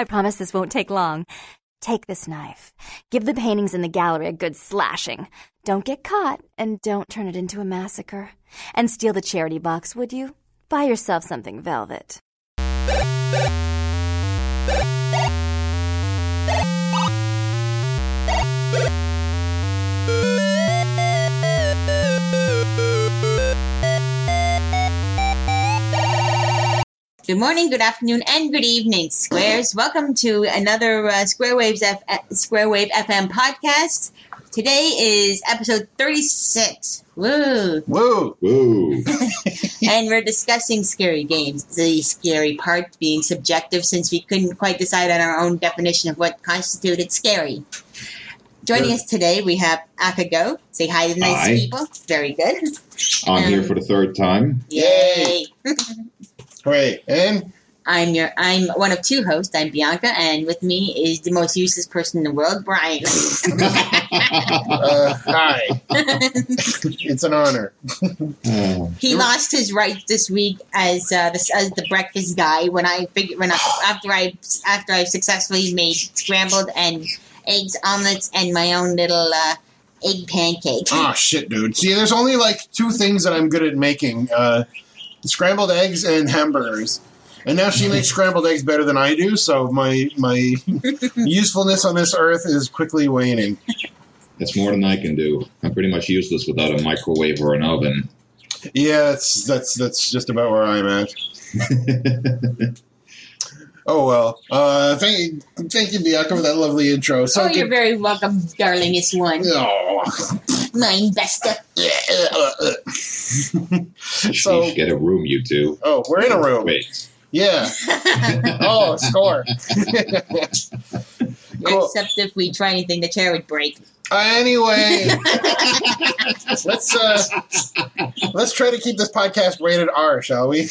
I promise this won't take long. Take this knife. Give the paintings in the gallery a good slashing. Don't get caught, and don't turn it into a massacre. And steal the charity box, would you? Buy yourself something velvet. Good morning, good afternoon, and good evening, Squares. Welcome to another Square Wave FM podcast. Today is episode 36. Woo! Woo! Woo! And we're discussing scary games. The scary part being subjective, since we couldn't quite decide on our own definition of what constituted scary. Joining us today, we have Akago. Say hi to the nice people. Very good. I'm here for the third time. Yay! Great. And I'm one of two hosts. I'm Bianca, and with me is the most useless person in the world, Brian. Hi. It's an honor. He lost his rights this week as the breakfast guy after I successfully made scrambled and eggs omelets and my own little egg pancake. Oh shit, dude! See, there's only like two things that I'm good at making. Scrambled eggs and hamburgers. And now she makes scrambled eggs better than I do, so my usefulness on this earth is quickly waning. It's more than I can do. I'm pretty much useless without a microwave or an oven. Yeah, that's just about where I'm at. Oh, well. Thank you, Bianca, for that lovely intro. So you're very welcome, darlingest one. Oh. Mine, Vesta. So, you should get a room, you two. Oh, we're in a room. Wait. Yeah. Oh, score. Cool. Except if we try anything, the chair would break. Anyway, let's try to keep this podcast rated R, shall we?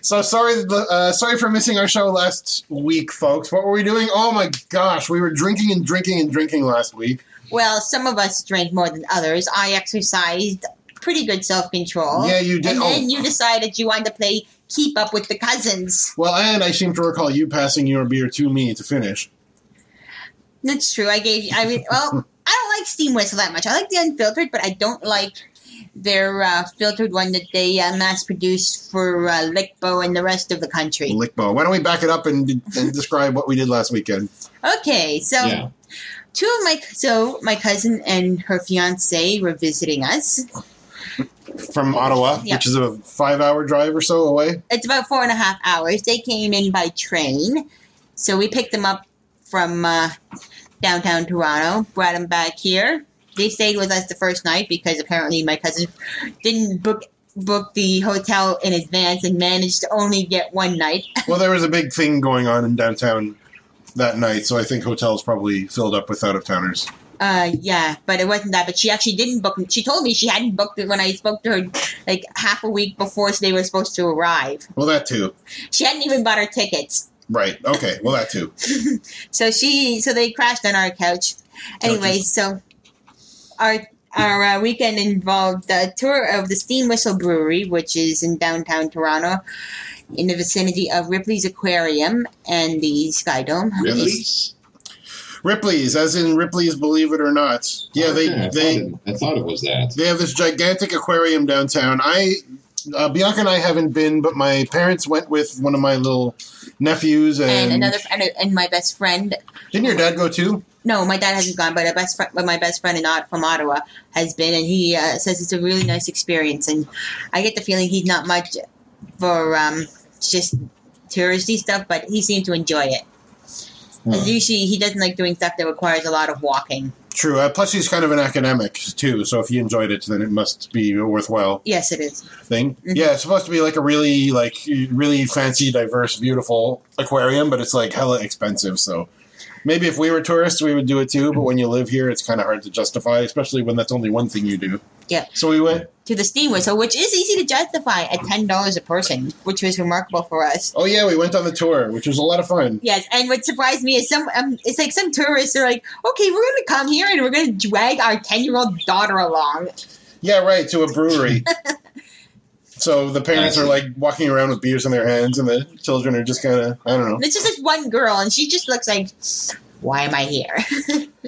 So sorry for missing our show last week, folks. What were we doing? Oh my gosh, we were drinking and drinking and drinking last week. Well, some of us drank more than others. I exercised pretty good self-control. Yeah, you did. And then you decided you wanted to play Keep Up with the Cousins. Well, and I seem to recall you passing your beer to me to finish. That's true. I don't like Steam Whistle that much. I like the unfiltered, but I don't like their filtered one that they mass-produced for LCBO and the rest of the country. LCBO. Why don't we back it up and describe what we did last weekend? Okay, so... Yeah. My cousin and her fiance were visiting us from Ottawa, which is a 5-hour drive or so away. It's about 4.5 hours. They came in by train, so we picked them up from downtown Toronto, brought them back here. They stayed with us the first night because apparently my cousin didn't book the hotel in advance and managed to only get one night. Well, there was a big thing going on in downtown that night, so I think hotels probably filled up with out-of-towners. Yeah, but it wasn't that. But she actually didn't book it. She told me she hadn't booked it when I spoke to her like half a week before they were supposed to arrive. Well, that too. She hadn't even bought her tickets. Right. Okay. Well, that too. So they crashed on our couch. Anyway, so our weekend involved a tour of the Steam Whistle Brewery, which is in downtown Toronto, in the vicinity of Ripley's Aquarium and the Skydome. Ripley's? Ripley's, as in Ripley's Believe It or Not. Yeah, I thought it was that. They have this gigantic aquarium downtown. Bianca and I haven't been, but my parents went with one of my little nephews. And my best friend. Didn't your dad go too? No, my dad hasn't gone, but my best friend from Ottawa has been, and he says it's a really nice experience. And I get the feeling he's not much for just touristy stuff, but he seemed to enjoy it. Because usually he doesn't like doing stuff that requires a lot of walking. True. Plus he's kind of an academic, too, so if he enjoyed it, then it must be a worthwhile... Yes, it is. ...thing. Mm-hmm. Yeah, it's supposed to be like a really, really fancy, diverse, beautiful aquarium, but it's, hella expensive, so... Maybe if we were tourists, we would do it too, but when you live here, it's kind of hard to justify, especially when that's only one thing you do. Yeah. So we went... To the Steam Whistle, which is easy to justify at $10 a person, which was remarkable for us. Oh, yeah, we went on the tour, which was a lot of fun. Yes, and what surprised me is it's like some tourists are like, okay, we're going to come here and we're going to drag our 10-year-old daughter along. Yeah, right, to a brewery. So the parents are like walking around with beers in their hands, and the children are just kind of, I don't know. It's just like one girl, and she just looks like, why am I here?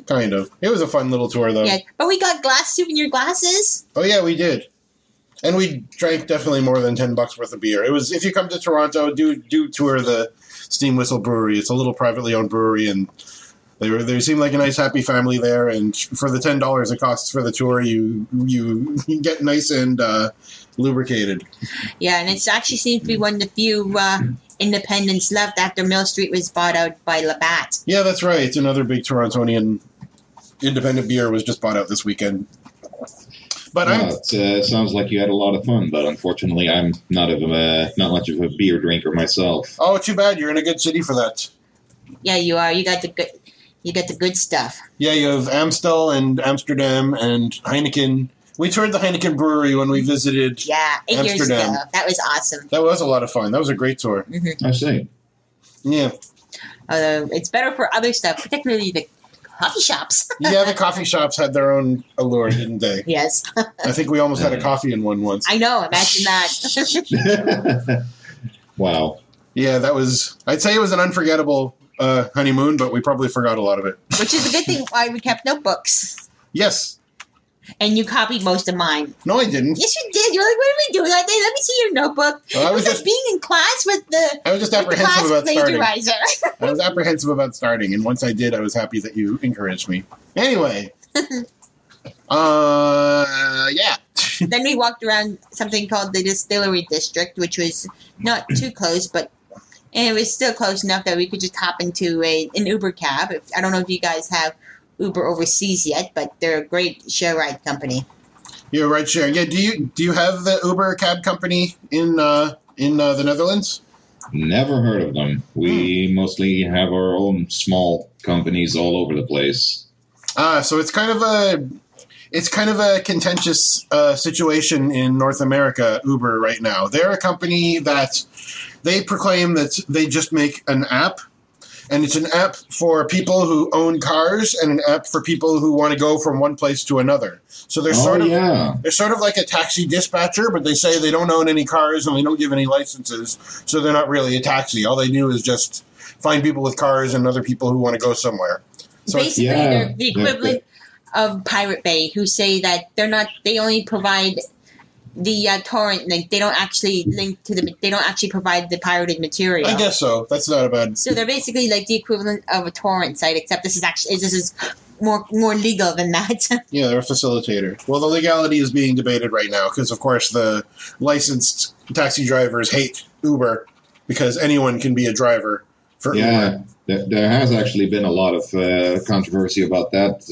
Kind of. It was a fun little tour, though. Yeah, but we got souvenir glasses. Oh, yeah, we did. And we drank definitely more than $10 worth of beer. It was, if you come to Toronto, do tour the Steam Whistle Brewery. It's a little privately owned brewery, and they seem like a nice, happy family there. And for the $10 it costs for the tour, you get nice and lubricated. Yeah, and it actually seems to be one of the few independents left after Mill Street was bought out by Labatt. Yeah, that's right. Another big Torontonian independent beer was just bought out this weekend. But it sounds like you had a lot of fun, but unfortunately, I'm not much of a beer drinker myself. Oh, too bad! You're in a good city for that. Yeah, you are. You got the good stuff. Yeah, you have Amstel and Amsterdam and Heineken. We toured the Heineken brewery when we visited. Yeah, 8 years ago. That was awesome. That was a lot of fun. That was a great tour. Mm-hmm. I see. Yeah. Although it's better for other stuff, particularly the coffee shops. Yeah, the coffee shops had their own allure, didn't they? Yes. I think we almost had a coffee in one once. I know. Imagine that. Wow. Yeah, that was... I'd say it was an unforgettable honeymoon, but we probably forgot a lot of it. Which is a good thing why we kept notebooks. Yes. And you copied most of mine. No, I didn't. Yes, you did. You were like, what did we do that day? Let me see your notebook. Well, it was just, like being in class with the I was just apprehensive about starting. I was apprehensive about starting, and once I did, I was happy that you encouraged me. Anyway. Yeah. Then we walked around something called the Distillery District, which was not too close, but and it was still close enough that we could just hop into an Uber cab. I don't know if you guys have Uber overseas yet, but they're a great share ride company. Yeah, ride share. Yeah, do you have the Uber cab company in the Netherlands? Never heard of them. We mostly have our own small companies all over the place. So it's kind of a contentious situation in North America, Uber right now. They're a company that they proclaim that they just make an app. And it's an app for people who own cars and an app for people who want to go from one place to another. So they're they're sort of like a taxi dispatcher, but they say they don't own any cars and they don't give any licenses, so they're not really a taxi. All they do is just find people with cars and other people who want to go somewhere. So basically, they're the equivalent of Pirate Bay, who say that they only provide the torrent link. They don't actually link to the. They don't actually provide the pirated material. I guess so. That's not a bad. So they're basically like the equivalent of a torrent site, except this is more legal than that. Yeah, they're a facilitator. Well, the legality is being debated right now because, of course, the licensed taxi drivers hate Uber because anyone can be a driver for Uber. There has actually been a lot of controversy about that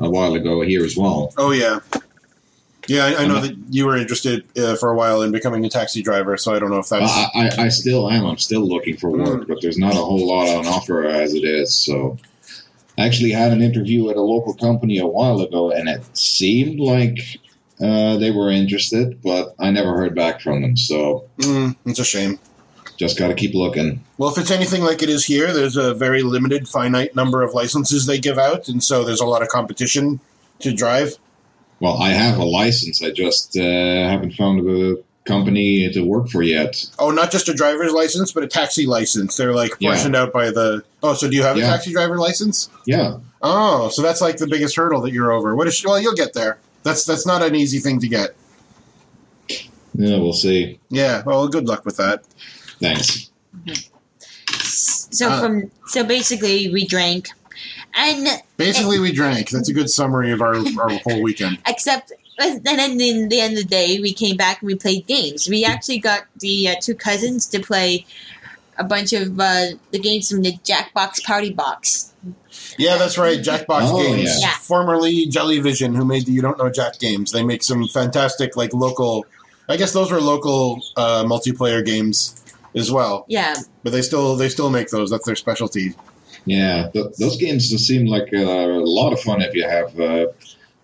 a while ago here as well. Oh yeah. Yeah, I know that you were interested for a while in becoming a taxi driver, so I don't know if that's... I still am. I'm still looking for work, but there's not a whole lot on offer as it is. So, I actually had an interview at a local company a while ago, and it seemed like they were interested, but I never heard back from them, so... it's a shame. Just got to keep looking. Well, if it's anything like it is here, there's a very limited, finite number of licenses they give out, and so there's a lot of competition to drive. Well, I have a license. I just haven't found a company to work for yet. Oh, not just a driver's license, but a taxi license. They're like portioned out by the... Oh, so do you have a taxi driver license? Yeah. Oh, so that's like the biggest hurdle that you're over. Well, you'll get there. That's not an easy thing to get. Yeah, we'll see. Yeah, well, good luck with that. Thanks. Mm-hmm. So basically, we drank... we drank. That's a good summary of our whole weekend. Except, and then in the end of the day, we came back and we played games. We actually got the two cousins to play a bunch of the games from the Jackbox Party Box. Yeah, that's right. Jackbox Games. Yeah. Formerly Jellyvision, who made the You Don't Know Jack games. They make some fantastic, like, local... I guess those were local multiplayer games as well. Yeah. But they still make those. That's their specialty. Yeah, those games seem like a lot of fun if you have a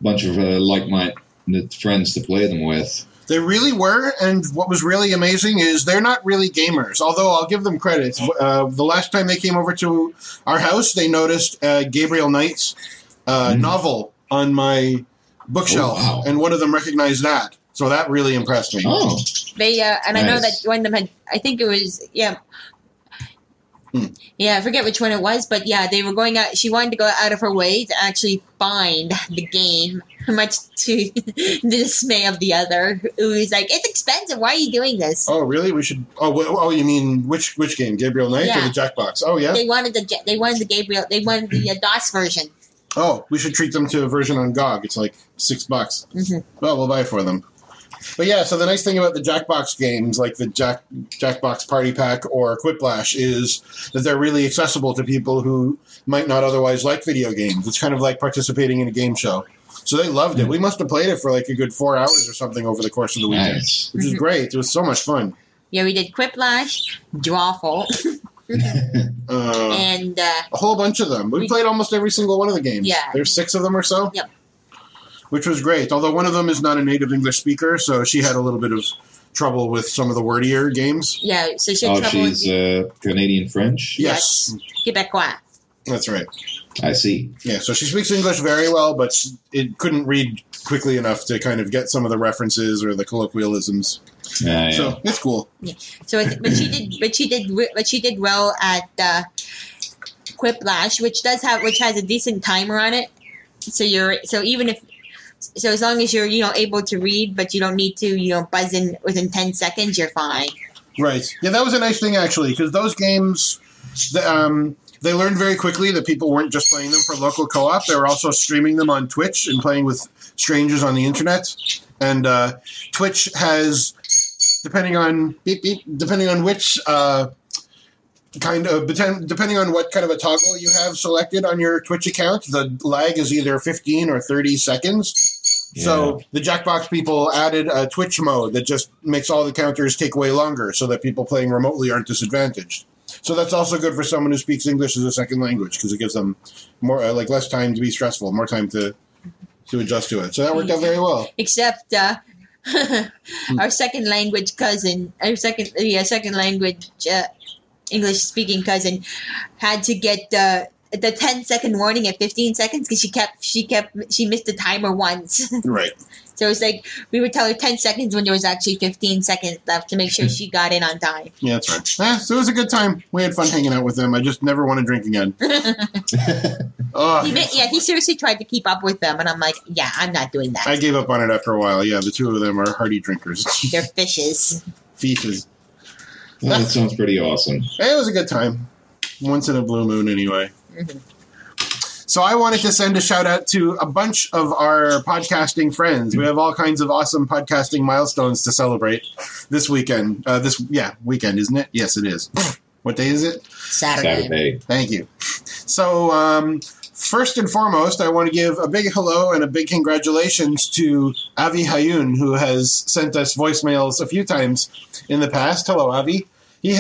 bunch of like-minded friends to play them with. They really were, and what was really amazing is they're not really gamers, although I'll give them credit. The last time they came over to our house, they noticed Gabriel Knight's novel on my bookshelf, and one of them recognized that. So that really impressed me. Oh, they and nice. I know that one of them had. I think it was yeah, I forget which one it was, but yeah, they were going out. She wanted to go out of her way to actually find the game, much to the dismay of the other, who's like, "It's expensive. Why are you doing this?" Oh, really? We should. Oh, you mean which game? Gabriel Knight or the Jackbox? Oh, yeah. They wanted the Gabriel. They wanted the DOS version. Oh, we should treat them to a version on GOG. It's like $6. Mm-hmm. Well, we'll buy it for them. But yeah, so the nice thing about the Jackbox games, like the Jackbox Party Pack or Quiplash, is that they're really accessible to people who might not otherwise like video games. It's kind of like participating in a game show. So they loved it. We must have played it for like a good 4 hours or something over the course of the weekend, which is great. It was so much fun. Yeah, we did Quiplash, Drawful, and a whole bunch of them. We played almost every single one of the games. Yeah. There's 6 of them or so. Yep. Which was great, although one of them is not a native English speaker, so she had a little bit of trouble with some of the wordier games. Yeah, so she had trouble with... Oh, she's Canadian French? Yes. Quebecois. That's right. I see. Yeah, so she speaks English very well, but it couldn't read quickly enough to kind of get some of the references or the colloquialisms. Yeah. So it's cool. Yeah. So, she did well at Quiplash, which has a decent timer on it. So as long as you're, able to read, but you don't need to, buzz in within 10 seconds, you're fine. Right. Yeah, that was a nice thing, actually, because those games, they learned very quickly that people weren't just playing them for local co-op. They were also streaming them on Twitch and playing with strangers on the internet. And Twitch has, depending on what kind of a toggle you have selected on your Twitch account, the lag is either 15 or 30 seconds. Yeah. So the Jackbox people added a Twitch mode that just makes all the counters take way longer so that people playing remotely aren't disadvantaged. So that's also good for someone who speaks English as a second language because it gives them more, less time to be stressful, more time to adjust to it. So that worked out very well. Except our second language English-speaking cousin had to get the 10-second warning at 15 seconds because she missed the timer once. Right. So it was like we would tell her 10 seconds when there was actually 15 seconds left to make sure she got in on time. Yeah, that's right. So it was a good time. We had fun hanging out with them. I just never want to drink again. He seriously tried to keep up with them, and I'm like, I'm not doing that. I gave up on it after a while. Yeah, the two of them are hardy drinkers. They're fishes. Fishes. Well, that sounds pretty awesome. It was a good time. Once in a blue moon, anyway. Mm-hmm. So I wanted to send a shout-out to a bunch of our podcasting friends. We have all kinds of awesome podcasting milestones to celebrate this weekend. Weekend, isn't it? Yes, it is. What day is it? Saturday. Thank you. So, first and foremost, I want to give a big hello and a big congratulations to Avi Hayun, who has sent us voicemails a few times in the past. Hello, Avi. He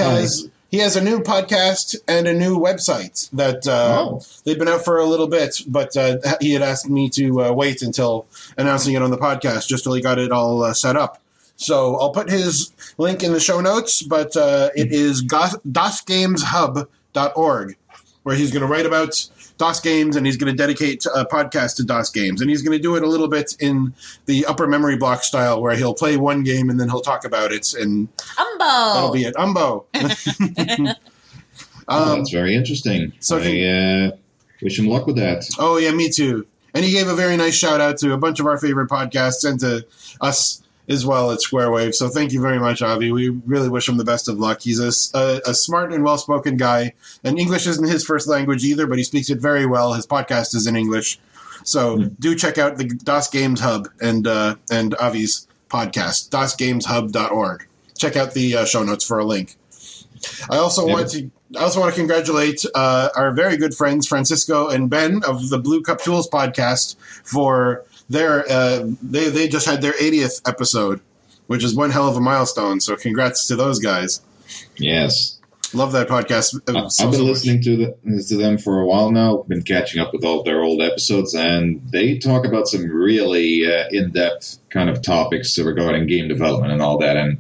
has a new podcast and a new website that they've been out for a little bit, but he had asked me to wait until announcing it on the podcast just till he got it all set up. So I'll put his link in the show notes, but it is DOSGamesHub.org, where he's going to write about DOS games, and he's going to dedicate a podcast to DOS games. And he's going to do it a little bit in the Upper Memory Block style, where he'll play one game and then he'll talk about it. And that'll be it. Umbo. That's very interesting. So I wish him luck with that. Oh, yeah, me too. And he gave a very nice shout-out to a bunch of our favorite podcasts and to us as well at Square Wave. So thank you very much, Avi. We really wish him the best of luck. He's a smart and well-spoken guy, and English isn't his first language either, but he speaks it very well. His podcast is in English. So do check out the DOS Games Hub and Avi's podcast, DOSGamesHub.org. Check out the show notes for a link. I also want to congratulate our very good friends, Francisco and Ben of the Blue Cup Tools podcast for... They just had their 80th episode, which is one hell of a milestone. So congrats to those guys. Yes. Love that podcast. I've been listening to them for a while now. Been catching up with all their old episodes, and they talk about some really in-depth kind of topics regarding game development and all that. And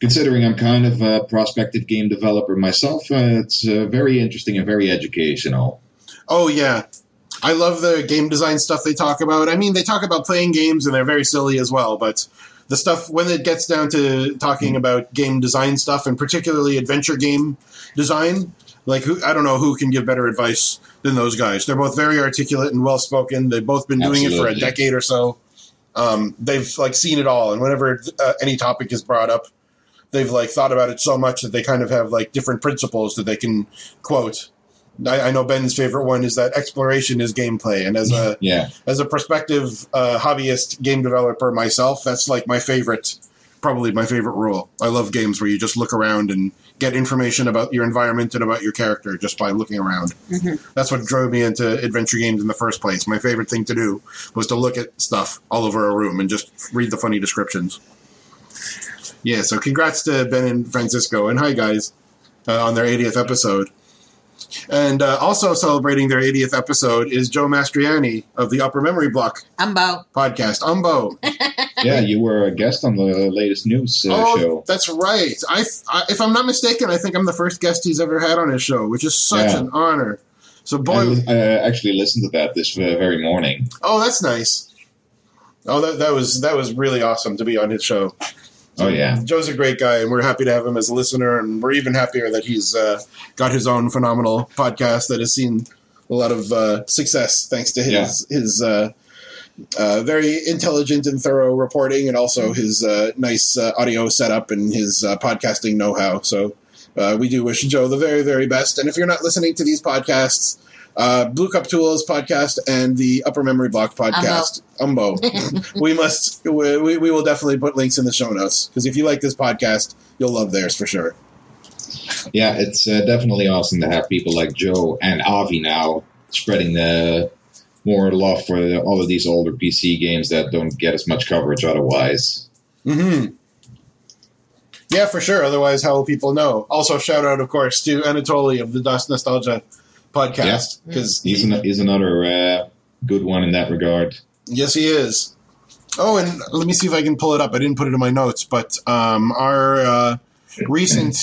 considering I'm kind of a prospective game developer myself, it's very interesting and very educational. Oh, yeah. I love the game design stuff they talk about. I mean, they talk about playing games, and they're very silly as well, but the stuff when it gets down to talking about game design stuff, and particularly adventure game design. Like, I don't know who can give better advice than those guys. They're both very articulate and well-spoken. They've both been doing it for a decade or so. They've, like, seen it all. And whenever any topic is brought up, they've, like, thought about it so much that they kind of have, like, different principles that they can quote. I know Ben's favorite one is that exploration is gameplay. And as a as a prospective hobbyist game developer myself, that's, like, my favorite, probably my favorite rule. I love games where you just look around and get information about your environment and about your character just by looking around. Mm-hmm. That's what drove me into adventure games in the first place. My favorite thing to do was to look at stuff all over a room and just read the funny descriptions. Yeah, so congrats to Ben and Francisco, and hi guys, on their 80th episode. And also celebrating their 80th episode is Joe Mastriani of the Upper Memory Block podcast. Umbo. Yeah, you were a guest on the latest news show. That's right. I, if I'm not mistaken, I think I'm the first guest he's ever had on his show, which is such an honor. So, boy, I actually listened to that this very morning. Oh, that's nice. Oh, that was really awesome to be on his show. So, Joe's a great guy, and we're happy to have him as a listener, and we're even happier that he's got his own phenomenal podcast that has seen a lot of success thanks to his very intelligent and thorough reporting, and also his nice audio setup and his podcasting know-how. So we do wish Joe the very, very best. And if you're not listening to these podcasts, Blue Cup Tools podcast and the Upper Memory Block podcast, Umbo. We will definitely put links in the show notes, because if you like this podcast, you'll love theirs for sure. Yeah, it's definitely awesome to have people like Joe and Avi now spreading the more love for all of these older PC games that don't get as much coverage otherwise. Mm-hmm. Yeah, for sure. Otherwise, how will people know? Also, shout out, of course, to Anatoly of the Das Nostalgia podcast, because he's another good one in that regard. Yes, he is. Oh, and let me see if I can pull it up. I didn't put it in my notes, but our recent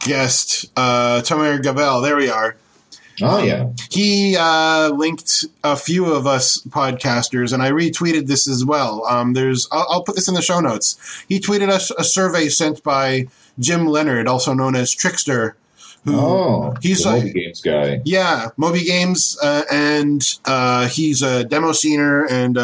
guest, Tomer Gabel, there we are. Oh, yeah. He linked a few of us podcasters, and I retweeted this as well. I'll put this in the show notes. He tweeted us a survey sent by Jim Leonard, also known as Trickster, he's a Moby Games guy. Yeah, Moby Games, and he's a demo scener and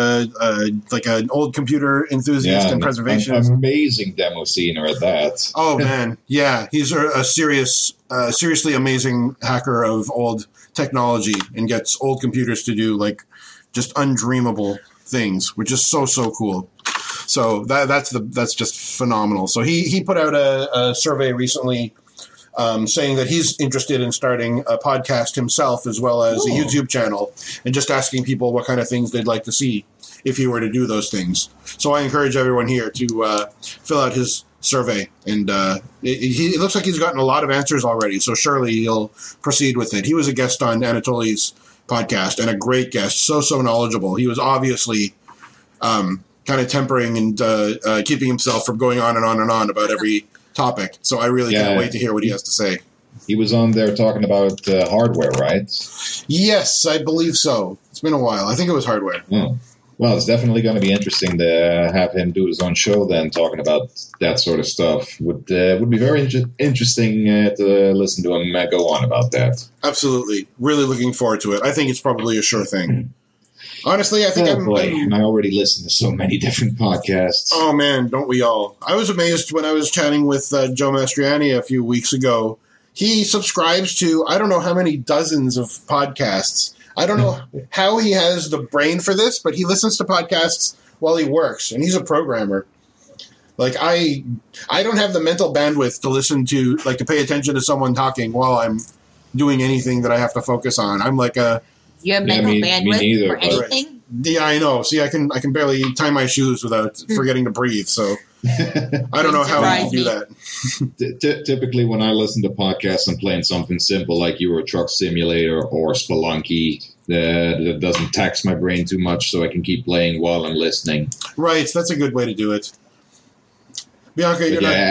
like an old computer enthusiast and preservationist. An amazing demo scener at that. Oh man, yeah, he's a seriously amazing hacker of old technology, and gets old computers to do like just undreamable things, which is so cool. So that's just phenomenal. So he put out a survey recently. Saying that he's interested in starting a podcast himself, as well as a YouTube channel, and just asking people what kind of things they'd like to see if he were to do those things. So I encourage everyone here to fill out his survey. And it looks like he's gotten a lot of answers already, so surely he'll proceed with it. He was a guest on Anatoly's podcast, and a great guest, so knowledgeable. He was obviously kind of tempering and keeping himself from going on and on and on about every topic, so I really can't wait to hear what he has to say. He was on there talking about hardware, right? Yes, I believe so. It's been a while. I think it was hardware. Oh. Well, it's definitely going to be interesting to have him do his own show then, talking about that sort of stuff. Would be very interesting to listen to him go on about that. Absolutely. Really looking forward to it. I think it's probably a sure thing. Honestly, I think I already listened to so many different podcasts. Oh, man, don't we all? I was amazed when I was chatting with Joe Mastriani a few weeks ago. He subscribes to I don't know how many dozens of podcasts. I don't know how he has the brain for this, but he listens to podcasts while he works, and he's a programmer. Like, I don't have the mental bandwidth to listen to, like, to pay attention to someone talking while I'm doing anything that I have to focus on. I'm like a... You have mental bandwidth for anything? Right. Yeah, I know. See, I can barely tie my shoes without forgetting to breathe, so I don't know how you do that. Typically, when I listen to podcasts, I'm playing something simple like Euro Truck Simulator or Spelunky that doesn't tax my brain too much, so I can keep playing while I'm listening. Right, that's a good way to do it. Bianca,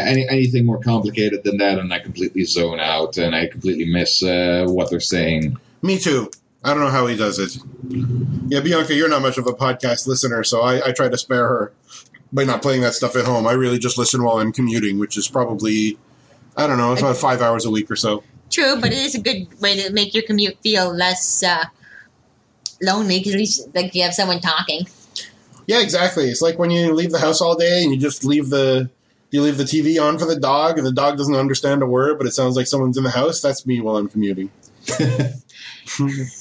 anything more complicated than that, and I completely zone out, and I completely miss what they're saying. Me too. I don't know how he does it. Yeah, Bianca, you're not much of a podcast listener, so I try to spare her by not playing that stuff at home. I really just listen while I'm commuting, which is probably, I don't know, it's about 5 hours a week or so. True, but it is a good way to make your commute feel less lonely, because at least like you have someone talking. Yeah, exactly. It's like when you leave the house all day and you just leave the TV on for the dog, and the dog doesn't understand a word, but it sounds like someone's in the house. That's me while I'm commuting.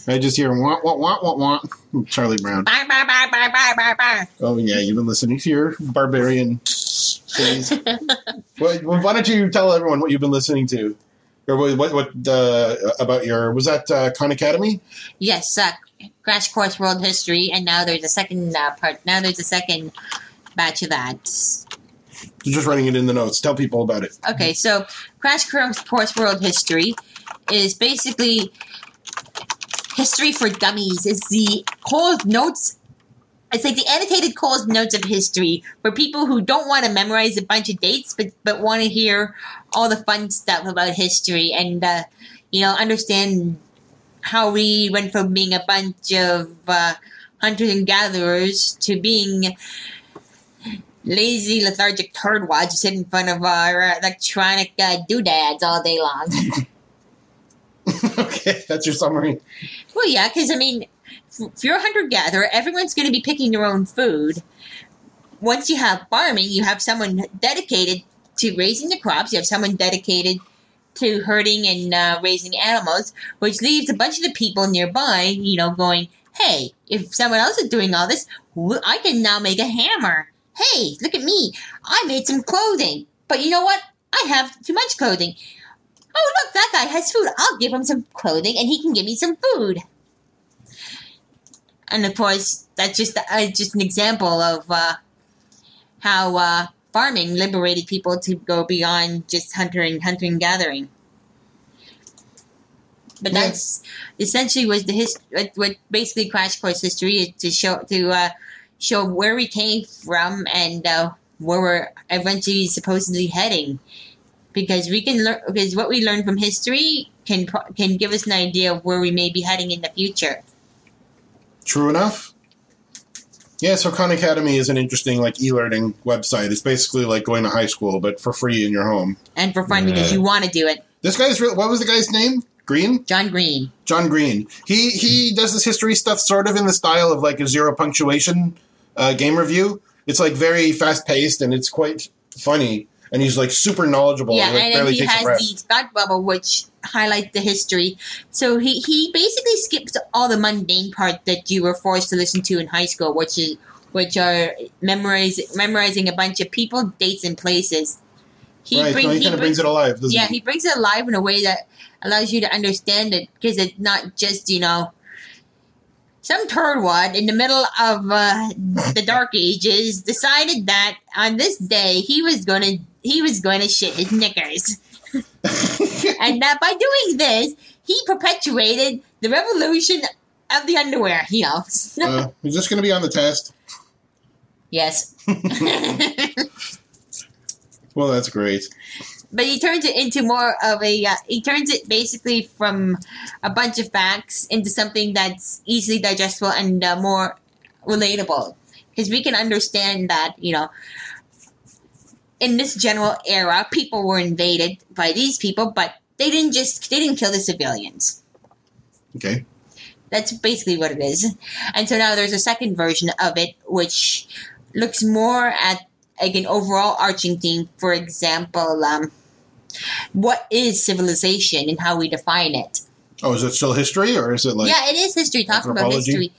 I just hear womp, womp, womp, womp, womp. Charlie Brown. Bar, bar, bar, bar, bar, bar, bar. Oh, yeah, you've been listening to your barbarian things. Well, why don't you tell everyone what you've been listening to? Or what about your, was that Khan Academy? Yes, Crash Course World History, and now there's a second part. Now there's a second batch of that. You're just writing it in the notes. Tell people about it. Okay, so Crash Course World History is basically history for dummies. It's the Cole's Notes. It's like the annotated Cole's Notes of history for people who don't want to memorize a bunch of dates, but want to hear all the fun stuff about history and understand how we went from being a bunch of hunters and gatherers to being lazy, lethargic turdwads who sit in front of our electronic doodads all day long. Okay, that's your summary. Well, yeah, because, I mean, if you're a hunter-gatherer, everyone's going to be picking their own food. Once you have farming, you have someone dedicated to raising the crops. You have someone dedicated to herding and raising animals, which leaves a bunch of the people nearby, going, hey, if someone else is doing all this, I can now make a hammer. Hey, look at me. I made some clothing. But you know what? I have too much clothing. Oh, look, that guy has food. I'll give him some clothing, and he can give me some food. And, of course, that's just an example of how farming liberated people to go beyond just hunting and gathering. But that's essentially was the what basically Crash Course History is, to show where we came from and where we're eventually supposedly heading. Because we can learn, because what we learn from history can give us an idea of where we may be heading in the future. True enough. Yeah, so Khan Academy is an interesting e-learning website. It's basically like going to high school, but for free in your home and for fun because you want to do it. This guy's what was the guy's name? Green? John Green. John Green. He does this history stuff sort of in the style of a zero punctuation game review. It's very fast paced and it's quite funny. And he's super knowledgeable. Yeah, and he has the thought bubble, which highlights the history. So he basically skips all the mundane part that you were forced to listen to in high school, which are memorizing a bunch of people, dates, and places. He kind of brings it alive, doesn't he? Yeah, he brings it alive in a way that allows you to understand it, because it's not just some turdwad in the middle of the Dark Ages decided that on this day he was going to shit his knickers. And that by doing this, he perpetuated the revolution of the underwear. He knows. Is this going to be on the test? Yes. Well, that's great. But he turns it into more of a... he turns it basically from a bunch of facts into something that's easily digestible and more relatable. Because we can understand that, in this general era, people were invaded by these people, but they didn't kill the civilians. Okay. That's basically what it is. And so now there's a second version of it, which looks more at, an overall arching theme. For example, what is civilization and how we define it? Oh, is it still history, or is it Yeah, it is history. Talking about history.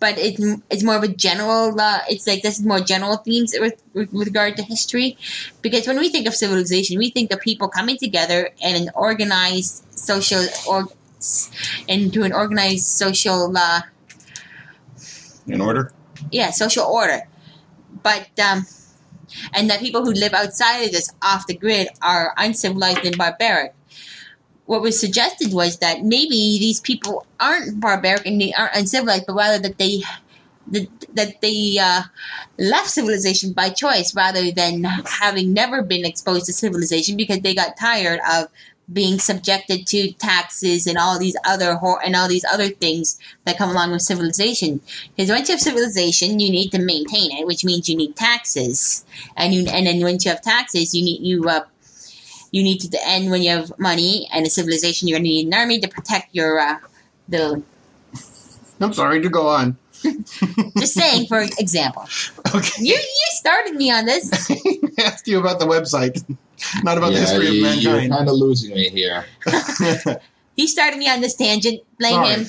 But it's more of a general, this is more general themes with regard to history. Because when we think of civilization, we think of people coming together in an organized social, in order? Yeah, social order. But, and that people who live outside of this, off the grid, are uncivilized and barbaric. What was suggested was that maybe these people aren't barbaric and they aren't uncivilized, but rather that they left civilization by choice rather than having never been exposed to civilization because they got tired of being subjected to taxes and all these other things that come along with civilization. Because once you have civilization, you need to maintain it, which means you need taxes, and then once you have taxes, you need to when you have money and a civilization, you're gonna need an army to protect your I'm sorry, to go on. Just saying, for example. Okay. You started me on this. I asked you about the website, not about the history of mankind. You're kind of losing me here. He started me on this tangent. Blame him.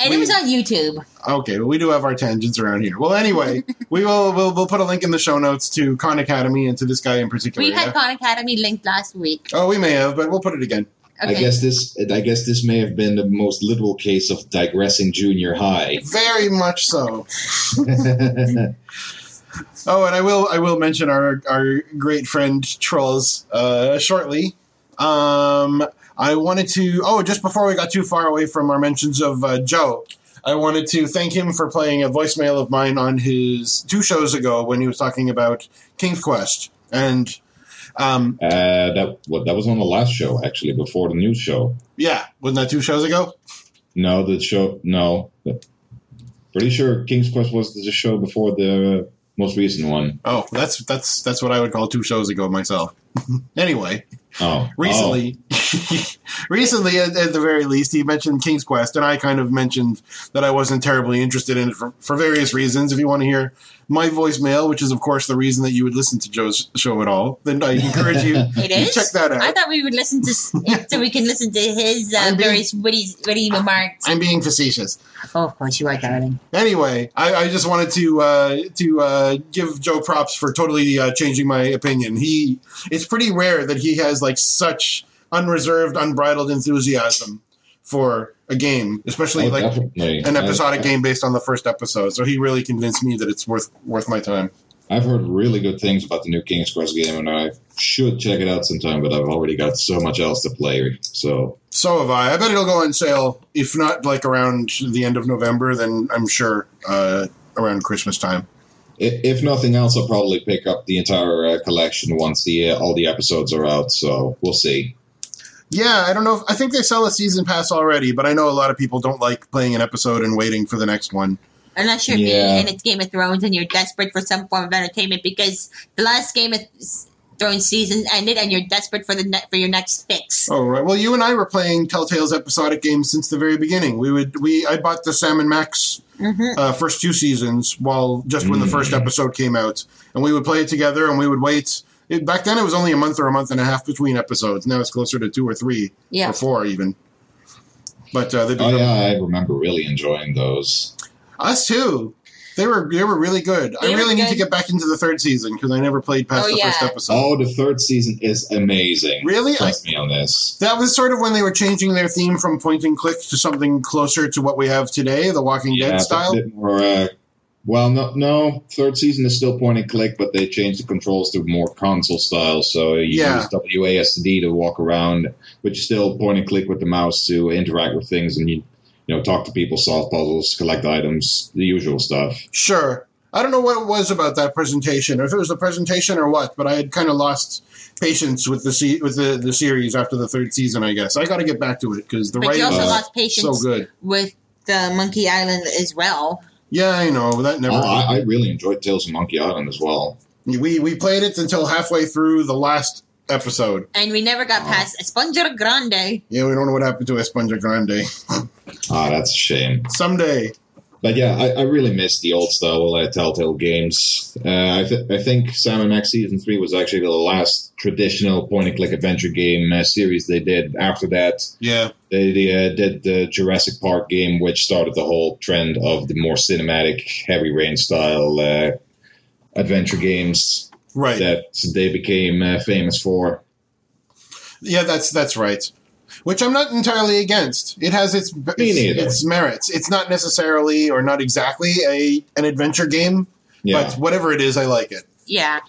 And it was on YouTube. Okay, well, we do have our tangents around here. Well, anyway, we'll put a link in the show notes to Khan Academy and to this guy in particular. We had Khan Academy linked last week. Oh, we may have, but we'll put it again. Okay. I guess this may have been the most literal case of digressing junior high. Very much so. Oh, and I will mention our great friend Trolls shortly. I wanted to just before we got too far away from our mentions of Joe, I wanted to thank him for playing a voicemail of mine on his 2 shows ago when he was talking about King's Quest and. That was on the last show, actually, before the new show. Yeah, wasn't that 2 shows ago? No, the show. No, pretty sure King's Quest was the show before the most recent one. Oh, that's what I would call 2 shows ago myself. Anyway, recently at the very least, he mentioned King's Quest, and I kind of mentioned that I wasn't terribly interested in it for various reasons. If you want to hear my voicemail, which is, of course, the reason that you would listen to Joe's show at all, then I encourage you to check that out. I thought we would listen to, so we can listen to his various witty remarks. I'm being facetious. Oh, of course you are, darling. Anyway, I just wanted to give Joe props for totally changing my opinion. It's pretty rare that he has like such unreserved, unbridled enthusiasm for a game, especially an episodic game based on the first episode. So he really convinced me that it's worth my time. I've heard really good things about the new King's Quest game, and I should check it out sometime, but I've already got so much else to play. So have I. I bet it'll go on sale, if not like around the end of November, then I'm sure around Christmas time. If nothing else, I'll probably pick up the entire collection once all the episodes are out, so we'll see. Yeah, I don't know. I think they sell a season pass already, but I know a lot of people don't like playing an episode and waiting for the next one. Unless you're me and it's Game of Thrones and you're desperate for some form of entertainment because the last Game of Thrones season ended and you're desperate for for your next fix. Oh, right. Well, you and I were playing Telltale's episodic games since the very beginning. I bought the Sam and Max first 2 seasons when the first episode came out, and we would play it together and we would wait. Back then, it was only a month or a month and a half between episodes. Now it's closer to 2 or 3 or 4 even. But I remember really enjoying those. Us too. They were really good. I really need to get back into the 3rd season because I never played past the first episode. Oh, the 3rd season is amazing. Really? Trust me on this. That was sort of when they were changing their theme from point and click to something closer to what we have today, the Walking Dead style. Yeah, a bit more. Well, no. 3rd season is still point and click, but they changed the controls to more console style. So you use WASD to walk around, but you still point and click with the mouse to interact with things, and you talk to people, solve puzzles, collect items, the usual stuff. Sure. I don't know what it was about that presentation, or if it was the presentation or what, but I had kind of lost patience with the series after the 3rd season. I guess I got to get back to it because the writing lost patience so good with the Monkey Island as well. Yeah, I know. That never happened. I really enjoyed Tales of Monkey Island as well. We played it until halfway through the last episode. And we never got past Esponja Grande. Yeah, we don't know what happened to Esponja Grande. That's a shame. Someday. But yeah, I really miss the old style Telltale games. I think Sam & Max Season 3 was actually the last traditional point-and-click adventure game series they did. After that, they did the Jurassic Park game, which started the whole trend of the more cinematic, heavy rain style adventure games that they became famous for. Yeah, that's right. Which I'm not entirely against. It has its merits. It's not necessarily or not exactly an adventure game, but whatever it is, I like it. Yeah,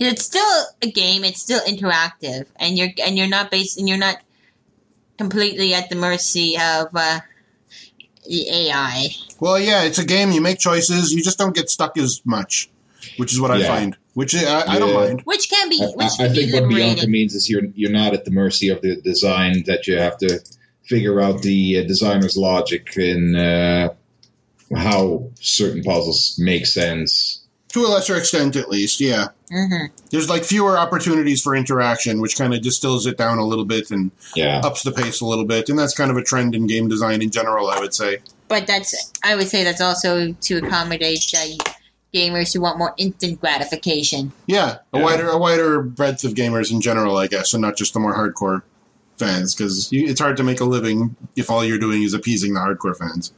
it's still a game. It's still interactive, and you're not based and you're not completely at the mercy of the AI. Well, yeah, it's a game. You make choices. You just don't get stuck as much, which is what I find. which I don't mind. Which can be. I think what Bianca means is you're not at the mercy of the design, that you have to figure out the designer's logic in how certain puzzles make sense. To a lesser extent, at least, yeah. Mm-hmm. There's like fewer opportunities for interaction, which kind of distills it down a little bit and ups the pace a little bit. And that's kind of a trend in game design in general, I would say. But that's also to accommodate gamers who want more instant gratification. Yeah, a wider breadth of gamers in general, I guess, and not just the more hardcore fans, because it's hard to make a living if all you're doing is appeasing the hardcore fans.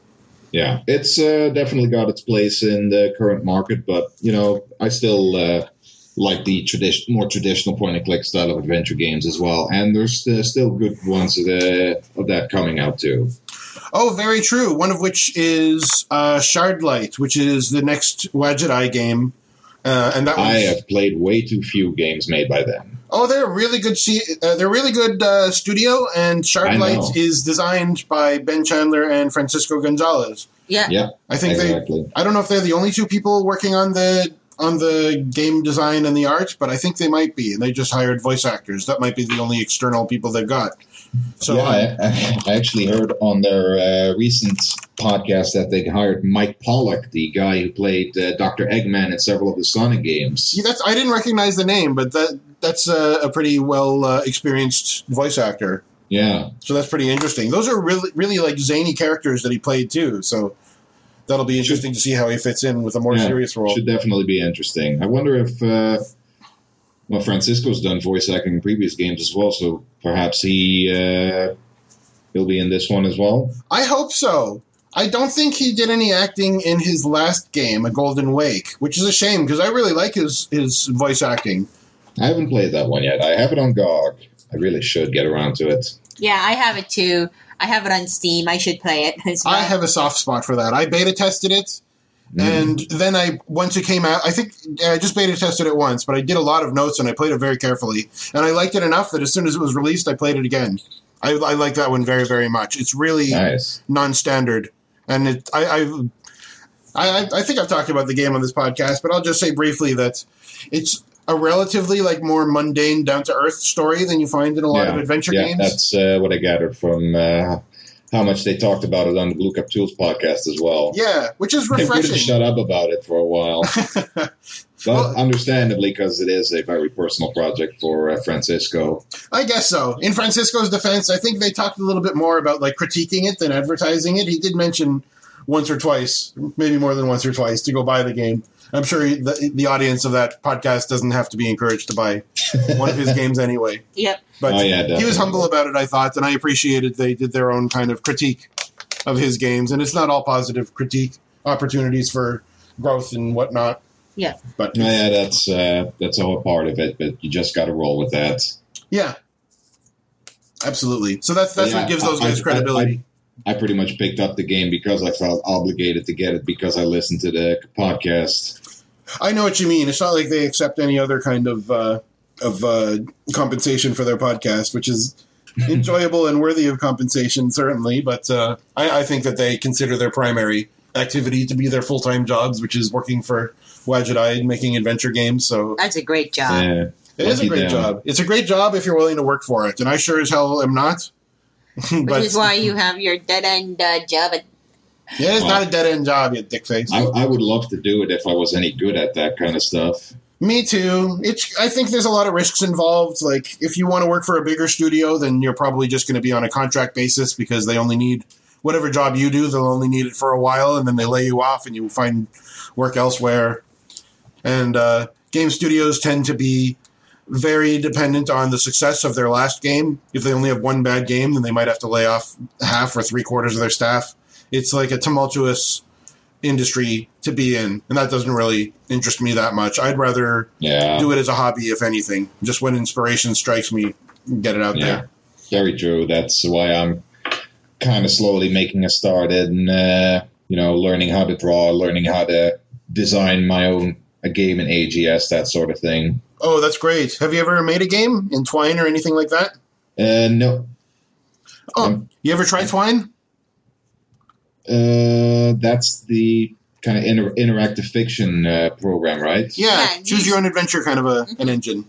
Yeah, it's definitely got its place in the current market, but, you know, I still like the more traditional point-and-click style of adventure games as well, and there's still good ones of that coming out, too. Oh, very true. One of which is Shardlight, which is the next Wajidai game. And that I have played way too few games made by them. Oh, they're a really good. They're a really good studio, and Shardlight is designed by Ben Chandler and Francisco Gonzalez. Yeah. I think exactly. I don't know if they're the only two people working on the game design and the art, but I think they might be. And they just hired voice actors. That might be the only external people they've got. So I actually heard on their recent podcast that they hired Mike Pollack, the guy who played Dr. Eggman in several of the Sonic games. Yeah, I didn't recognize the name, but that's a pretty well experienced voice actor. Yeah. So that's pretty interesting. Those are really, really like zany characters that he played too. So that'll be interesting to see how he fits in with a more serious role. Should definitely be interesting. I wonder if. Well, Francisco's done voice acting in previous games as well, so perhaps he'll be in this one as well. I hope so. I don't think he did any acting in his last game, A Golden Wake, which is a shame because I really like his voice acting. I haven't played that one yet. I have it on GOG. I really should get around to it. Yeah, I have it too. I have it on Steam. I should play it as well. I have a soft spot for that. I beta tested it. And then once it came out, I think I just beta tested it once, but I did a lot of notes and I played it very carefully. And I liked it enough that as soon as it was released, I played it again. I like that one very, very much. It's really non-standard. And I think I've talked about the game on this podcast, but I'll just say briefly that it's a relatively like more mundane, down-to-earth story than you find in a lot of adventure games. Yeah, that's what I gathered from... how much they talked about it on the Blue Cup Tools podcast as well. Yeah, which is refreshing. They would have shut up about it for a while. But understandably, because it is a very personal project for Francisco. I guess so. In Francisco's defense, I think they talked a little bit more about like critiquing it than advertising it. He did mention once or twice, maybe more than once or twice, to go buy the game. I'm sure the audience of that podcast doesn't have to be encouraged to buy one of his games anyway. Yep. But he was humble about it, I thought, and I appreciated they did their own kind of critique of his games. And it's not all positive critique, opportunities for growth and whatnot. Yeah. But that's a whole part of it, but you just got to roll with that. Yeah. Absolutely. So that's what gives those guys credibility. I pretty much picked up the game because I felt obligated to get it because I listened to the podcast. I know what you mean. It's not like they accept any other kind of compensation for their podcast, which is enjoyable and worthy of compensation, certainly. But I think that they consider their primary activity to be their full-time jobs, which is working for Wajidai and making adventure games. So that's a great job. Yeah, it is a great job. It's a great job if you're willing to work for it, and I sure as hell am not. Which is why you have your dead-end job. Yeah, it's not a dead-end job, you dickface. I would love to do it if I was any good at that kind of stuff. Me too. I think there's a lot of risks involved. Like, if you want to work for a bigger studio, then you're probably just going to be on a contract basis because they only need whatever job you do, they'll only need it for a while, and then they lay you off and you find work elsewhere. And game studios tend to be very dependent on the success of their last game. If they only have one bad game, then they might have to lay off half or three-quarters of their staff. It's like a tumultuous industry to be in, and that doesn't really interest me that much. I'd rather do it as a hobby, if anything. Just when inspiration strikes me, get it out there. Very true. That's why I'm kind of slowly making a start in learning how to draw, learning how to design my own a game in AGS, that sort of thing. Oh, that's great. Have you ever made a game in Twine or anything like that? No. Oh, you ever try Twine? That's the kind of interactive fiction program, right? Yeah, choose your own adventure kind of an engine.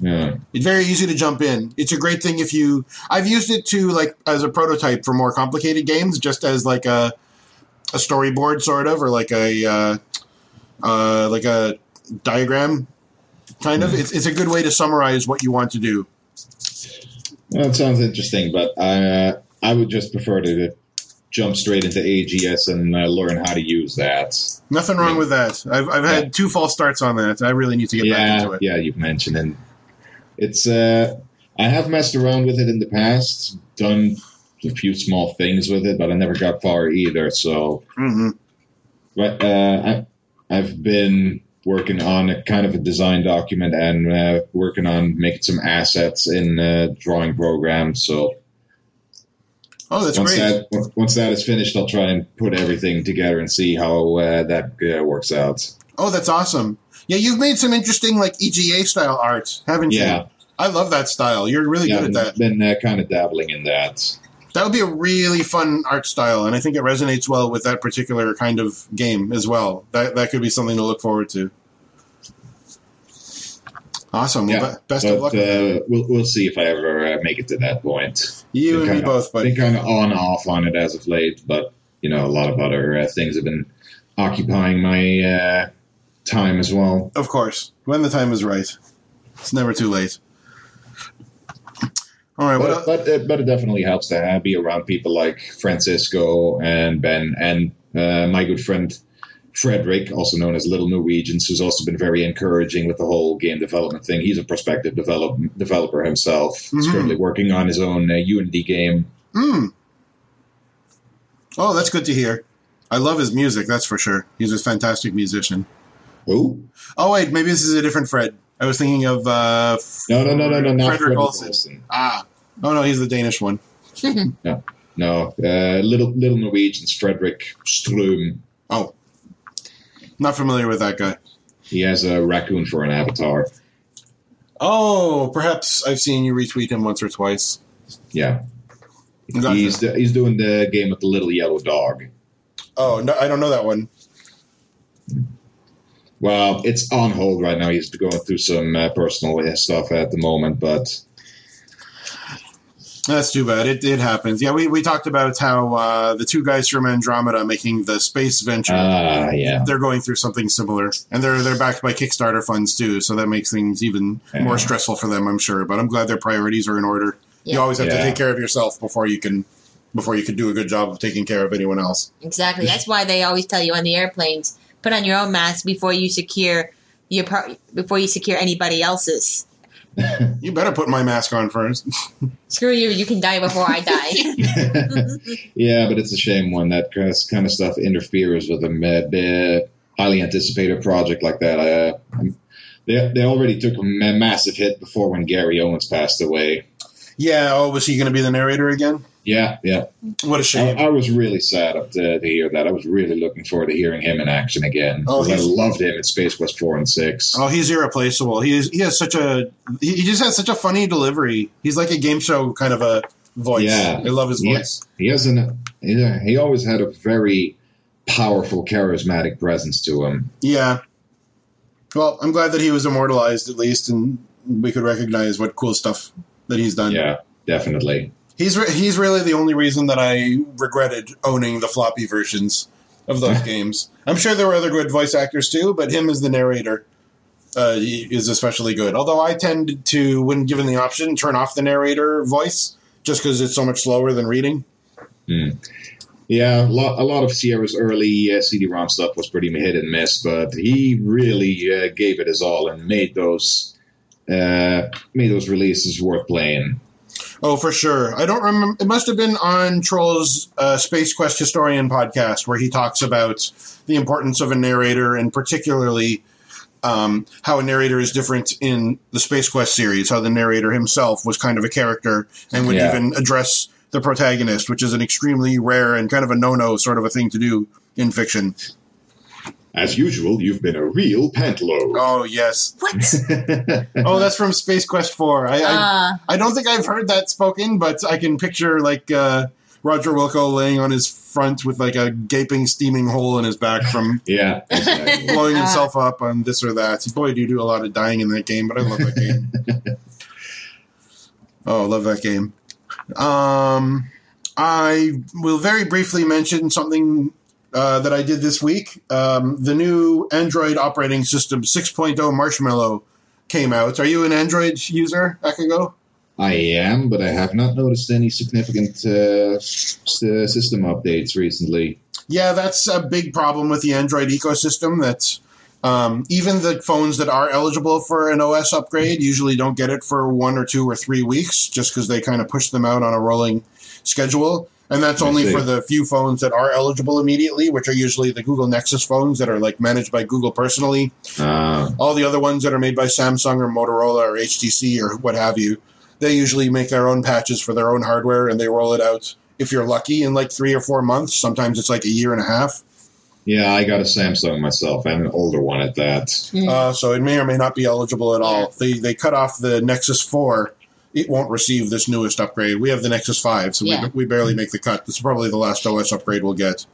Yeah. It's very easy to jump in. It's a great thing if you... I've used it to, like, as a prototype for more complicated games, just as, like, a storyboard, sort of, or like a diagram, kind of. It's a good way to summarize what you want to do. Well, it sounds interesting, but I would just prefer to jump straight into AGS and learn how to use that. Nothing wrong with that. I've had 2 false starts on that. I really need to get back into it. Yeah, you've mentioned it. It's, I have messed around with it in the past, done a few small things with it, but I never got far either. So, but I've been working on a kind of a design document and working on making some assets in drawing programs. So, once that is finished, I'll try and put everything together and see how that works out. Oh, that's awesome. Yeah, you've made some interesting, like, EGA-style art, haven't you? Yeah. I love that style. You're really good at that. I've been kind of dabbling in that. That would be a really fun art style, and I think it resonates well with that particular kind of game as well. That could be something to look forward to. Awesome. Yeah, well, best of luck. We'll see if I ever make it to that point. You and me both, buddy. I've been kind of on-off on it as of late, but, you know, a lot of other things have been occupying my... time as well. Of course. When the time is right. It's never too late. All right. But it definitely helps to be around people like Francisco and Ben and my good friend Frederick, also known as Little Norwegians, who's also been very encouraging with the whole game development thing. He's a prospective developer himself. He's currently working on his own Unity game. Oh, that's good to hear. I love his music, that's for sure. He's a fantastic musician. Who? Oh, wait, maybe this is a different Fred. I was thinking of no, Frederick Olsen. Ah. Oh, no, he's the Danish one. No. Little Norwegians, Frederick Ström. Oh. Not familiar with that guy. He has a raccoon for an avatar. Oh, perhaps I've seen you retweet him once or twice. Yeah. Gotcha. He's doing the game with the little yellow dog. Oh, no, I don't know that one. Well, it's on hold right now. He's going through some personal stuff at the moment, but... That's too bad. It happens. Yeah, we talked about how the 2 guys from Andromeda making the Space Venture, they're going through something similar. And they're backed by Kickstarter funds, too, so that makes things even more stressful for them, I'm sure. But I'm glad their priorities are in order. Yeah. You always have to take care of yourself before you can do a good job of taking care of anyone else. Exactly. That's why they always tell you on the airplanes... Put on your own mask before you secure anybody else's. You better put my mask on first. Screw you! You can die before I die. Yeah, but it's a shame when that kind of stuff interferes with a highly anticipated project like that. They already took a massive hit before when Gary Owens passed away. Yeah. Oh, was he going to be the narrator again? Yeah. What a shame. I was really sad to hear that. I was really looking forward to hearing him in action again. Oh, I loved him in Space Quest 4 and 6. Oh, he's irreplaceable. He just has such a funny delivery. He's like a game show kind of a voice. Yeah. I love his voice. He always had a very powerful, charismatic presence to him. Yeah. Well, I'm glad that he was immortalized at least, and we could recognize what cool stuff that he's done. Yeah, definitely. He's really the only reason that I regretted owning the floppy versions of those games. I'm sure there were other good voice actors too, but him as the narrator is especially good. Although I tend to, when given the option, turn off the narrator voice just because it's so much slower than reading. Yeah, a lot of Sierra's early CD-ROM stuff was pretty hit and miss, but he really gave it his all and made those releases worth playing. Oh, for sure. I don't remember. It must have been on Troll's Space Quest Historian podcast where he talks about the importance of a narrator and particularly how a narrator is different in the Space Quest series, how the narrator himself was kind of a character and would even address the protagonist, which is an extremely rare and kind of a no-no sort of a thing to do in fiction. As usual, you've been a real pantaload. Oh, yes. What? Oh, that's from Space Quest 4. I don't think I've heard that spoken, but I can picture, like, Roger Wilco laying on his front with like a gaping, steaming hole in his back from blowing himself up on this or that. Boy, do you do a lot of dying in that game, but I love that game. Oh, I love that game. I will very briefly mention something that I did this week. The new Android operating system 6.0 Marshmallow came out. Are you an Android user, Akago? I am, but I have not noticed any significant system updates recently. Yeah, that's a big problem with the Android ecosystem. That's even the phones that are eligible for an OS upgrade usually don't get it for 1 or 2 or 3 weeks just because they kind of push them out on a rolling schedule. And that's only for the few phones that are eligible immediately, which are usually the Google Nexus phones that are like managed by Google personally. All the other ones that are made by Samsung or Motorola or HTC or what have you, they usually make their own patches for their own hardware and they roll it out, if you're lucky, in like 3 or 4 months. Sometimes it's like a year and a half. Yeah, I got a Samsung myself and an older one at that. Yeah. So it may or may not be eligible at all. They cut off the Nexus 4. It won't receive this newest upgrade. We have the Nexus 5, so we barely make the cut. This is probably the last OS upgrade we'll get.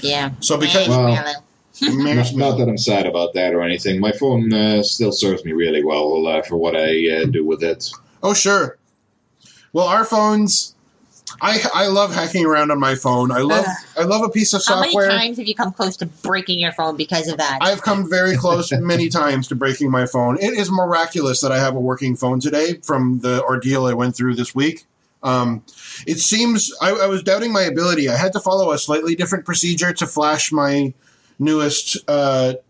Yeah. So because... Well, not that I'm sad about that or anything. My phone still serves me really well for what I do with it. Oh, sure. Well, our phones... I love hacking around on my phone. I love a piece of software. How many times have you come close to breaking your phone because of that? I've come very close many times to breaking my phone. It is miraculous that I have a working phone today from the ordeal I went through this week. It seems I was doubting my ability. I had to follow a slightly different procedure to flash my newest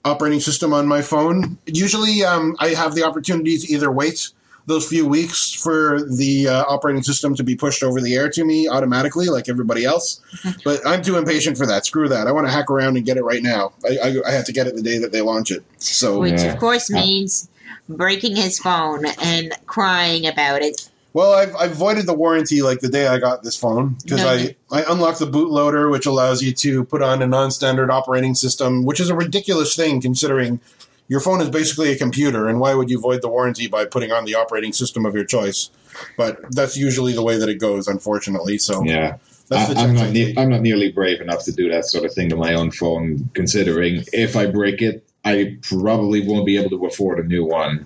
operating system on my phone. Usually I have the opportunity to either wait those few weeks for the operating system to be pushed over the air to me automatically like everybody else. But I'm too impatient for that. Screw that. I want to hack around and get it right now. I have to get it the day that they launch it. So, which, of course, means breaking his phone and crying about it. Well, I've voided the warranty like the day I got this phone because I unlocked the bootloader, which allows you to put on a non-standard operating system, which is a ridiculous thing considering... Your phone is basically a computer, and why would you void the warranty by putting on the operating system of your choice? But that's usually the way that it goes, unfortunately. So I'm not nearly brave enough to do that sort of thing to my own phone, considering if I break it, I probably won't be able to afford a new one.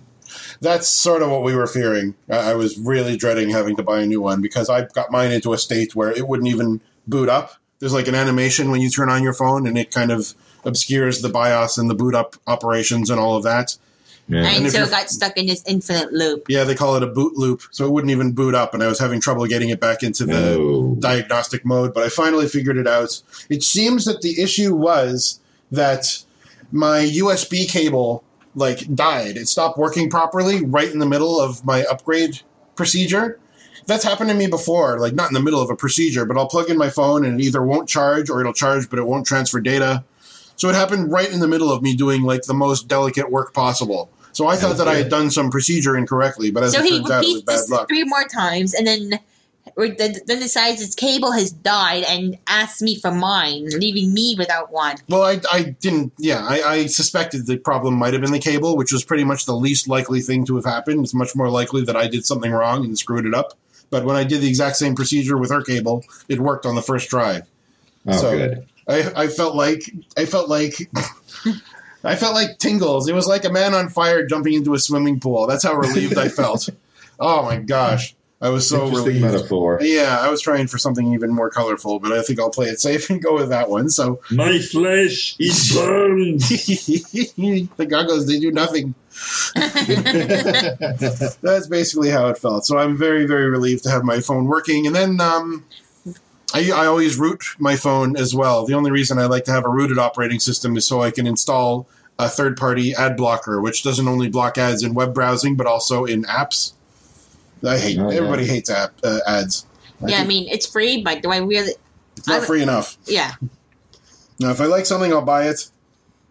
That's sort of what we were fearing. I was really dreading having to buy a new one because I got mine into a state where it wouldn't even boot up. There's like an animation when you turn on your phone, and it kind of obscures the BIOS and the boot up operations and all of that. Yeah. And so it got stuck in this infinite loop. Yeah, they call it a boot loop. So it wouldn't even boot up, and I was having trouble getting it back into the diagnostic mode. But I finally figured it out. It seems that the issue was that my USB cable like died. It stopped working properly right in the middle of my upgrade procedure. That's happened to me before, like not in the middle of a procedure, but I'll plug in my phone and it either won't charge or it'll charge, but it won't transfer data. So it happened right in the middle of me doing like the most delicate work possible. So I thought that I had done some procedure incorrectly, but as it turns out, it was bad luck. So he repeats this 3 more times and then decides its cable has died and asks me for mine, leaving me without one. Well, I didn't, I suspected the problem might have been the cable, which was pretty much the least likely thing to have happened. It's much more likely that I did something wrong and screwed it up. But when I did the exact same procedure with her cable, it worked on the first try. Oh, so good. I felt like tingles. It was like a man on fire jumping into a swimming pool. That's how relieved I felt. Oh my gosh, I was so relieved. Metaphor. Yeah, I was trying for something even more colorful, but I think I'll play it safe and go with that one. So my flesh is burned. The goggles, they do nothing. That's basically how it felt. So I'm very, very relieved to have my phone working. And then I always root my phone as well. The only reason I like to have a rooted operating system is so I can install a third-party ad blocker, which doesn't only block ads in web browsing but also in apps. Everybody hates ads. I mean, it's free, but do I really... It's not free enough. Yeah. Now, if I like something, I'll buy it.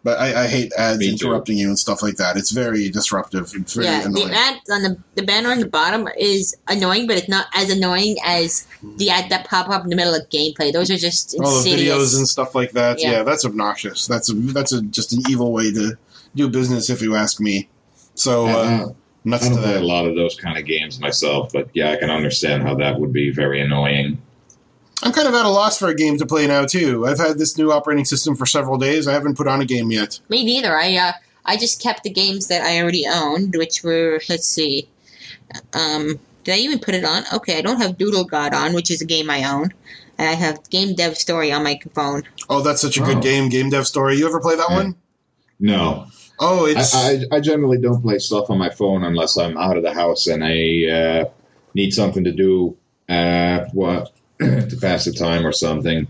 But I hate ads interrupting you and stuff like that. It's very disruptive. It's very annoying. The ad on the banner on the bottom is annoying, but it's not as annoying as the ads that pop up in the middle of gameplay. Those are just insidious. All the videos and stuff like that. Yeah, that's obnoxious. That's just an evil way to do business, if you ask me. So nuts to that. I don't play a lot of those kind of games myself, but yeah, I can understand how that would be very annoying. I'm kind of at a loss for a game to play now, too. I've had this new operating system for several days. I haven't put on a game yet. Me neither. I just kept the games that I already owned, which were, let's see. Did I even put it on? Okay, I don't have Doodle God on, which is a game I own. And I have Game Dev Story on my phone. Oh, that's such a good game, Game Dev Story. You ever play that one? No. Oh, it's... I generally don't play stuff on my phone unless I'm out of the house and I need something to do to pass the time or something.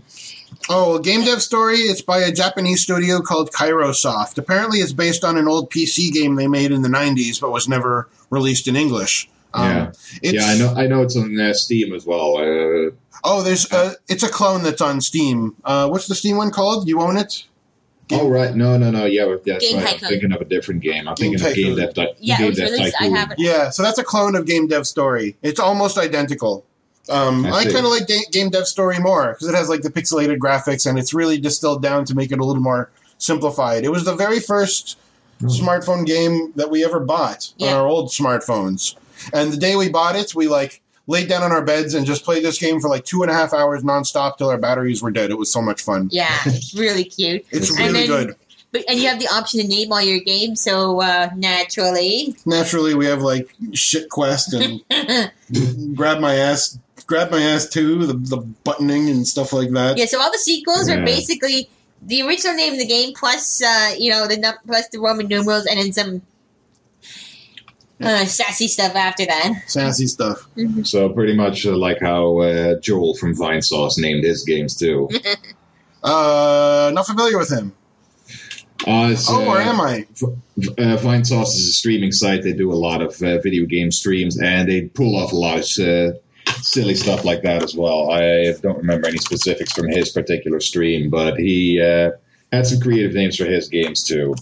Oh, Game Dev Story, it's by a Japanese studio called Kairosoft. Apparently it's based on an old PC game they made in the 90s but was never released in English. I know it's on Steam as well. It's a clone that's on Steam. What's the Steam one called? You own it? I'm thinking of a different game. I'm thinking of Game Dev Tycoon. Yeah, so that's a clone of Game Dev Story. It's almost identical. I kind of like Game Dev Story more because it has like the pixelated graphics and it's really distilled down to make it a little more simplified. It was the very first smartphone game that we ever bought on our old smartphones. And the day we bought it, we like laid down on our beds and just played this game for like 2.5 hours nonstop till our batteries were dead. It was so much fun. Yeah, it's really cute. It's really good. And you have the option to name all your games, so naturally, we have like Shit Quest and Grab My Ass 2, the buttoning and stuff like that. Yeah, so all the sequels are basically the original name of the game plus plus the Roman numerals and then some. Sassy stuff after that. Sassy stuff. Mm-hmm. So pretty much like how Joel from Vine Sauce named his games too. Not familiar with him. Or am I? Vine Sauce is a streaming site. They do a lot of video game streams, and they pull off a lot of silly stuff like that as well. I don't remember any specifics from his particular stream, but he had some creative names for his games too.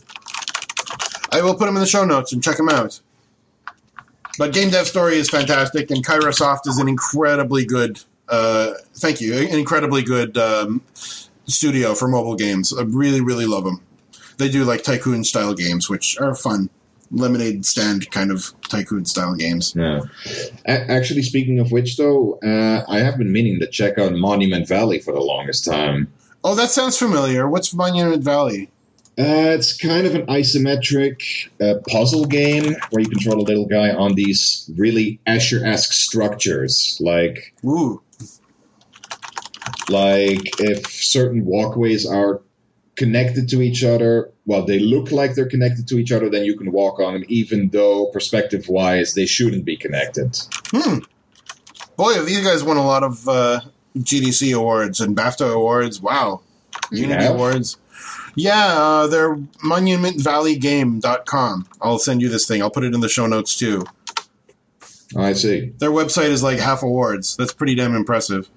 I will put them in the show notes and check them out. But Game Dev Story is fantastic, and Kairosoft is an incredibly good, studio for mobile games. I really, really love them. They do like tycoon-style games, which are fun. Lemonade stand kind of tycoon-style games. Yeah. Actually, speaking of which, though, I have been meaning to check out Monument Valley for the longest time. Oh, that sounds familiar. What's Monument Valley? It's kind of an isometric puzzle game where you control a little guy on these really Escher-esque structures. Like if certain walkways are connected to each other, well, they look like they're connected to each other, then you can walk on them, even though perspective-wise they shouldn't be connected. Boy, these guys won a lot of GDC awards and BAFTA awards. Wow. Unity awards. Yeah, they're monumentvalley.com. I'll send you this thing. I'll put it in the show notes, too. I see. Their website is like half awards. That's pretty damn impressive.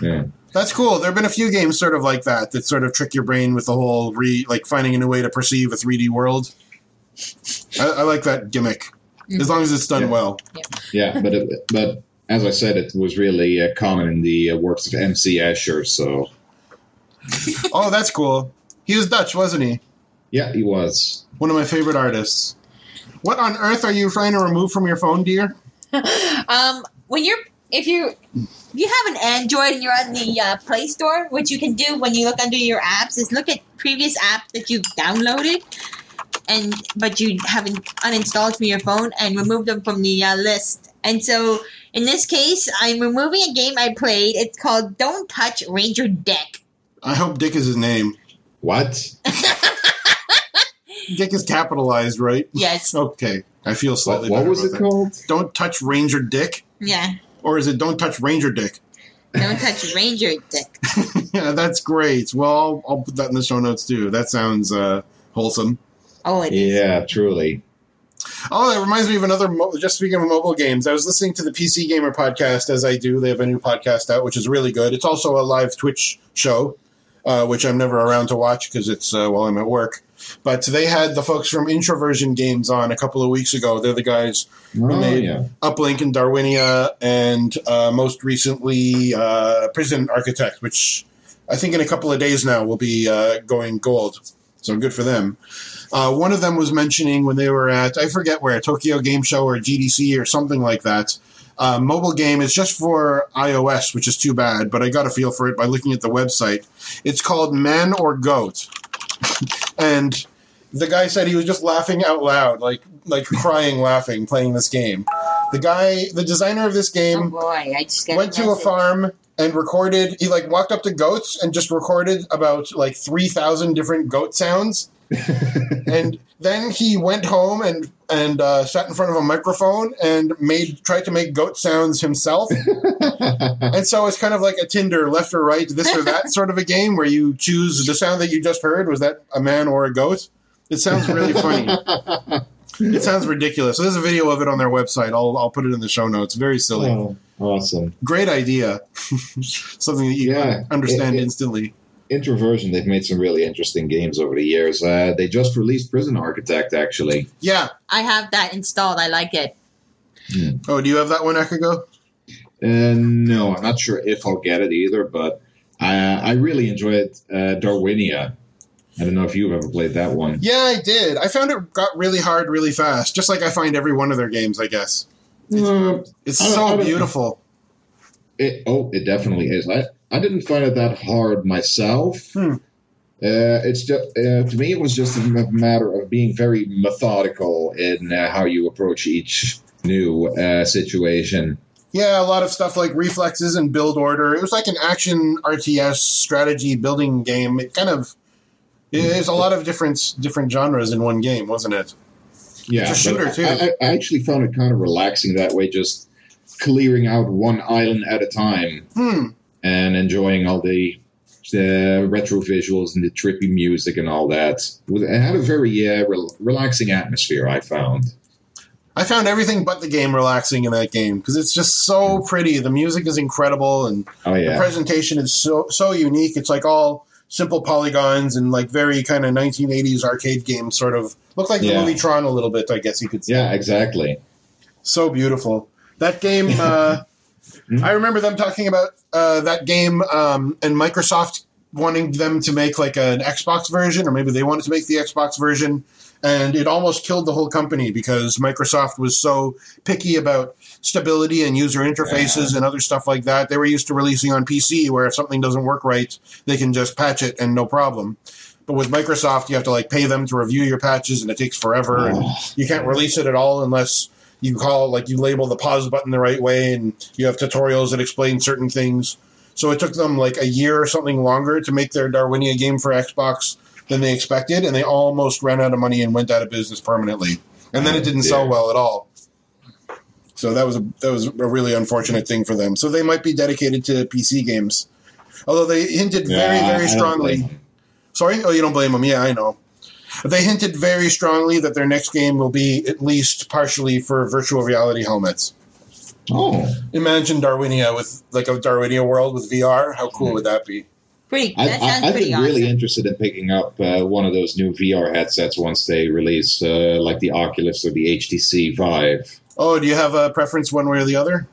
Yeah. That's cool. There have been a few games sort of like that sort of trick your brain with the whole, finding a new way to perceive a 3D world. I like that gimmick, as long as it's done well. Yeah, but as I said, it was really common in the works of M.C. Escher, so... Oh, that's cool. He was Dutch, wasn't he? Yeah, he was. One of my favorite artists. What on earth are you trying to remove from your phone, dear? If you have an Android and you're on the Play Store, what you can do when you look under your apps is look at previous apps that you've downloaded, but you haven't uninstalled from your phone and remove them from the list. And so in this case, I'm removing a game I played. It's called Don't Touch Ranger Dick. I hope Dick is his name. What? Dick is capitalized, right? Yes. Okay. I feel slightly better about that. What was it called? Don't Touch Ranger Dick? Yeah. Or is it Don't Touch Ranger Dick? Don't Touch Ranger Dick. Yeah, that's great. Well, I'll put that in the show notes, too. That sounds wholesome. Oh, it is. Yeah, truly. Oh, that reminds me of another, just speaking of mobile games, I was listening to the PC Gamer podcast, as I do. They have a new podcast out, which is really good. It's also a live Twitch show. Which I'm never around to watch because it's while I'm at work. But they had the folks from Introversion Games on a couple of weeks ago. They're the guys who made Uplink and Darwinia and most recently Prison Architect, which I think in a couple of days now will be going gold. So good for them. One of them was mentioning when they were at, I forget where, Tokyo Game Show or GDC or something like that, mobile game. It's just for iOS, which is too bad, but I got a feel for it by looking at the website. It's called Man or Goat. And the guy said he was just laughing out loud, like crying, laughing, playing this game. The guy, the designer of this game, went to a farm and recorded. He like walked up to goats and just recorded about like 3,000 different goat sounds. And then he went home and sat in front of a microphone and tried to make goat sounds himself. And so it's kind of like a Tinder left or right, this or that sort of a game where you choose the sound that you just heard. Was that a man or a goat? It sounds really funny. It sounds ridiculous. So there's a video of it on their website. I'll put it in the show notes. Very silly. Oh, awesome. Great idea. Something that you can understand instantly. Introversion, they've made some really interesting games over the years. They just released Prison Architect, actually. Yeah. I have that installed. I like it. Yeah. Oh, do you have that one, Akago? No, I'm not sure if I'll get it either, but I really enjoyed Darwinia. I don't know if you've ever played that one. Yeah, I did. I found it got really hard really fast, just like I find every one of their games, I guess. It's so beautiful. It definitely is. I didn't find it that hard myself. It's just to me, it was just a matter of being very methodical in how you approach each new situation. Yeah, a lot of stuff like reflexes and build order. It was like an action RTS strategy building game. It kind of is a lot of different genres in one game, wasn't it? Yeah, it's a shooter too. I actually found it kind of relaxing that way, just clearing out one island at a time. And enjoying all the retro visuals and the trippy music and all that. It had a very relaxing atmosphere, I found. I found everything but the game relaxing in that game because it's just so pretty. The music is incredible and the presentation is so unique. It's like all simple polygons and like very kind of 1980s arcade game sort of. Looked like the movie Tron a little bit, I guess you could say. Yeah, exactly. So beautiful. That game... I remember them talking about that game and Microsoft wanting them to make like an Xbox version, or maybe they wanted to make the Xbox version, and it almost killed the whole company because Microsoft was so picky about stability and user interfaces and other stuff like that. They were used to releasing on PC where if something doesn't work right, they can just patch it and no problem. But with Microsoft, you have to like pay them to review your patches and it takes forever and you can't release it at all unless... You call, like, you label the pause button the right way, and you have tutorials that explain certain things. So it took them, like, a year or something longer to make their Darwinia game for Xbox than they expected, and they almost ran out of money and went out of business permanently. And then it didn't sell well at all. So that was a really unfortunate thing for them. So they might be dedicated to PC games. Although they hinted very, very strongly. Sorry? Oh, you don't blame them. Yeah, I know. They hinted very strongly that their next game will be at least partially for virtual reality helmets. Oh. Imagine Darwinia with, like, a Darwinia world with VR. How cool would that be? I've been really interested in picking up one of those new VR headsets once they release, like, the Oculus or the HTC Vive. Oh, do you have a preference one way or the other?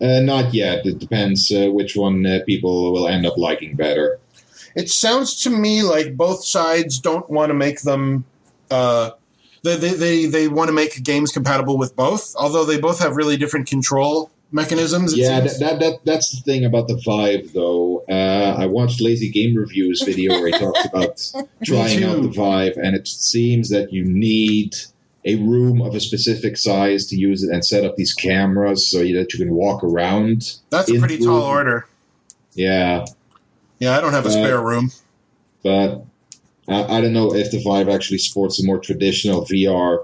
Not yet. It depends which one people will end up liking better. It sounds to me like both sides don't want to make them they want to make games compatible with both, although they both have really different control mechanisms. Yeah, that's the thing about the Vive, though. I watched Lazy Game Review's video where he talks about trying out the Vive, and it seems that you need a room of a specific size to use it and set up these cameras so that you can walk around. That's a pretty tall order. Yeah. Yeah, I don't have a spare room. But I don't know if the Vive actually sports the more traditional VR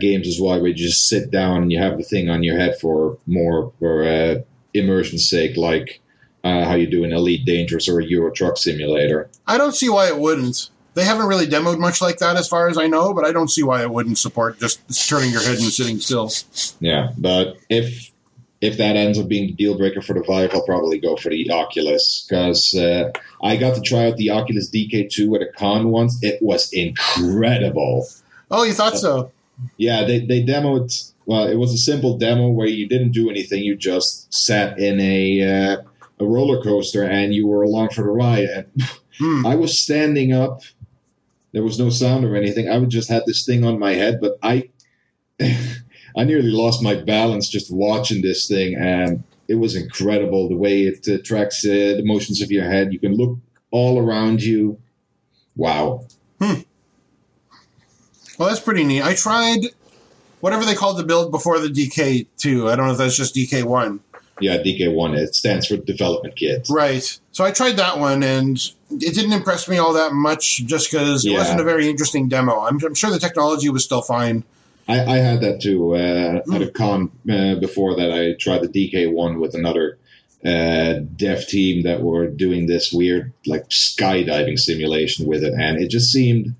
games as well, where you just sit down and you have the thing on your head for immersion's sake, like how you do in Elite Dangerous or a Euro Truck Simulator. I don't see why it wouldn't. They haven't really demoed much like that as far as I know, but I don't see why it wouldn't support just turning your head and sitting still. Yeah, but if that ends up being the deal breaker for the Vive, I'll probably go for the Oculus because I got to try out the Oculus DK2 at a con once. It was incredible. Oh, you thought so? Yeah, they demoed. Well, it was a simple demo where you didn't do anything. You just sat in a roller coaster and you were along for the ride. And I was standing up. There was no sound or anything. I just had this thing on my head, but I I nearly lost my balance just watching this thing, and it was incredible the way it tracks the motions of your head. You can look all around you. Wow. Hmm. Well, that's pretty neat. I tried whatever they called the build before the DK2. I don't know if that's just DK1. Yeah, DK1. It stands for Development Kit. Right. So I tried that one, and it didn't impress me all that much just because it wasn't a very interesting demo. I'm sure the technology was still fine. I had that, too. At a con before that, I tried the DK1 with another dev team that were doing this weird like skydiving simulation with it, and it just seemed...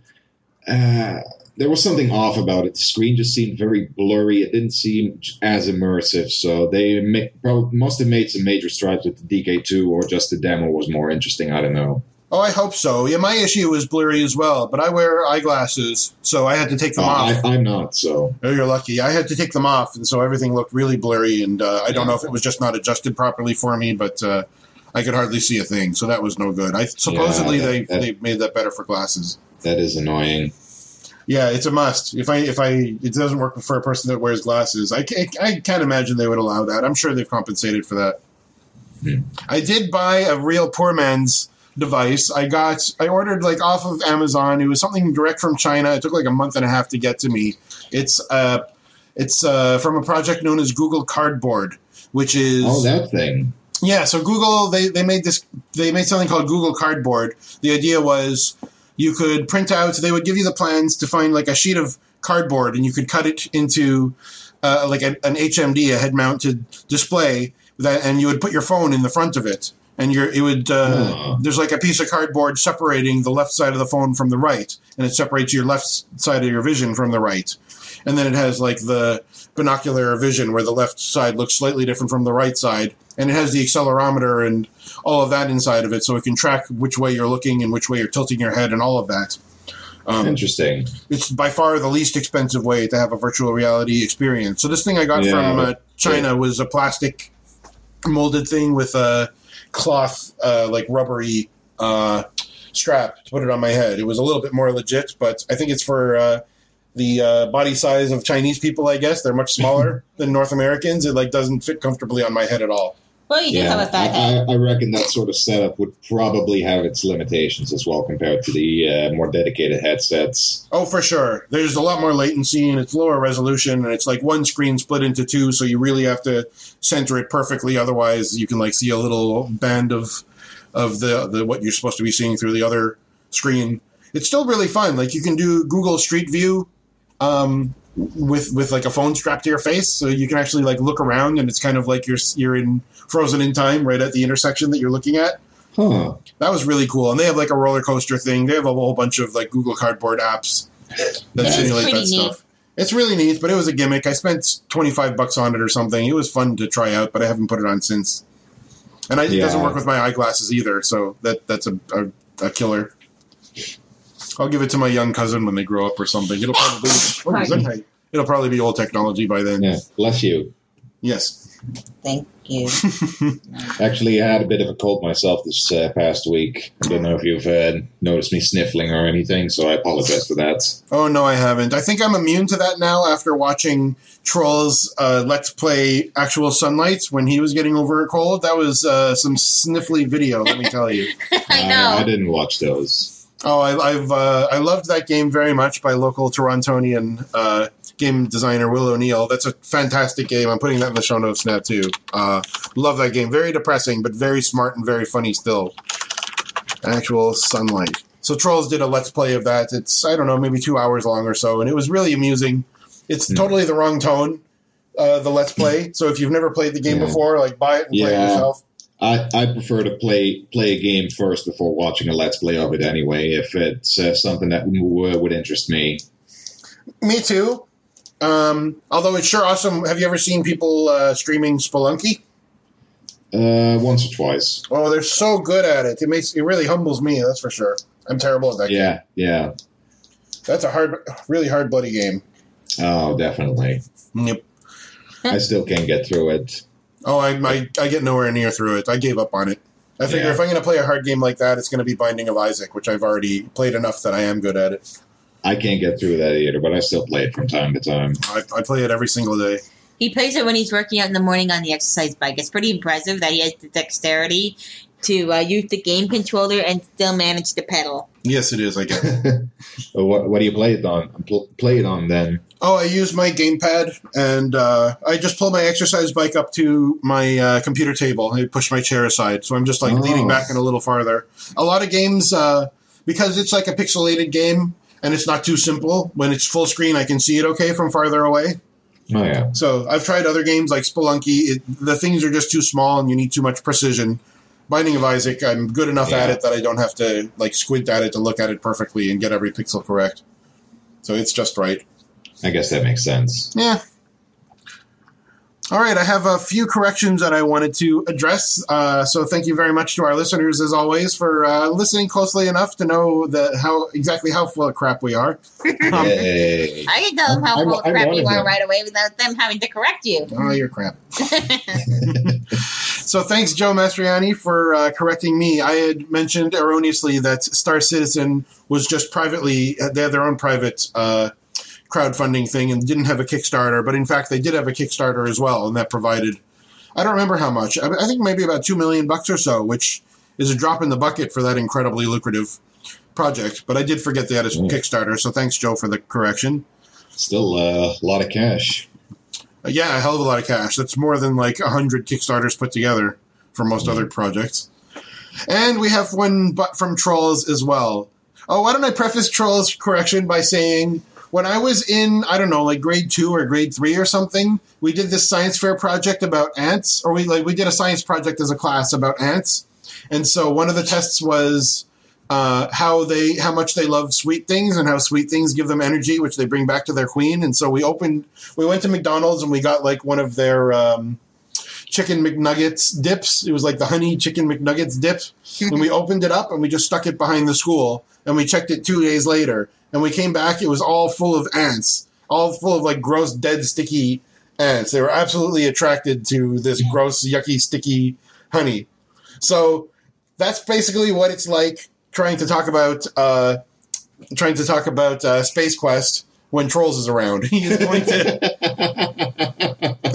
there was something off about it. The screen just seemed very blurry. It didn't seem as immersive. So they probably must have made some major strides with the DK2, or just the demo was more interesting. I don't know. Oh, I hope so. Yeah, my issue was blurry as well, but I wear eyeglasses, so I had to take them off. I'm not, so... Oh, you're lucky. I had to take them off, and so everything looked really blurry, and I don't know if it was just not adjusted properly for me, but I could hardly see a thing, so that was no good. Supposedly they made that better for glasses. That is annoying. Yeah, it's a must. If it doesn't work for a person that wears glasses, I can't imagine they would allow that. I'm sure they've compensated for that. Hmm. I did buy a real poor man's device. I ordered like off of Amazon. It was something direct from China. It took like a month and a half to get to me. It's from a project known as Google Cardboard, which is that thing. Yeah, so Google they made something called Google Cardboard. The idea was, you could print out, they would give you the plans to find like a sheet of cardboard, and you could cut it into like an HMD, a head-mounted display, and you would put your phone in the front of it. And there's like a piece of cardboard separating the left side of the phone from the right, and it separates your left side of your vision from the right. And then it has like the binocular vision where the left side looks slightly different from the right side. And it has the accelerometer and all of that inside of it, so it can track which way you're looking and which way you're tilting your head and all of that. Interesting. It's by far the least expensive way to have a virtual reality experience. So this thing I got from China was a plastic molded thing with a cloth, like rubbery strap to put it on my head. It was a little bit more legit, but I think it's for... The body size of Chinese people, I guess. They're much smaller than North Americans. It like doesn't fit comfortably on my head at all. Well, you do have a fat head. I reckon that sort of setup would probably have its limitations as well compared to the more dedicated headsets. Oh, for sure. There's a lot more latency, and it's lower resolution, and it's like one screen split into two, so you really have to center it perfectly. Otherwise, you can like see a little band of the what you're supposed to be seeing through the other screen. It's still really fun. Like you can do Google Street View with like a phone strapped to your face, so you can actually like look around, and it's kind of like you're in frozen in time right at the intersection that you're looking at. Huh. That was really cool. And they have like a roller coaster thing. They have a whole bunch of like Google Cardboard apps that simulate that stuff. It's really neat, but it was a gimmick. I spent $25 on it or something. It was fun to try out, but I haven't put it on since. And it doesn't work with my eyeglasses either, so that's a killer. I'll give it to my young cousin when they grow up or something. It'll probably be old technology by then. Yeah, bless you. Yes. Thank you. Actually, I had a bit of a cold myself this past week. I don't know if you've noticed me sniffling or anything, so I apologize for that. Oh, no, I haven't. I think I'm immune to that now after watching Troll's Let's Play Actual Sunlight when he was getting over a cold. That was some sniffly video, let me tell you. I know. I didn't watch those. Oh, I loved that game very much by local Torontonian game designer Will O'Neill. That's a fantastic game. I'm putting that in the show notes now, too. Love that game. Very depressing, but very smart and very funny still. Actual Sunlight. So Trolls did a Let's Play of that. It's, I don't know, maybe 2 hours long or so, and it was really amusing. It's totally the wrong tone, the Let's Play. So if you've never played the game before, like buy it and play it yourself. I prefer to play a game first before watching a Let's Play of it anyway, if it's something that would interest me. Me too. Although it's sure awesome. Have you ever seen people streaming Spelunky? Once or twice. Oh, they're so good at it. It really humbles me, that's for sure. I'm terrible at that game. Yeah. That's a really hard bloody game. Oh, definitely. Yep. I still can't get through it. Oh, I get nowhere near through it. I gave up on it. I figure if I'm going to play a hard game like that, it's going to be Binding of Isaac, which I've already played enough that I am good at it. I can't get through that either, but I still play it from time to time. I play it every single day. He plays it when he's working out in the morning on the exercise bike. It's pretty impressive that he has the dexterity to use the game controller and still manage the pedal. Yes, it is, I guess. What do you play it on? Play it on then. Oh, I use my gamepad, and I just pull my exercise bike up to my computer table. I push my chair aside, so I'm just like leaning back and a little farther. A lot of games, because it's like a pixelated game, and it's not too simple. When it's full screen, I can see it okay from farther away. Oh, yeah. So I've tried other games like Spelunky. The things are just too small, and you need too much precision. Binding of Isaac, I'm good enough at it that I don't have to like squint at it to look at it perfectly and get every pixel correct. So it's just right. I guess that makes sense. Yeah. All right, I have a few corrections that I wanted to address. So thank you very much to our listeners, as always, for listening closely enough to know how full of crap we are. I can tell them how full of crap you are right away without them having to correct you. Oh, you're crap. So thanks, Joe Mastriani, for correcting me. I had mentioned erroneously that Star Citizen was just privately, they had their own private crowdfunding thing and didn't have a Kickstarter, but in fact they did have a Kickstarter as well, and that provided, I don't remember how much, I think maybe about $2 million or so, which is a drop in the bucket for that incredibly lucrative project, but I did forget they had a Kickstarter, so thanks, Joe, for the correction. Still a lot of cash. Yeah, a hell of a lot of cash. That's more than like 100 Kickstarters put together for most other projects. And we have one from Trolls as well. Oh, why don't I preface Trolls' correction by saying, when I was in, I don't know, like grade 2 or grade 3 or something, we did this science fair project about ants, or we did a science project as a class about ants. And so one of the tests was how much they love sweet things and how sweet things give them energy, which they bring back to their queen. And so we went to McDonald's and we got like one of their chicken McNuggets dips. It was like the honey chicken McNuggets dip. And we opened it up and we just stuck it behind the school and we checked it 2 days later. And we came back, it was all full of ants, all full of like gross, dead, sticky ants. They were absolutely attracted to this gross, yucky, sticky honey. So that's basically what it's like trying to talk about Space Quest when Trolls is around. He's going to.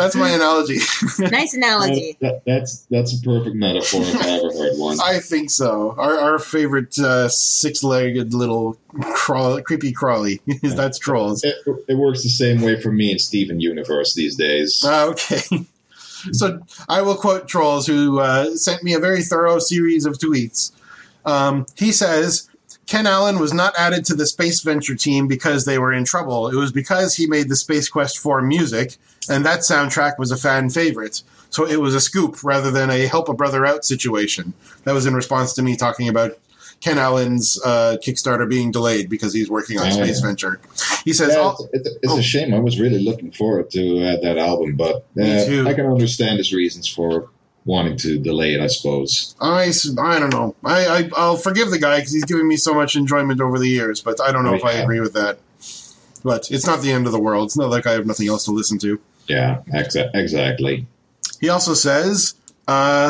That's my analogy. Nice analogy. That's a perfect metaphor if I ever heard one. I think so. Our favorite six-legged little creepy crawly. That's Trolls. It works the same way for me and Steven Universe these days. Okay. So I will quote Trolls, who sent me a very thorough series of tweets. He says, Ken Allen was not added to the Space Venture team because they were in trouble. It was because he made the Space Quest 4 music, and that soundtrack was a fan favorite. So it was a scoop rather than a help a brother out situation. That was in response to me talking about Ken Allen's Kickstarter being delayed because he's working on Space Venture. He says, it's a shame. I was really looking forward to that album, but I can understand his reasons for wanting to delay it, I suppose. I don't know. I'll forgive the guy because he's given me so much enjoyment over the years, but I don't know if I agree with that. But it's not the end of the world. It's not like I have nothing else to listen to. Yeah, exactly. He also says,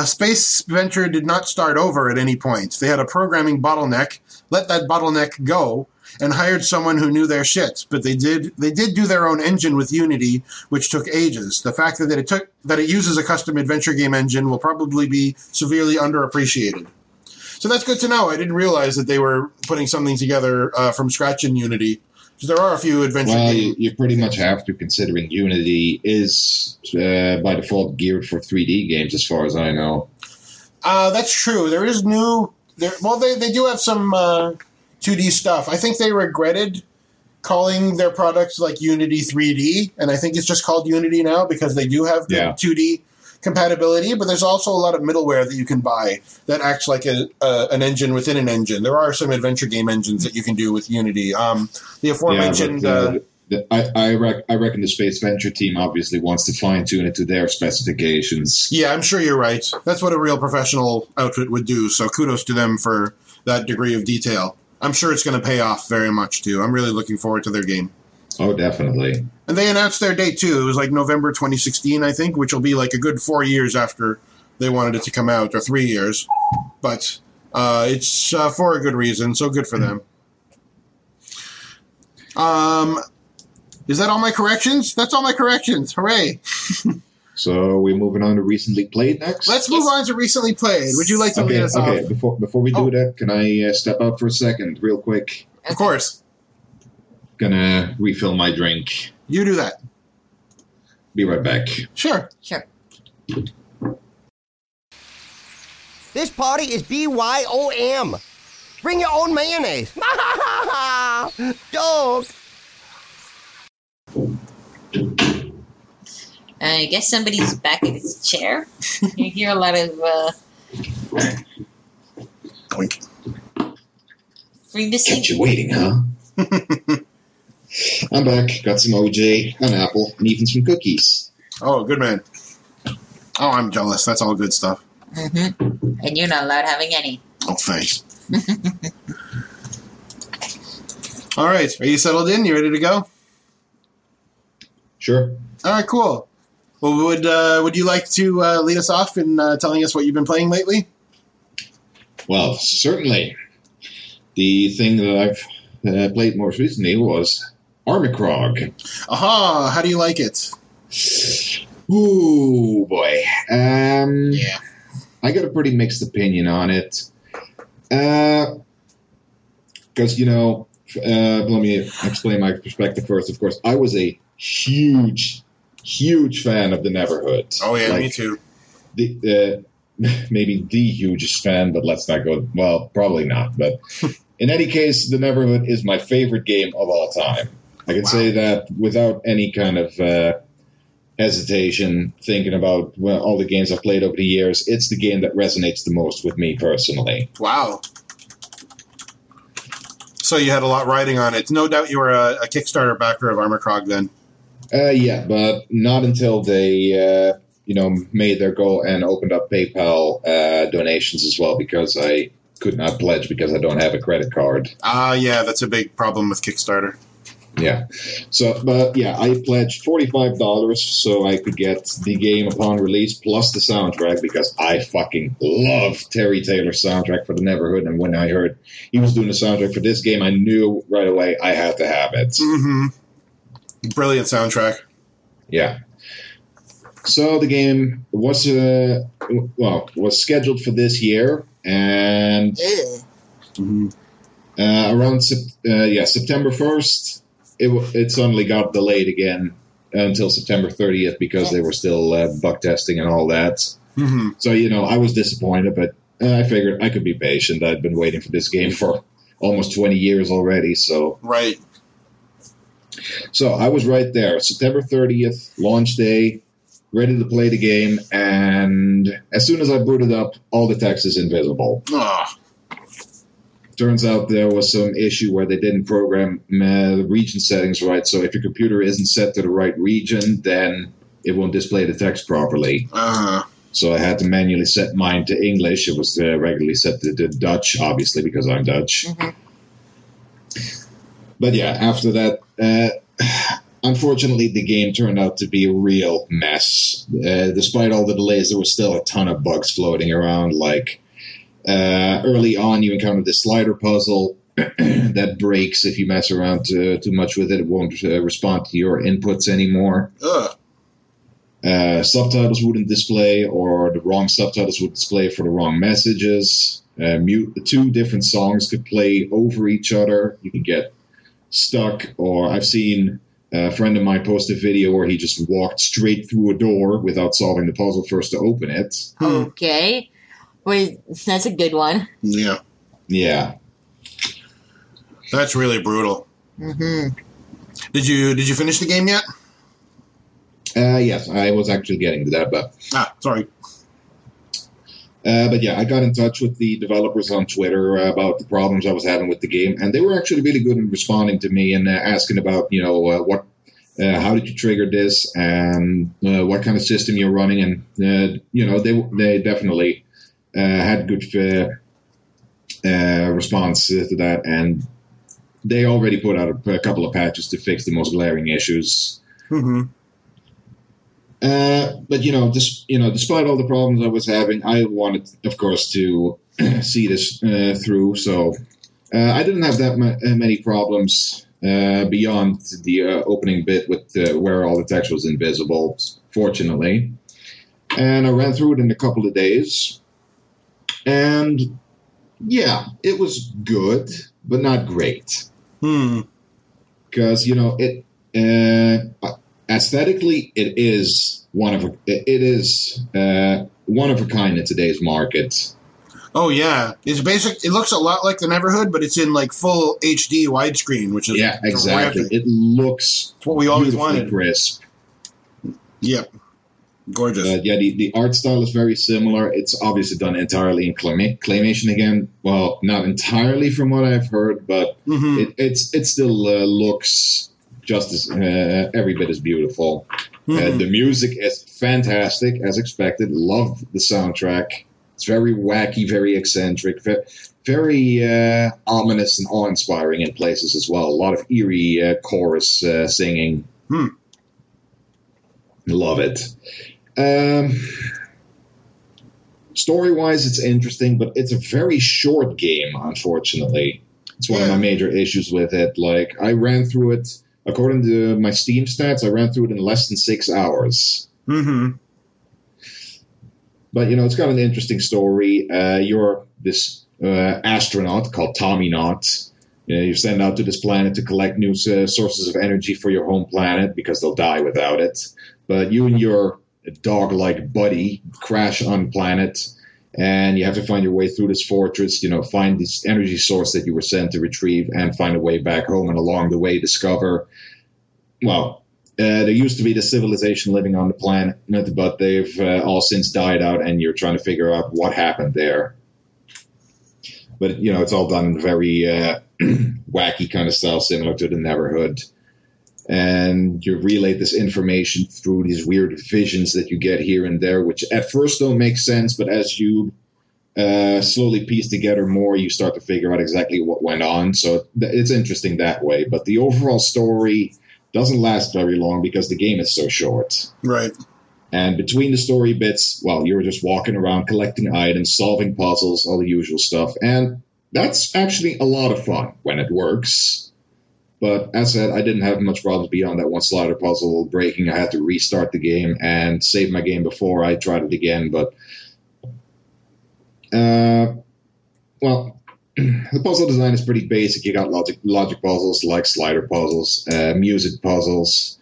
Space Venture did not start over at any point. They had a programming bottleneck, let that bottleneck go, and hired someone who knew their shit. But they did do their own engine with Unity, which took ages. The fact that it uses a custom adventure game engine will probably be severely underappreciated. So that's good to know. I didn't realize that they were putting something together from scratch in Unity. There are a few adventure games. You pretty much have to, considering Unity is by default geared for 3D games, as far as I know. That's true. There is new. They do have some 2D stuff. I think they regretted calling their products like Unity 3D, and I think it's just called Unity now because they do have the 2D compatibility, but there's also a lot of middleware that you can buy that acts like an engine within an engine. There are some adventure game engines that you can do with Unity. The aforementioned... I reckon the Space Venture team obviously wants to fine-tune it to their specifications. Yeah, I'm sure you're right. That's what a real professional outfit would do, so kudos to them for that degree of detail. I'm sure it's going to pay off very much, too. I'm really looking forward to their game. Oh, definitely. And they announced their date, too. It was like November 2016, I think, which will be like a good 4 years after they wanted it to come out, or 3 years. But it's for a good reason, so good for them. Is that all my corrections? That's all my corrections. Hooray. So we're moving on to Recently Played next? Let's move on to Recently Played. Would you like to lead us off? Okay, before we do that, can I step out for a second real quick? Of course. Gonna refill my drink. You do that. Be right back. Sure. Sure. This party is BYOM. Bring your own mayonnaise. Dog. I guess somebody's back in his chair. You hear a lot of Boink. Kept you waiting, huh? I'm back. Got some OJ, an apple, and even some cookies. Oh, good man. Oh, I'm jealous. That's all good stuff. Mm-hmm. And you're not allowed having any. Oh, thanks. All right. Are you settled in? You ready to go? Sure. All right, cool. Well, would you like to lead us off in telling us what you've been playing lately? Well, certainly. The thing that I've played most recently was Armicrog. Aha! How do you like it? Ooh, boy. Yeah. I got a pretty mixed opinion on it. Because, you know, let me explain my perspective first. Of course, I was a huge fan of The Neverhood. Oh, yeah, like, me too. Maybe the hugest fan, but let's not go... Well, probably not, but... In any case, The Neverhood is my favorite game of all time. I can say that without any kind of hesitation, thinking about all the games I've played over the years. It's the game that resonates the most with me personally. Wow. So you had a lot riding on it. No doubt you were a Kickstarter backer of Armicrog then. Yeah, but not until they made their goal and opened up PayPal donations as well, because I could not pledge because I don't have a credit card. Yeah, that's a big problem with Kickstarter. Yeah. So, but yeah, I pledged $45 so I could get the game upon release plus the soundtrack, because I fucking love Terry Taylor's soundtrack for The Neverhood. And when I heard he was doing the soundtrack for this game, I knew right away I had to have it. Mm-hmm. Brilliant soundtrack. Yeah. So the game was scheduled for this year, and around September 1st, it suddenly got delayed again until September 30th because they were still bug testing and all that. Mm-hmm. So, you know, I was disappointed, but I figured I could be patient. I'd been waiting for this game for almost 20 years already, so... Right. So I was right there. September 30th, launch day, ready to play the game, and as soon as I booted up, all the text is invisible. Ah. Turns out there was some issue where they didn't program the region settings right, so if your computer isn't set to the right region, then it won't display the text properly. Uh-huh. So I had to manually set mine to English. It was regularly set to Dutch, obviously, because I'm Dutch. Mm-hmm. But yeah, after that, unfortunately, the game turned out to be a real mess. Despite all the delays, there was still a ton of bugs floating around. Like, early on, you encountered this slider puzzle that breaks if you mess around too much with it. It won't respond to your inputs anymore. Ugh. Subtitles wouldn't display, or the wrong subtitles would display for the wrong messages. Two different songs could play over each other. You could get stuck, or I've seen a friend of mine post a video where he just walked straight through a door without solving the puzzle first to open it. Okay. Wait, that's a good one. Yeah. Yeah. That's really brutal. Mm-hmm. Did you finish the game yet? Yes, I was actually getting to that, but... Ah, sorry. But yeah, I got in touch with the developers on Twitter about the problems I was having with the game, and they were actually really good in responding to me and asking about, you know, how did you trigger this, and what kind of system you're running, and you know, they definitely had good response to that, and they already put out a couple of patches to fix the most glaring issues. Mm-hmm. But, you know, despite all the problems I was having, I wanted, of course, to see this through. So I didn't have that many problems beyond the opening bit with where all the text was invisible, fortunately. And I ran through it in a couple of days. And yeah, it was good, but not great. Because, you know, it aesthetically, it is one of a kind in today's market. Oh yeah, it looks a lot like The Neighborhood, but it's in like full HD widescreen, which is exactly. It looks what we always wanted. Crisp. Yep, gorgeous. The art style is very similar. It's obviously done entirely in claymation again. Well, not entirely from what I've heard, but it still looks just as every bit as beautiful. The music is fantastic, as expected. Love the soundtrack. It's very wacky, very eccentric, very ominous and awe-inspiring in places as well. A lot of eerie chorus singing. Love it. Story-wise, it's interesting, but it's a very short game, unfortunately. It's one of my major issues with it. Like, I ran through it, according to my Steam stats, I ran through it in less than 6 hours. But, you know, it's got an interesting story. You're this astronaut called Tommyknot. You know, you're sent out to this planet to collect new sources of energy for your home planet because they'll die without it. But you and your dog-like buddy crash on planet, and you have to find your way through this fortress, you know, find this energy source that you were sent to retrieve and find a way back home, and along the way discover, well... there used to be the civilization living on the planet, but they've all since died out, and you're trying to figure out what happened there. But, you know, it's all done in a very wacky kind of style, similar to The Neighborhood. And you relay this information through these weird visions that you get here and there, which at first don't make sense, but as you slowly piece together more, you start to figure out exactly what went on. So it's interesting that way. But the overall story... doesn't last very long because the game is so short. Right. And between the story bits, well, you're just walking around, collecting items, solving puzzles, all the usual stuff. And that's actually a lot of fun when it works. But as I said, I didn't have much problems beyond that one slider puzzle breaking. I had to restart the game and save my game before I tried it again. But, well... the puzzle design is pretty basic. You got logic puzzles, like slider puzzles, music puzzles,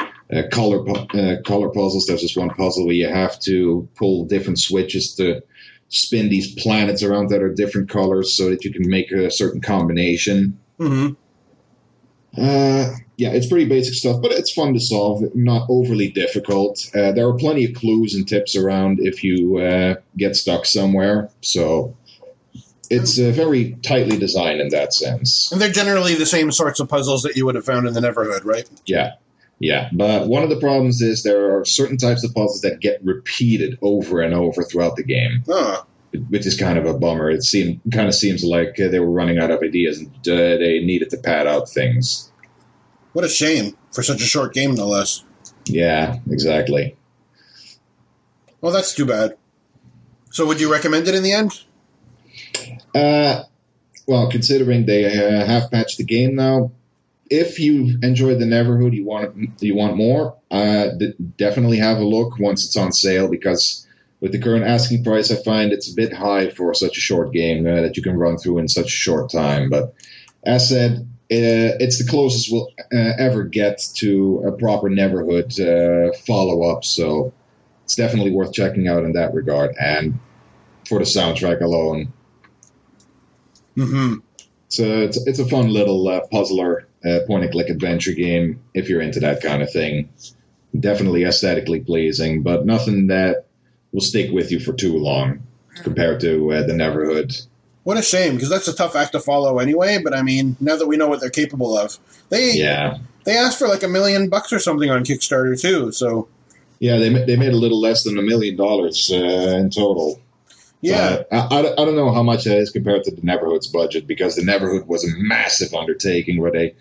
color puzzles. There's this one puzzle where you have to pull different switches to spin these planets around that are different colors so that you can make a certain combination. Yeah, it's pretty basic stuff, but it's fun to solve, not overly difficult. There are plenty of clues and tips around if you get stuck somewhere, so... it's very tightly designed in that sense. And they're generally the same sorts of puzzles that you would have found in The Neighborhood, right? Yeah, yeah. But one of the problems is there are certain types of puzzles that get repeated over and over throughout the game, which is kind of a bummer. It seems like they were running out of ideas and they needed to pad out things. What a shame for such a short game, no less. Yeah, exactly. Well, that's too bad. So would you recommend it in the end? Well, considering they have patched the game now, if you enjoyed The Neighborhood, you want more, definitely have a look once it's on sale, because with the current asking price, I find it's a bit high for such a short game that you can run through in such a short time. But as said, it's the closest we'll ever get to a proper Neighborhood follow-up, so it's definitely worth checking out in that regard, and for the soundtrack alone. So it's a fun little puzzler, point-and-click adventure game if you're into that kind of thing. Definitely aesthetically pleasing, but nothing that will stick with you for too long compared to The Neighborhood. What a shame, because that's a tough act to follow anyway, but I mean, now that we know what they're capable of. They asked for like $1 million or something on Kickstarter too, so... yeah, they made a little less than $1 million in total. Yeah, I don't know how much that is compared to The Neighborhood's budget, because The Neighborhood was a massive undertaking where they,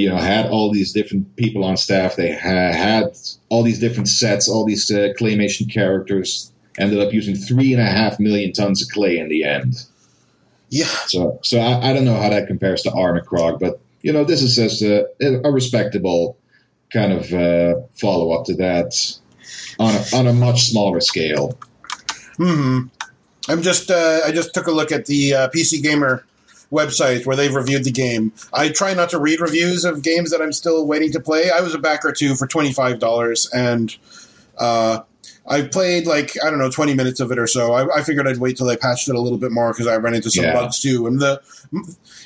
you know, had all these different people on staff. They had all these different sets, all these claymation characters. Ended up using 3.5 million tons of clay in the end. Yeah. So I don't know how that compares to Armacrog, but you know, this is just a respectable kind of follow-up to that on a much smaller scale. Mm-hmm. I just took a look at the PC Gamer website where they've reviewed the game. I try not to read reviews of games that I'm still waiting to play. I was a backer too for $25, and I played, like, I don't know, 20 minutes of it or so. I figured I'd wait till they patched it a little bit more because I ran into some bugs too. And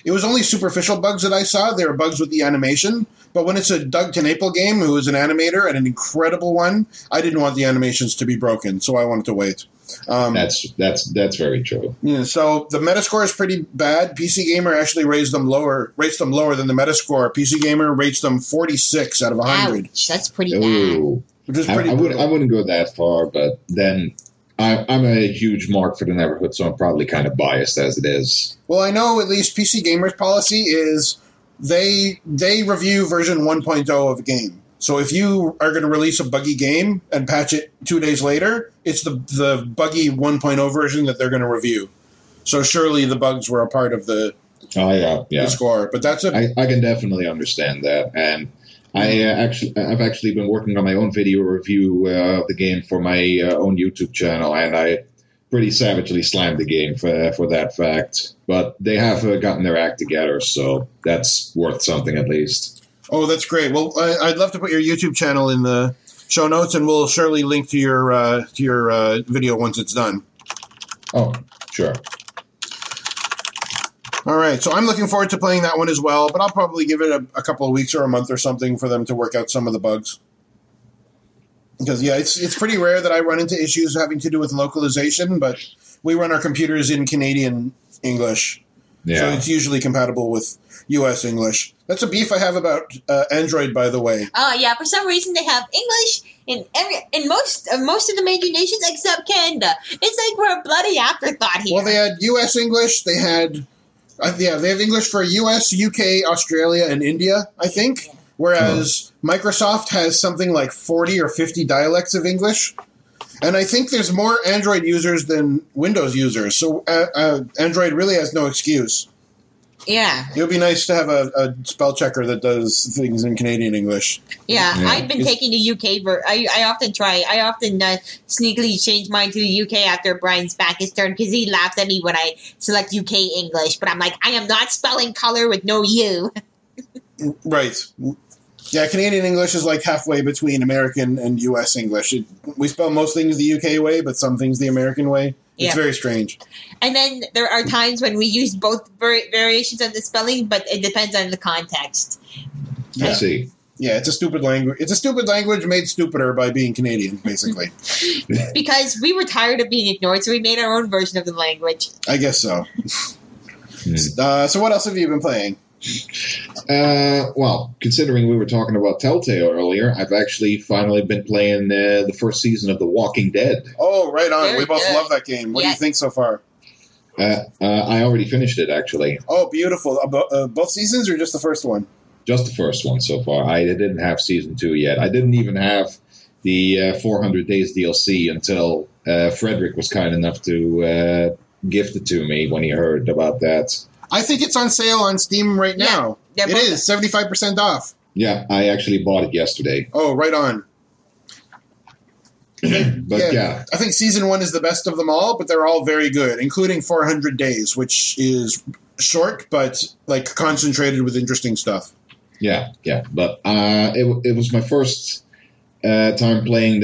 it was only superficial bugs that I saw. There were bugs with the animation. But when it's a Doug Tenapel game, who is an animator and an incredible one, I didn't want the animations to be broken, so I wanted to wait. That's very true. Yeah, so the Metascore is pretty bad. PC Gamer actually rates them lower than the Metascore. PC Gamer rates them 46 out of 100. Ouch, that's pretty bad. Which is pretty I wouldn't go that far, but then I'm a huge mark for the neighborhood, so I'm probably kind of biased as it is. Well, I know at least PC Gamer's policy is they review version 1.0 of a game. So if you are going to release a buggy game and patch it 2 days later, it's the buggy 1.0 version that they're going to review. So surely the bugs were a part of the score. But that's I can definitely understand that. And I've actually been working on my own video review of the game for my own YouTube channel, and I pretty savagely slammed the game for that fact. But they have gotten their act together, so that's worth something at least. Oh, that's great. Well, I'd love to put your YouTube channel in the show notes, and we'll surely link to your video once it's done. Oh, sure. All right. So I'm looking forward to playing that one as well, but I'll probably give it a couple of weeks or a month or something for them to work out some of the bugs. Because, yeah, it's pretty rare that I run into issues having to do with localization, but we run our computers in Canadian English. Yeah. So it's usually compatible with U.S. English. That's a beef I have about Android, by the way. Oh, yeah. For some reason, they have English in most of the major nations except Canada. It's like we're a bloody afterthought here. Well, they had U.S. English. They had they have English for U.S., U.K., Australia, and India, I think. Yeah. Whereas Microsoft has something like 40 or 50 dialects of English. And I think there's more Android users than Windows users. So Android really has no excuse. Yeah. It would be nice to have a spell checker that does things in Canadian English. Yeah, yeah. I've been taking the UK version. I often sneakily change mine to the UK after Brian's back is turned because he laughs at me when I select UK English. But I'm like, I am not spelling color with no U. Right. Yeah, Canadian English is like halfway between American and U.S. English. We spell most things the UK way, but some things the American way. It's very strange. And then there are times when we use both variations of the spelling, but it depends on the context. Yeah. I see. Yeah, it's a stupid language. It's a stupid language made stupider by being Canadian, basically. Because we were tired of being ignored, so we made our own version of the language. I guess so. So what else have you been playing? Well, considering we were talking about Telltale earlier, I've actually finally been playing the first season of The Walking Dead. Oh, right on. Very we both good. Love that game. What do you think so far? I already finished it, actually. Oh, beautiful. Both seasons or just the first one? Just the first one so far. I didn't have season 2 yet. I didn't even have the 400 Days DLC until Frederick was kind enough to gift it to me when he heard about that. I think it's on sale on Steam right now. Yeah, it is, 75% off. Yeah, I actually bought it yesterday. Oh, right on. But I think season 1 is the best of them all, but they're all very good, including 400 Days, which is short but like concentrated with interesting stuff. Yeah, but it was my first time playing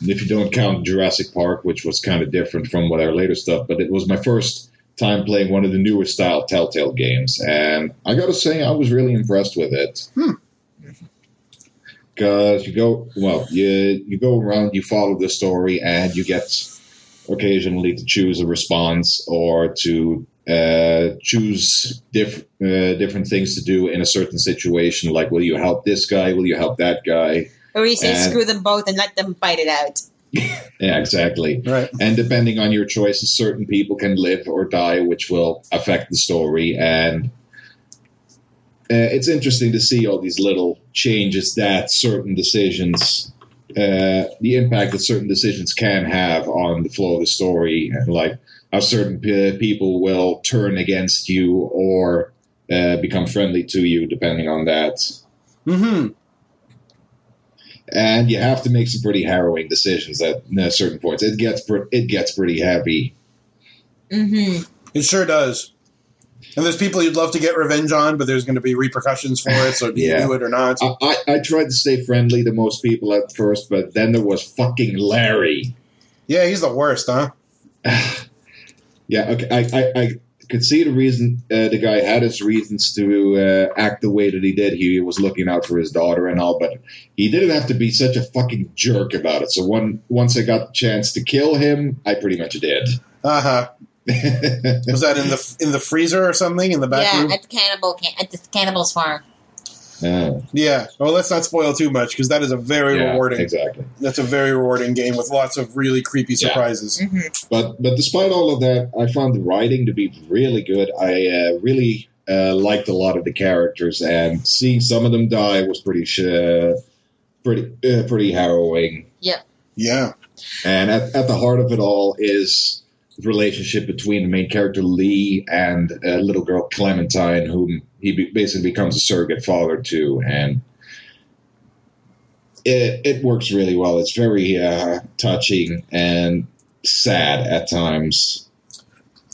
if you don't count Jurassic Park, which was kind of different from what our later stuff, but it was my first time playing one of the newer style Telltale games, and I gotta say I was really impressed with it. Because you go around, you follow the story, and you get occasionally to choose a response or to choose different things to do in a certain situation. Like, will you help this guy? Will you help that guy? Or you say, screw them both and let them fight it out. Yeah, exactly. Right. And depending on your choices, certain people can live or die, which will affect the story. And it's interesting to see all these little changes that certain decisions the impact that certain decisions can have on the flow of the story, and like how certain people will turn against you or become friendly to you, depending on that. Mm-hmm. And you have to make some pretty harrowing decisions at certain points. It gets pretty heavy. Mm-hmm. It sure does. And there's people you'd love to get revenge on, but there's going to be repercussions for it, so do you do it or not? I tried to stay friendly to most people at first, but then there was fucking Larry. Yeah, he's the worst, huh? Yeah, okay. I could see the reason the guy had his reasons to act the way that he did. He was looking out for his daughter and all, but he didn't have to be such a fucking jerk about it. So once I got the chance to kill him, I pretty much did. Uh-huh. Was that in the freezer or something in the back room? Yeah, at the cannibal's farm. Yeah. Well, let's not spoil too much because that is a very rewarding. Exactly. That's a very rewarding game with lots of really creepy surprises. Yeah. Mm-hmm. But despite all of that, I found the writing to be really good. I really liked a lot of the characters, and seeing some of them die was pretty harrowing. Yeah. Yeah. And at the heart of it all is relationship between the main character Lee and little girl Clementine, whom he basically becomes a surrogate father to, and it works really well. It's very touching and sad at times.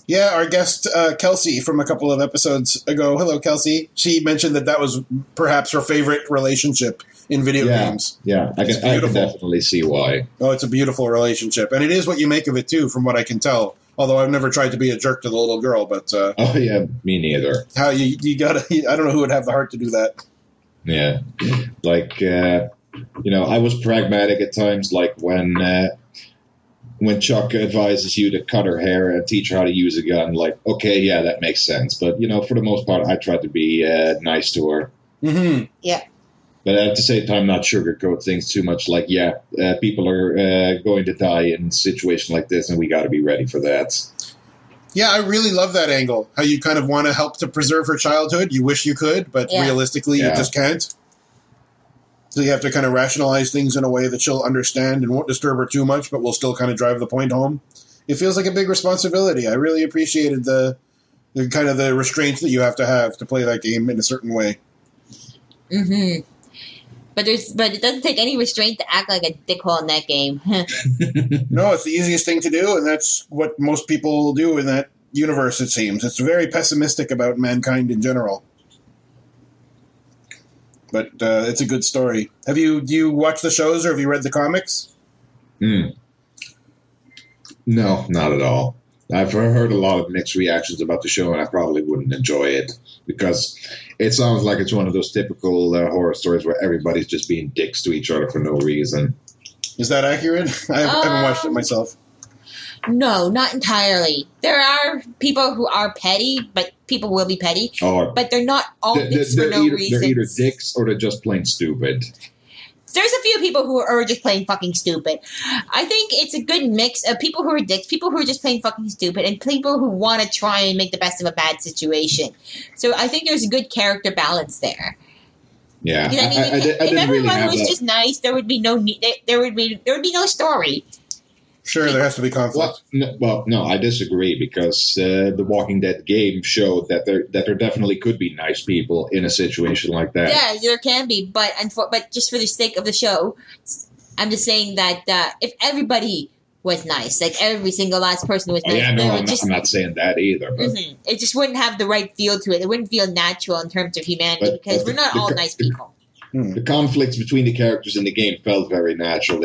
Yeah, our guest Kelsey from a couple of episodes ago, hello Kelsey, she mentioned that was perhaps her favorite relationship in video games. Yeah, I can definitely see why. Oh, it's a beautiful relationship. And it is what you make of it, too, from what I can tell. Although I've never tried to be a jerk to the little girl, but... oh, yeah, me neither. How you gotta... I don't know who would have the heart to do that. Yeah. Like, I was pragmatic at times, like when Chuck advises you to cut her hair and teach her how to use a gun, like, okay, yeah, that makes sense. But, for the most part, I tried to be nice to her. Mm-hmm. Yeah. But at the same time, not sugarcoat things too much. Like, people are going to die in a situation like this, and we got to be ready for that. Yeah, I really love that angle. How you kind of want to help to preserve her childhood. You wish you could, but realistically, you just can't. So you have to kind of rationalize things in a way that she'll understand and won't disturb her too much, but will still kind of drive the point home. It feels like a big responsibility. I really appreciated the kind of the restraints that you have to play that game in a certain way. Mm-hmm. But it doesn't take any restraint to act like a dickhole in that game. No, it's the easiest thing to do, and that's what most people do in that universe, it seems. It's very pessimistic about mankind in general. But it's a good story. Do you watch the shows, or have you read the comics? No, not at all. I've heard a lot of mixed reactions about the show, and I probably wouldn't enjoy it because it sounds like it's one of those typical horror stories where everybody's just being dicks to each other for no reason. Is that accurate? I haven't watched it myself. No, not entirely. There are people who are petty, but people will be petty. But they're not all dicks for no reason. They're either dicks or they're just plain stupid. There's a few people who are just plain fucking stupid. I think it's a good mix of people who are dicks, people who are just plain fucking stupid, and people who want to try and make the best of a bad situation. So I think there's a good character balance there. Yeah, you know what I mean? If everyone really was just nice, there would be no need. There would be no story. Sure, there has to be conflict. Well, no, I disagree because the Walking Dead game showed that there definitely could be nice people in a situation like that. Yeah, there can be, but just for the sake of the show, I'm just saying that if everybody was nice, like every single last person was nice. Yeah, no, I'm not saying that either. But mm-hmm, it just wouldn't have the right feel to it. It wouldn't feel natural in terms of humanity because we're not all nice people. The conflicts between the characters in the game felt very natural.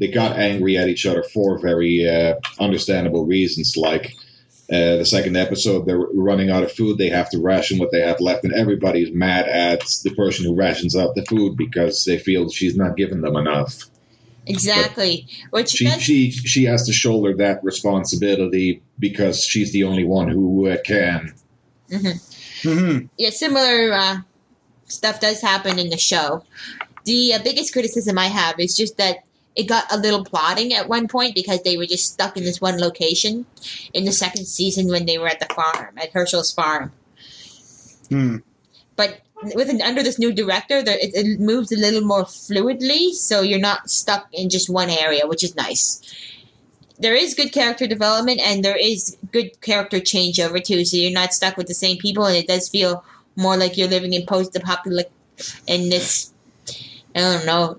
They got angry at each other for very understandable reasons, like the second episode, they're running out of food, they have to ration what they have left, and everybody's mad at the person who rations out the food because they feel she's not giving them enough. Exactly. Which she has to shoulder that responsibility because she's the only one who can. Mm-hmm. Mm-hmm. Yeah, similar stuff does happen in the show. The biggest criticism I have is just that it got a little plotting at one point because they were just stuck in this one location in the second season when they were at the farm, at Herschel's farm. Hmm. But under this new director, it moves a little more fluidly, so you're not stuck in just one area, which is nice. There is good character development, and there is good character changeover too, so you're not stuck with the same people, and it does feel more like you're living in post-apocalyptic, in this, I don't know.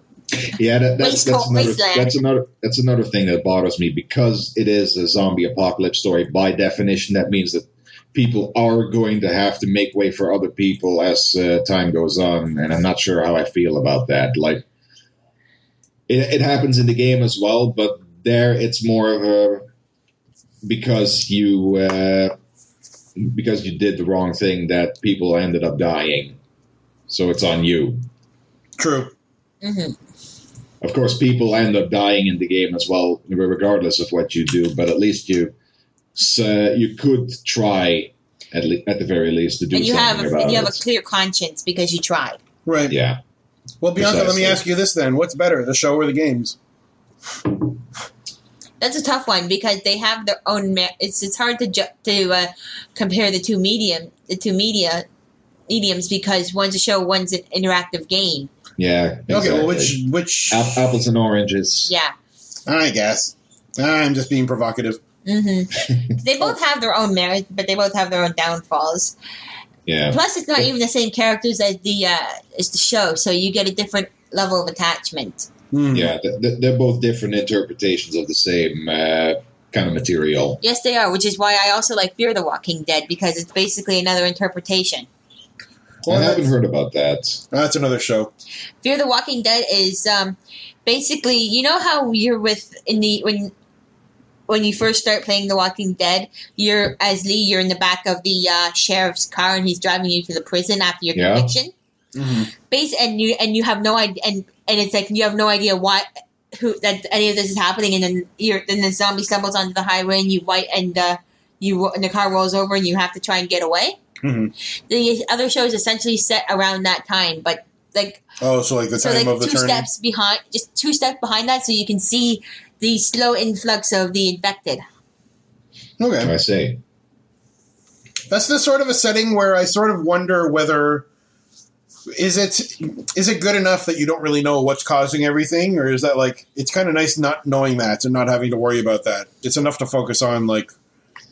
Yeah, that's another thing that bothers me, because it is a zombie apocalypse story. By definition, that means that people are going to have to make way for other people as time goes on, and I'm not sure how I feel about that. Like, it happens in the game as well, but there it's more of a, because you did the wrong thing, that people ended up dying, so it's on you. True. Mm-hmm. Of course, people end up dying in the game as well, regardless of what you do. But at least you could try, at the very least, to do something about it. And you have a clear conscience because you tried. Right. Yeah. Well, Bianca, let me ask you this then: what's better, the show or the games? That's a tough one because they have their own. It's hard to compare the two mediums because one's a show, one's an interactive game. Yeah. Exactly. Okay, well, which... Apples and oranges. Yeah. I guess. I'm just being provocative. Mm-hmm. They both have their own merit, but they both have their own downfalls. Yeah. Plus, it's not even the same characters as the show, so you get a different level of attachment. Mm. Yeah, they're both different interpretations of the same kind of material. Yes, they are, which is why I also like Fear the Walking Dead, because it's basically another interpretation. Well, I haven't heard about that. That's another show. Fear the Walking Dead is basically, you know how you're when you first start playing The Walking Dead, you're as Lee, you're in the back of the sheriff's car and he's driving you to the prison after your conviction. Mm-hmm. And you have no idea, and it's like you have no idea who any of this is happening, and then the zombie stumbles onto the highway and and the car rolls over and you have to try and get away. Mm-hmm. The other show is essentially set around that time, but two steps behind that, so you can see the slow influx of the infected. Okay, I see. That's the sort of a setting where I sort of wonder whether is it good enough that you don't really know what's causing everything, or is that like it's kind of nice not knowing that and not having to worry about that. It's enough to focus on like.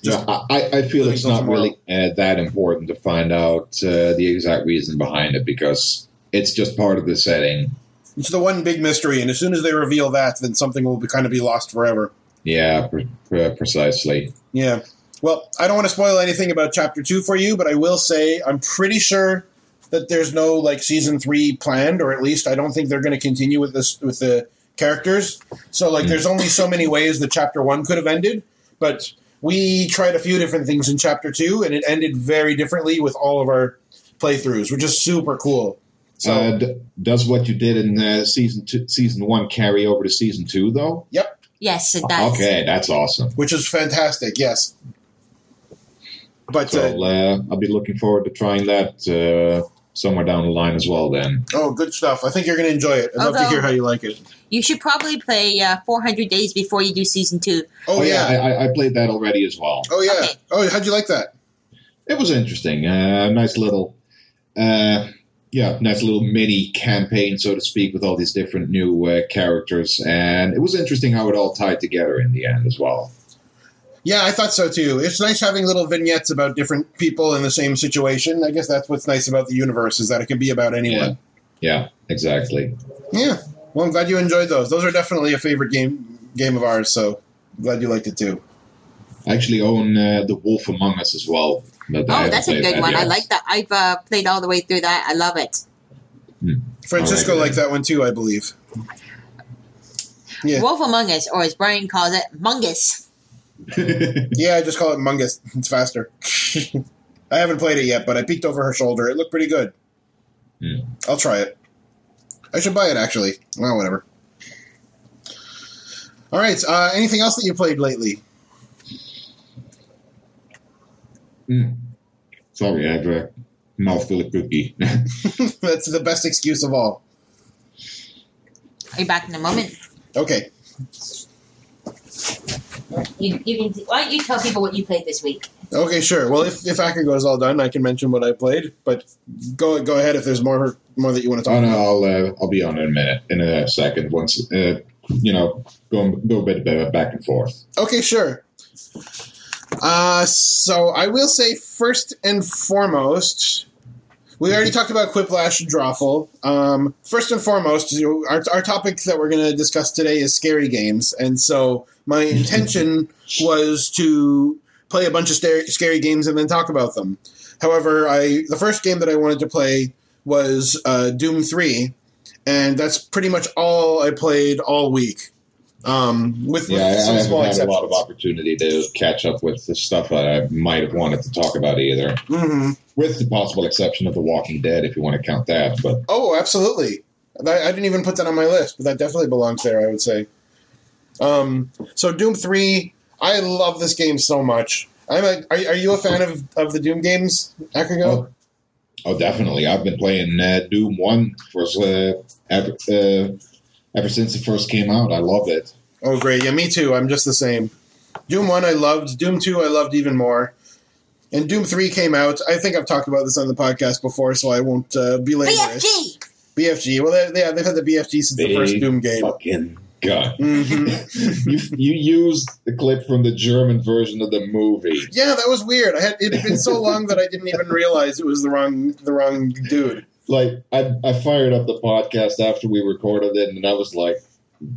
Yeah, I feel it's not really that important to find out the exact reason behind it because it's just part of the setting. It's the one big mystery, and as soon as they reveal that, then something will kind of be lost forever. Yeah, precisely. Yeah. Well, I don't want to spoil anything about Chapter 2 for you, but I will say I'm pretty sure that there's no like Season 3 planned, or at least I don't think they're going to continue with the characters. So like, there's only so many ways that Chapter 1 could have ended, but... We tried a few different things in Chapter 2, and it ended very differently with all of our playthroughs, which is super cool. So, does what you did in Season 1 carry over to Season 2, though? Yep. Yes, it does. Okay, that's awesome. Which is fantastic, yes. But so, I'll be looking forward to trying that somewhere down the line as well, then. Oh, good stuff. I think you're going to enjoy it. I'd love to hear how you like it. You should probably play 400 Days before you do Season 2. Oh, yeah. I played that already as well. Oh, yeah. Okay. Oh, how'd you like that? It was interesting. Nice little mini campaign, so to speak, with all these different new characters. And it was interesting how it all tied together in the end as well. Yeah, I thought so, too. It's nice having little vignettes about different people in the same situation. I guess that's what's nice about the universe, is that it can be about anyone. Yeah exactly. Yeah. Well, I'm glad you enjoyed those. Those are definitely a favorite game of ours, so I'm glad you liked it too. I actually own The Wolf Among Us as well. That's a good one. Yet. I like that. I've played all the way through that. I love it. Francisco liked that one too, I believe. Yeah. Wolf Among Us, or as Brian calls it, Mungus. Yeah, I just call it Mungus. It's faster. I haven't played it yet, but I peeked over her shoulder. It looked pretty good. Yeah. I'll try it. I should buy it, actually. Well, whatever. All right. Anything else that you played lately? Sorry, I have a mouthful of cookie. That's the best excuse of all. I'll be back in a moment. Okay. You can. Why don't you tell people what you played this week? Okay, sure. Well, if AckerGo is all done, I can mention what I played. But go ahead if there's more that you want to talk about. I'll be on in a minute, in a second. Once go a bit back and forth. Okay, sure. So I will say first and foremost, we already talked about Quiplash and Drawful. First and foremost, our topic that we're going to discuss today is scary games. And so my intention was to play a bunch of scary games and then talk about them. However, the first game that I wanted to play was Doom 3, and that's pretty much all I played all week. With some small exceptions. I haven't had a lot of opportunity to catch up with the stuff that I might have wanted to talk about either. Mm-hmm. With the possible exception of The Walking Dead, if you want to count that. But absolutely. I didn't even put that on my list, but that definitely belongs there, I would say. So Doom 3, I love this game so much. Are you a fan of the Doom games, AckerGo? Oh, definitely. I've been playing Doom 1 for ever since it first came out. I loved it. Oh, great. Yeah, me too. I'm just the same. Doom 1 I loved. Doom 2 I loved even more. And Doom 3 came out. I think I've talked about this on the podcast before, so I won't belabor it. BFG. Well, they've had the BFG since the first Doom game. Fucking God. Mm-hmm. you used the clip from the German version of the movie. Yeah, that was weird. It had been so long that I didn't even realize it was the wrong dude. Like, I fired up the podcast after we recorded it, and I was like,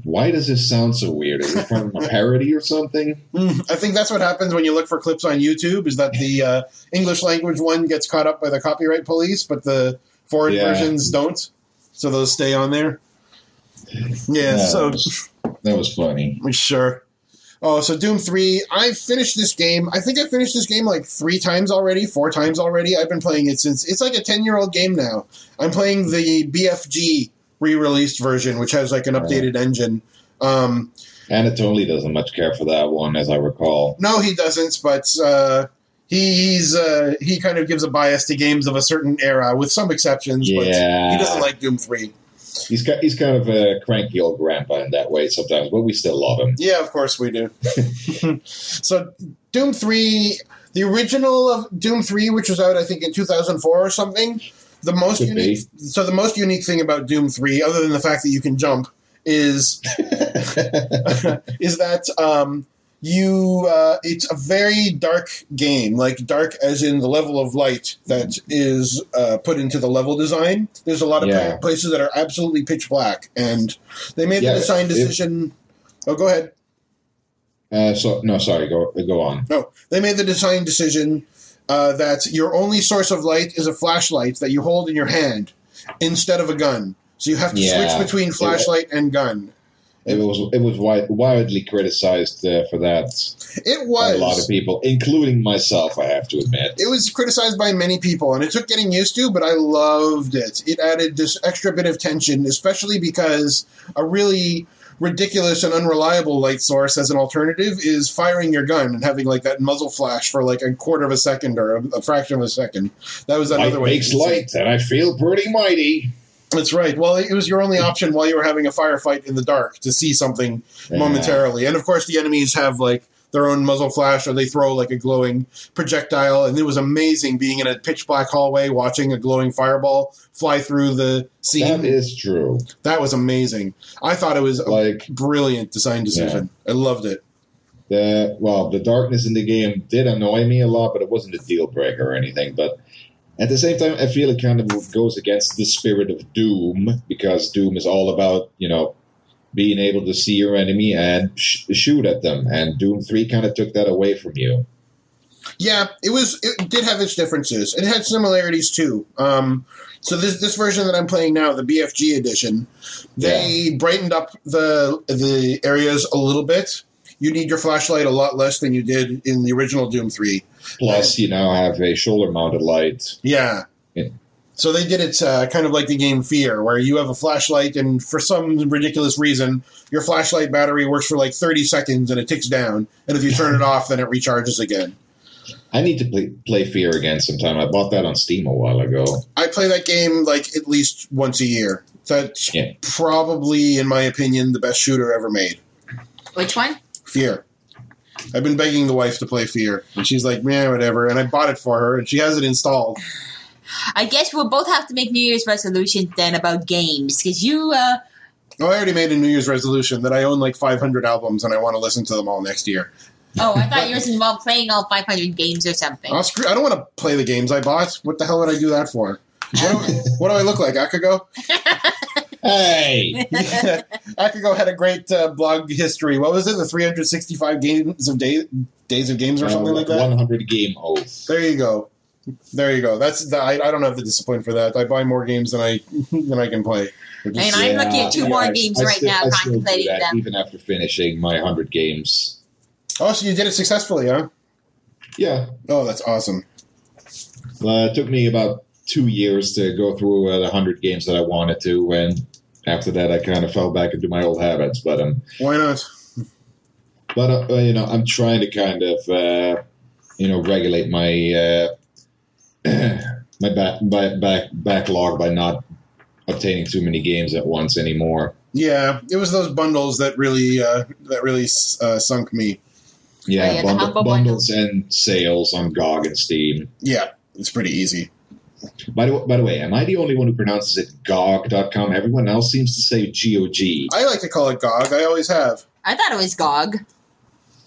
why does this sound so weird? Is it from a parody or something? I think that's what happens when you look for clips on YouTube, is that the English language one gets caught up by the copyright police, but the foreign versions don't. So those stay on there. Yeah, so... That was funny. Sure. Oh, so Doom 3, I finished this game. I think I finished this game like 4 times already. I've been playing it since... It's like a 10-year-old game now. I'm playing the BFG re-released version, which has like an updated engine. Anatoly doesn't much care for that one, as I recall. No, he doesn't, but he kind of gives a bias to games of a certain era, with some exceptions, but he doesn't like Doom 3. He's kind of a cranky old grandpa in that way sometimes, but we still love him. Yeah, of course we do. So Doom 3, the original of Doom 3, which was out I think in 2004 or something, the most unique thing about Doom 3, other than the fact that you can jump, is that it's a very dark game, like dark as in the level of light that is put into the level design. There's a lot of places that are absolutely pitch black, and they made the design decision. Go ahead. Go on. No, they made the design decision that your only source of light is a flashlight that you hold in your hand instead of a gun. So you have to switch between flashlight and gun. It was widely criticized for that. It was. By a lot of people, including myself, I have to admit. It was criticized by many people, and it took getting used to, but I loved it. It added this extra bit of tension, especially because a really ridiculous and unreliable light source as an alternative is firing your gun and having like that muzzle flash for like a quarter of a second or a fraction of a second. That was another way. Light makes light, and I feel pretty mighty. That's right. Well, it was your only option while you were having a firefight in the dark to see something momentarily. And, of course, the enemies have, like, their own muzzle flash or they throw, like, a glowing projectile. And it was amazing being in a pitch-black hallway watching a glowing fireball fly through the scene. That is true. That was amazing. I thought it was a brilliant design decision. Yeah. I loved it. The darkness in the game did annoy me a lot, but it wasn't a deal-breaker or anything, but... At the same time, I feel it kind of goes against the spirit of Doom, because Doom is all about, being able to see your enemy and shoot at them, and Doom 3 kind of took that away from you. Yeah, it did have its differences. It had similarities, too. So this version that I'm playing now, the BFG edition, they brightened up the areas a little bit. You need your flashlight a lot less than you did in the original Doom 3. Plus, you now have a shoulder-mounted light. Yeah. So they did it kind of like the game Fear, where you have a flashlight, and for some ridiculous reason, your flashlight battery works for like 30 seconds, and it ticks down. And if you turn it off, then it recharges again. I need to play Fear again sometime. I bought that on Steam a while ago. I play that game like at least once a year. That's probably, in my opinion, the best shooter ever made. Which one? Fear. I've been begging the wife to play Fear, and she's like, man, whatever. And I bought it for her, and she has it installed. I guess we'll both have to make New Year's resolutions then about games, because you. I already made a New Year's resolution that I own like 500 albums, and I want to listen to them all next year. Oh, I thought yours involved playing all 500 games or something. Oh, screw! I don't want to play the games I bought. What the hell would I do that for? What do I look like, Akugo? Hey! Akugo had a great blog history. What was it? The 365 games of days of games or something like that? 100 game oath. There you go. There you go. I don't have the discipline for that. I buy more games than I can play. Just, and I'm looking at two more games right now, contemplating them. Even after finishing my 100 games. Oh, so you did it successfully, huh? Yeah. Oh, that's awesome. It took me about 2 years to go through the 100 games that I wanted to, and after that I kind of fell back into my old habits. But why not? But I'm trying to kind of regulate my backlog by not obtaining too many games at once anymore. Yeah, it was those bundles that really sunk me. Yeah, bundles and sales on GOG and Steam. Yeah, it's pretty easy. By the way, am I the only one who pronounces it GOG.com? Everyone else seems to say GOG. I like to call it GOG. I always have. I thought it was GOG.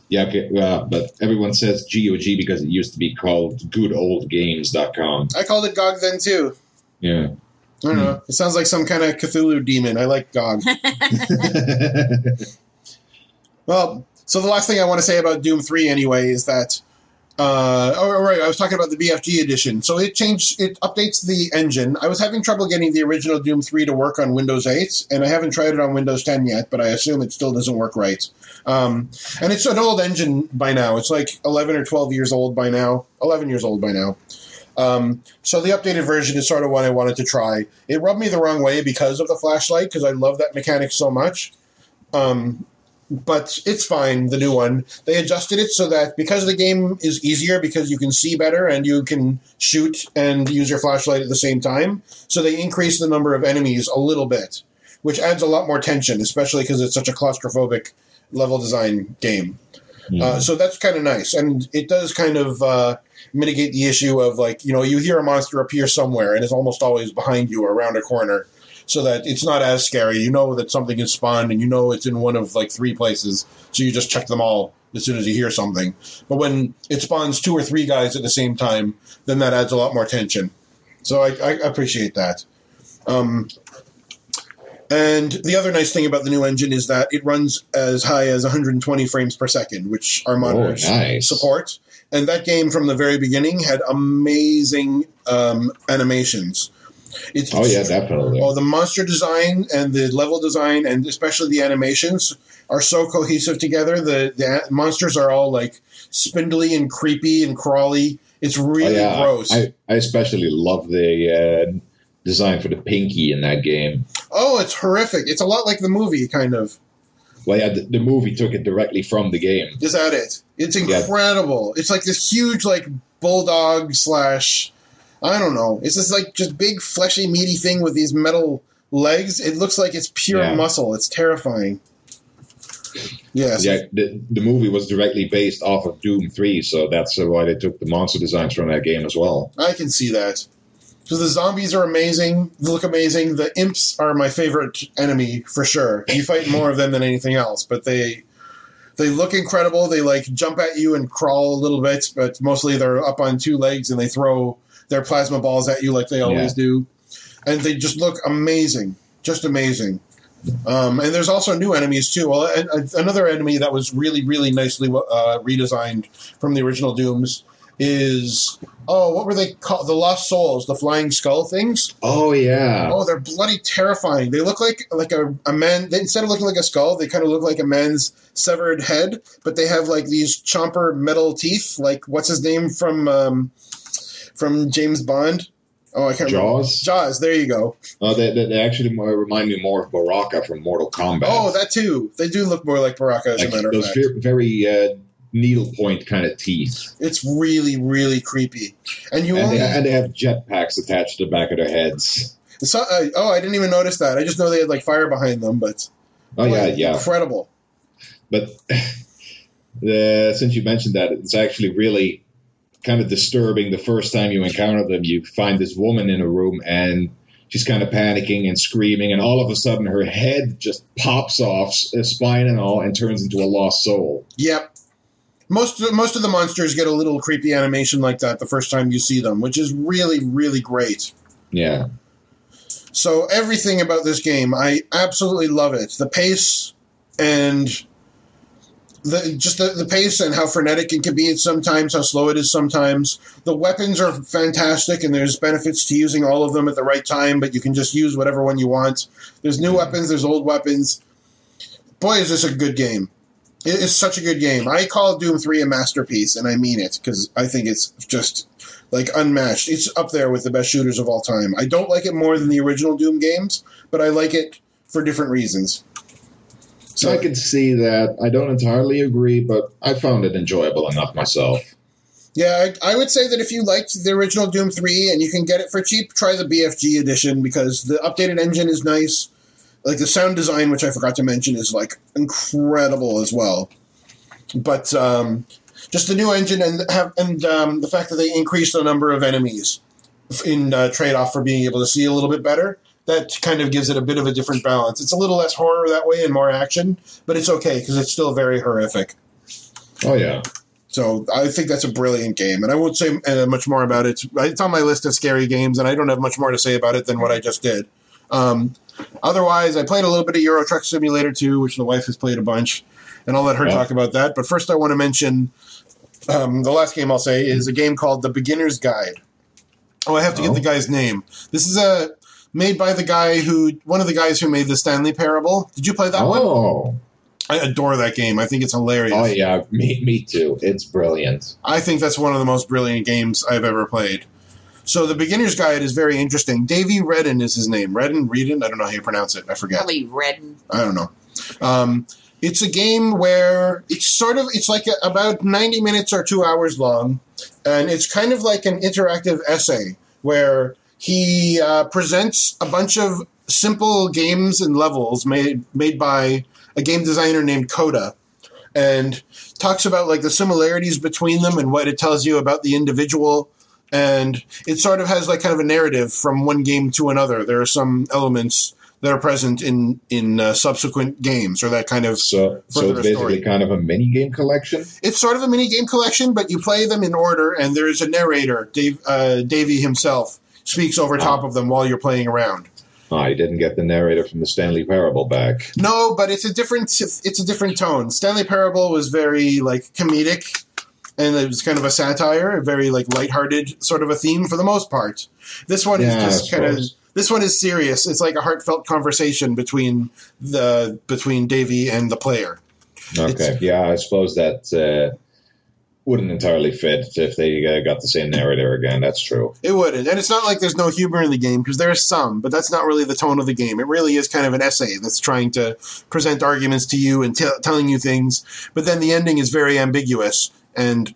Yeah, okay, but everyone says GOG because it used to be called goodoldgames.com. I called it GOG then, too. Yeah. I don't know. It sounds like some kind of Cthulhu demon. I like GOG. Well, so the last thing I want to say about Doom 3 anyway is that... right, I was talking about the BFG edition. So it updates the engine. I was having trouble getting the original Doom 3 to work on Windows 8, and I haven't tried it on Windows 10 yet, but I assume it still doesn't work right. And it's an old engine by now. It's like 11 or 12 years old by now. 11 years old by now. So the updated version is sort of what I wanted to try. It rubbed me the wrong way because of the flashlight, because I love that mechanic so much. But it's fine, the new one. They adjusted it so that because the game is easier, because you can see better and you can shoot and use your flashlight at the same time, so they increased the number of enemies a little bit, which adds a lot more tension, especially because it's such a claustrophobic level design game. Yeah. So that's kind of nice. And it does kind of mitigate the issue of, like, you hear a monster appear somewhere and it's almost always behind you or around a corner. So that it's not as scary. You know that something is spawned, and you know it's in one of, like, three places, so you just check them all as soon as you hear something. But when it spawns two or three guys at the same time, then that adds a lot more tension. So I appreciate that. And the other nice thing about the new engine is that it runs as high as 120 frames per second, which our monitors support. And that game, from the very beginning, had amazing animations. Yeah, definitely. Oh, the monster design and the level design, and especially the animations, are so cohesive together. The monsters are all, like, spindly and creepy and crawly. It's really gross. I especially love the design for the pinky in that game. Oh, it's horrific. It's a lot like the movie, kind of. Well, yeah, the movie took it directly from the game. Is that it? It's incredible. Yeah. It's like this huge, like, bulldog / I don't know. It's this, like, just big, fleshy, meaty thing with these metal legs. It looks like it's pure muscle. It's terrifying. Yes. Yeah, the movie was directly based off of Doom 3, so that's why they took the monster designs from that game as well. I can see that. So the zombies are amazing. They look amazing. The imps are my favorite enemy, for sure. You fight more of them than anything else, but they look incredible. They, like, jump at you and crawl a little bit, but mostly they're up on two legs and they throw... their plasma balls at you like they always do. And they just look amazing. Just amazing. And there's also new enemies, too. Well, another enemy that was really, really nicely redesigned from the original Dooms is... oh, what were they called? The Lost Souls, the flying skull things? Oh, yeah. Oh, they're bloody terrifying. They look like a man... instead of looking like a skull, they kind of look like a man's severed head. But they have, like, these chomper metal teeth. Like, what's his name from James Bond? Oh, I can't remember. Jaws, there you go. Oh, they actually remind me more of Baraka from Mortal Kombat. Oh, that too. They do look more like Baraka, as a matter of fact. Those very needlepoint kind of teeth. It's really, really creepy. And they have jetpacks attached to the back of their heads. So, I didn't even notice that. I just know they had, like, fire behind them, but... oh, yeah, yeah. Incredible. But... Since you mentioned that, it's actually really kind of disturbing. The first time you encounter them, you find this woman in a room and she's kind of panicking and screaming, and all of a sudden her head just pops off, spine and all, and turns into a lost soul. Yep. Most of the monsters get a little creepy animation like that the first time you see them, which is really, really great. Yeah. So everything about this game, I absolutely love it. The pace and the pace and how frenetic it can be sometimes, how slow it is sometimes. The weapons are fantastic, and there's benefits to using all of them at the right time, but you can just use whatever one you want. There's new weapons, there's old weapons. Boy, is this a good game. It is such a good game. I call Doom 3 a masterpiece, and I mean it, because I think it's just, like, unmatched. It's up there with the best shooters of all time. I don't like it more than the original Doom games, but I like it for different reasons. So I can see that. I don't entirely agree, but I found it enjoyable enough myself. Yeah, I would say that if you liked the original Doom 3 and you can get it for cheap, try the BFG edition, because the updated engine is nice. Like, the sound design, which I forgot to mention, is, like, incredible as well. But just the new engine and the fact that they increased the number of enemies in trade-off for being able to see a little bit better, that kind of gives it a bit of a different balance. It's a little less horror that way and more action, but it's okay because it's still very horrific. Oh, yeah. So I think that's a brilliant game, and I won't say much more about it. It's on my list of scary games, and I don't have much more to say about it than what I just did. Otherwise, I played a little bit of Euro Truck Simulator 2, which the wife has played a bunch, and I'll let her talk about that. But first I want to mention, the last game I'll say is a game called The Beginner's Guide. Oh, I have to get the guy's name. This is made by the guy one of the guys who made the Stanley Parable. Did you play that one? Oh. I adore that game. I think it's hilarious. Oh, yeah. Me too. It's brilliant. I think that's one of the most brilliant games I've ever played. So The Beginner's Guide is very interesting. Davey Redden is his name. Redden? I don't know how you pronounce it. I forget. Probably Redden. I don't know. It's a game where it's about 90 minutes or 2 hours long, and it's kind of like an interactive essay where he presents a bunch of simple games and levels made by a game designer named Coda, and talks about, like, the similarities between them and what it tells you about the individual. And it sort of has, like, kind of a narrative from one game to another. There are some elements that are present in subsequent games, or that kind of so basically story. Kind of a mini-game collection? It's sort of a mini-game collection, but you play them in order, and there is a narrator. Davey himself speaks over top of them while you're playing around. I didn't get the narrator from the Stanley Parable back. No, but it's a different tone. Stanley Parable was very, like, comedic. And it was kind of a satire, a very, like, lighthearted sort of a theme for the most part. This one is just kind of this one is serious. It's like a heartfelt conversation between Davey and the player. Okay, I suppose that wouldn't entirely fit if they got the same narrator again. That's true. It wouldn't, and it's not like there's no humor in the game, because there is some, but that's not really the tone of the game. It really is kind of an essay that's trying to present arguments to you and telling you things, but then the ending is very ambiguous. And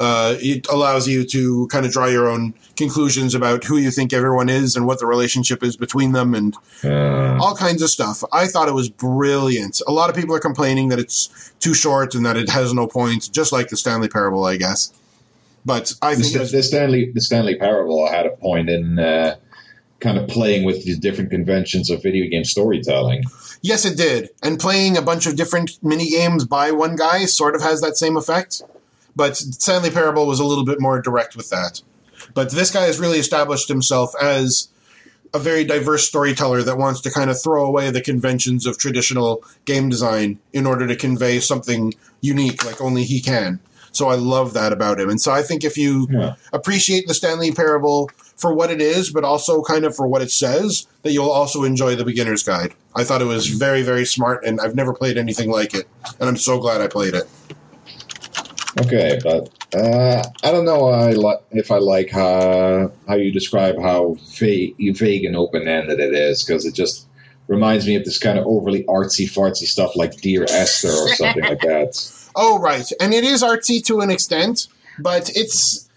it allows you to kind of draw your own conclusions about who you think everyone is and what the relationship is between them and all kinds of stuff. I thought it was brilliant. A lot of people are complaining that it's too short and that it has no point, just like the Stanley Parable, I guess. But I think the Stanley Parable had a point in kind of playing with the different conventions of video game storytelling. Yes, it did. And playing a bunch of different minigames by one guy sort of has that same effect. But Stanley Parable was a little bit more direct with that. But this guy has really established himself as a very diverse storyteller that wants to kind of throw away the conventions of traditional game design in order to convey something unique like only he can. So I love that about him. And so I think if you appreciate the Stanley Parable for what it is, but also kind of for what it says, that you'll also enjoy The Beginner's Guide. I thought it was very, very smart, and I've never played anything like it. And I'm so glad I played it. Okay, but I don't know if I like how you describe how vague and open-ended it is, because it just reminds me of this kind of overly artsy-fartsy stuff like Dear Esther or something like that. Oh, right. And it is artsy to an extent, but it's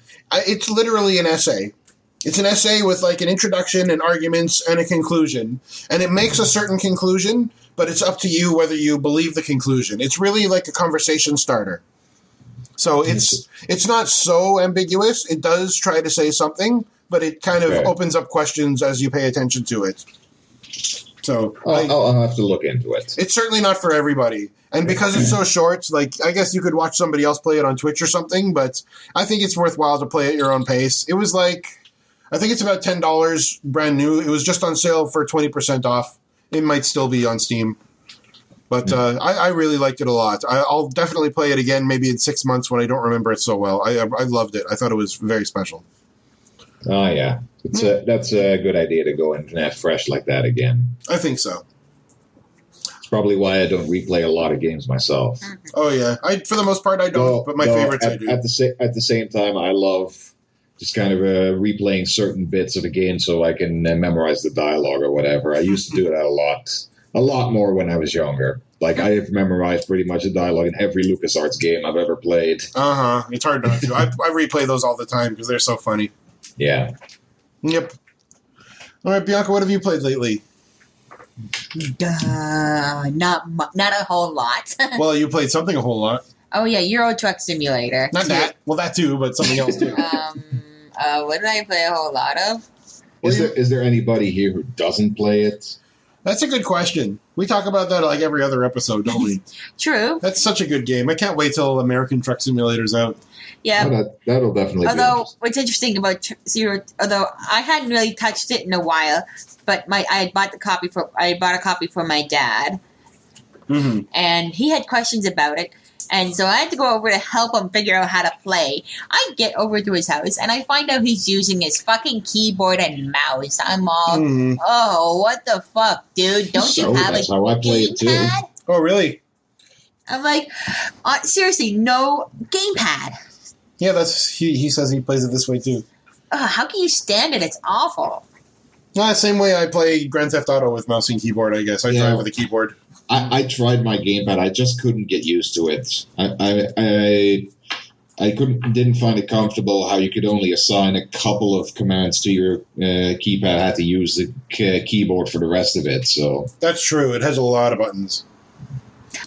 literally an essay. It's an essay with, like, an introduction and arguments and a conclusion. And it makes a certain conclusion, but it's up to you whether you believe the conclusion. It's really like a conversation starter. So it's not so ambiguous. It does try to say something, but it kind of opens up questions as you pay attention to it. So I'll have to look into it. It's certainly not for everybody. And because it's so short, like, I guess you could watch somebody else play it on Twitch or something, but I think it's worthwhile to play at your own pace. It was like, I think it's about $10 brand new. It was just on sale for 20% off. It might still be on Steam. But I really liked it a lot. I'll definitely play it again maybe in 6 months when I don't remember it so well. I loved it. I thought it was very special. Oh, yeah. That's a good idea to go internet fresh like that again. I think so. It's probably why I don't replay a lot of games myself. Oh, yeah. For the most part, I don't, but my favorites I do. At the same time, I love just kind of replaying certain bits of a game so I can memorize the dialogue or whatever. I used to do that a lot more when I was younger. Like, I have memorized pretty much the dialogue in every LucasArts game I've ever played. Uh-huh. It's hard not to. I replay those all the time because they're so funny. Yeah. Yep. All right, Bianca, what have you played lately? Not a whole lot. Well, you played something a whole lot. Oh, yeah, Euro Truck Simulator. Not that. Well, that too, but something else too. What did I play a whole lot of? Is there anybody here who doesn't play it? That's a good question. We talk about that like every other episode, don't we? True. That's such a good game. I can't wait till American Truck Simulator's out. Yeah. That'll definitely be interesting. What's interesting about Zero, although I hadn't really touched it in a while, but I bought a copy for my dad. Mm-hmm. And he had questions about it. And so I had to go over to help him figure out how to play. I get over to his house, and I find out he's using his fucking keyboard and mouse. I'm all, oh, what the fuck, dude? Don't you have a gamepad? Oh, really? I'm like, seriously, no gamepad. Yeah, he says he plays it this way, too. How can you stand it? It's awful. Yeah, same way I play Grand Theft Auto with mouse and keyboard, I guess. I drive with a keyboard. I tried my gamepad. I just couldn't get used to it. I didn't find it comfortable how you could only assign a couple of commands to your keypad. I had to use the keyboard for the rest of it. So that's true. It has a lot of buttons.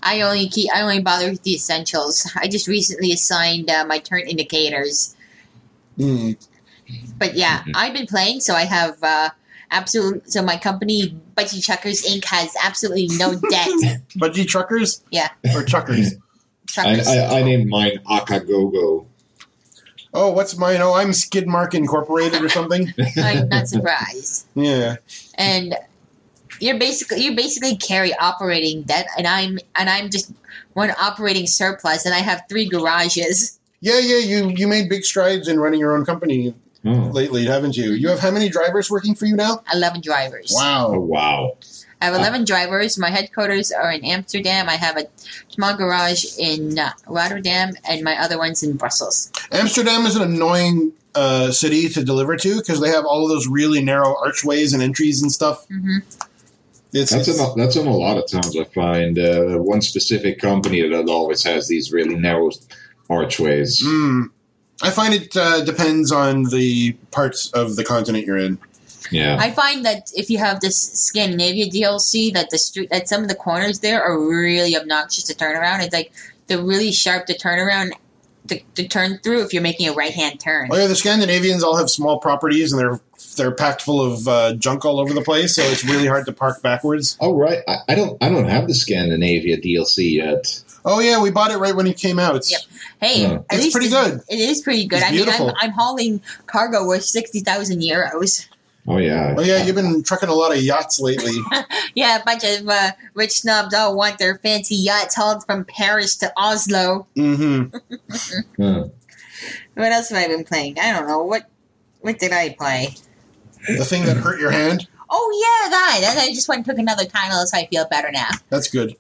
I only bother with the essentials. I just recently assigned my turn indicators. Mm. But yeah, I've been playing, so I have. So my company, Budgie Chuckers Inc., has absolutely no debt. Budgie Truckers? Yeah. Or Chuckers. Truckers. I named mine Akagogo. Oh, what's mine? Oh, I'm Skidmark Incorporated or something. I'm not surprised. Yeah. And you're basically carry operating debt, and I'm just one operating surplus, and I have 3 garages. Yeah. You made big strides in running your own company. Oh. Lately, haven't you? You have how many drivers working for you now? 11 drivers. Wow. Oh, wow. I have 11 drivers. My headquarters are in Amsterdam. I have a small garage in Rotterdam, and my other one's in Brussels. Amsterdam is an annoying city to deliver to because they have all of those really narrow archways and entries and stuff. Mm-hmm. That's in a lot of times I find. One specific company that always has these really narrow archways. Mm. I find it depends on the parts of the continent you're in. Yeah, I find that if you have this Scandinavia DLC, that that some of the corners there are really obnoxious to turn around. It's like they're really sharp to turn around to turn through if you're making a right-hand turn. Oh yeah, the Scandinavians all have small properties and they're packed full of junk all over the place, so it's really hard to park backwards. Oh right, I don't have the Scandinavia DLC yet. Oh yeah, we bought it right when it came out. Yep. Hey, it's pretty good. It is pretty good. It's beautiful. I mean, I'm hauling cargo worth 60,000 euros. Oh yeah. Oh yeah, you've been trucking a lot of yachts lately. Yeah, a bunch of rich snobs all want their fancy yachts hauled from Paris to Oslo. Mm-hmm. What else have I been playing? I don't know. What did I play? The thing that hurt your hand? Oh, yeah, that. I just went and took another Tylenol, so I feel better now. That's good.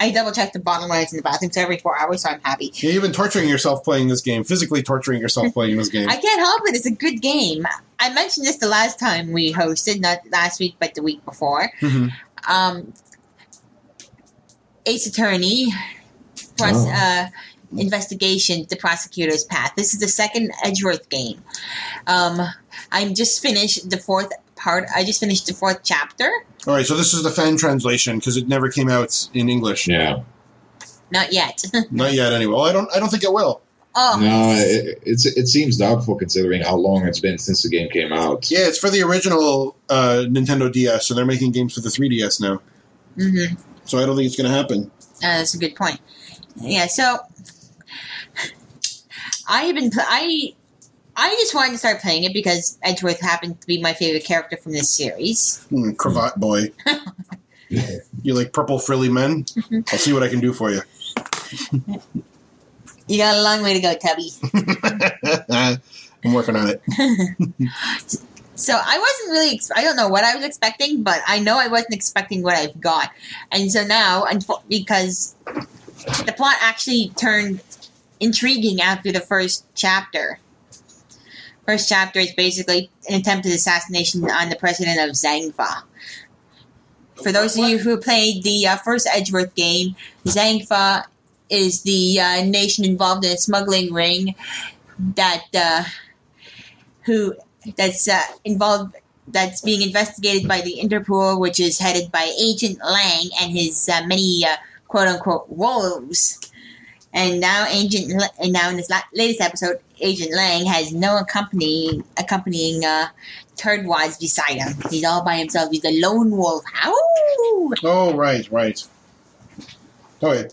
I double-checked the bottle when I was in the bathroom, so every 4 hours, so I'm happy. Yeah, you've been torturing yourself playing this game, physically torturing yourself playing this game. I can't help it. It's a good game. I mentioned this the last time we hosted, not last week, but the week before. Mm-hmm. Ace Attorney, Investigation, The Prosecutor's Path. This is the second Edgeworth game. I just finished the 4th chapter. All right, so this is the fan translation because it never came out in English. Yeah, not yet. Not yet, anyway. Well, I don't think it will. Oh, no, it seems doubtful considering how long it's been since the game came out. Yeah, it's for the original Nintendo DS, so they're making games for the 3DS now. Mm-hmm. So I don't think it's going to happen. That's a good point. Yeah, so I just wanted to start playing it because Edgeworth happened to be my favorite character from this series. Cravat boy. You like purple frilly men? I'll see what I can do for you. You got a long way to go, Tubby. I'm working on it. So I wasn't really, I don't know what I was expecting, but I know I wasn't expecting what I've got. And so now, because the plot actually turned intriguing after the first chapter. First chapter is basically an attempted assassination on the president of Zangfa. For those of you who played the first Edgeworth game, Zangfa is the nation involved in a smuggling ring that's being investigated by the Interpol, which is headed by Agent Lang and his many quote unquote woes. And now in this latest episode, Agent Lang has no accompanying turdwads beside him. He's all by himself. He's a lone wolf. Ow! Oh, right. Go ahead.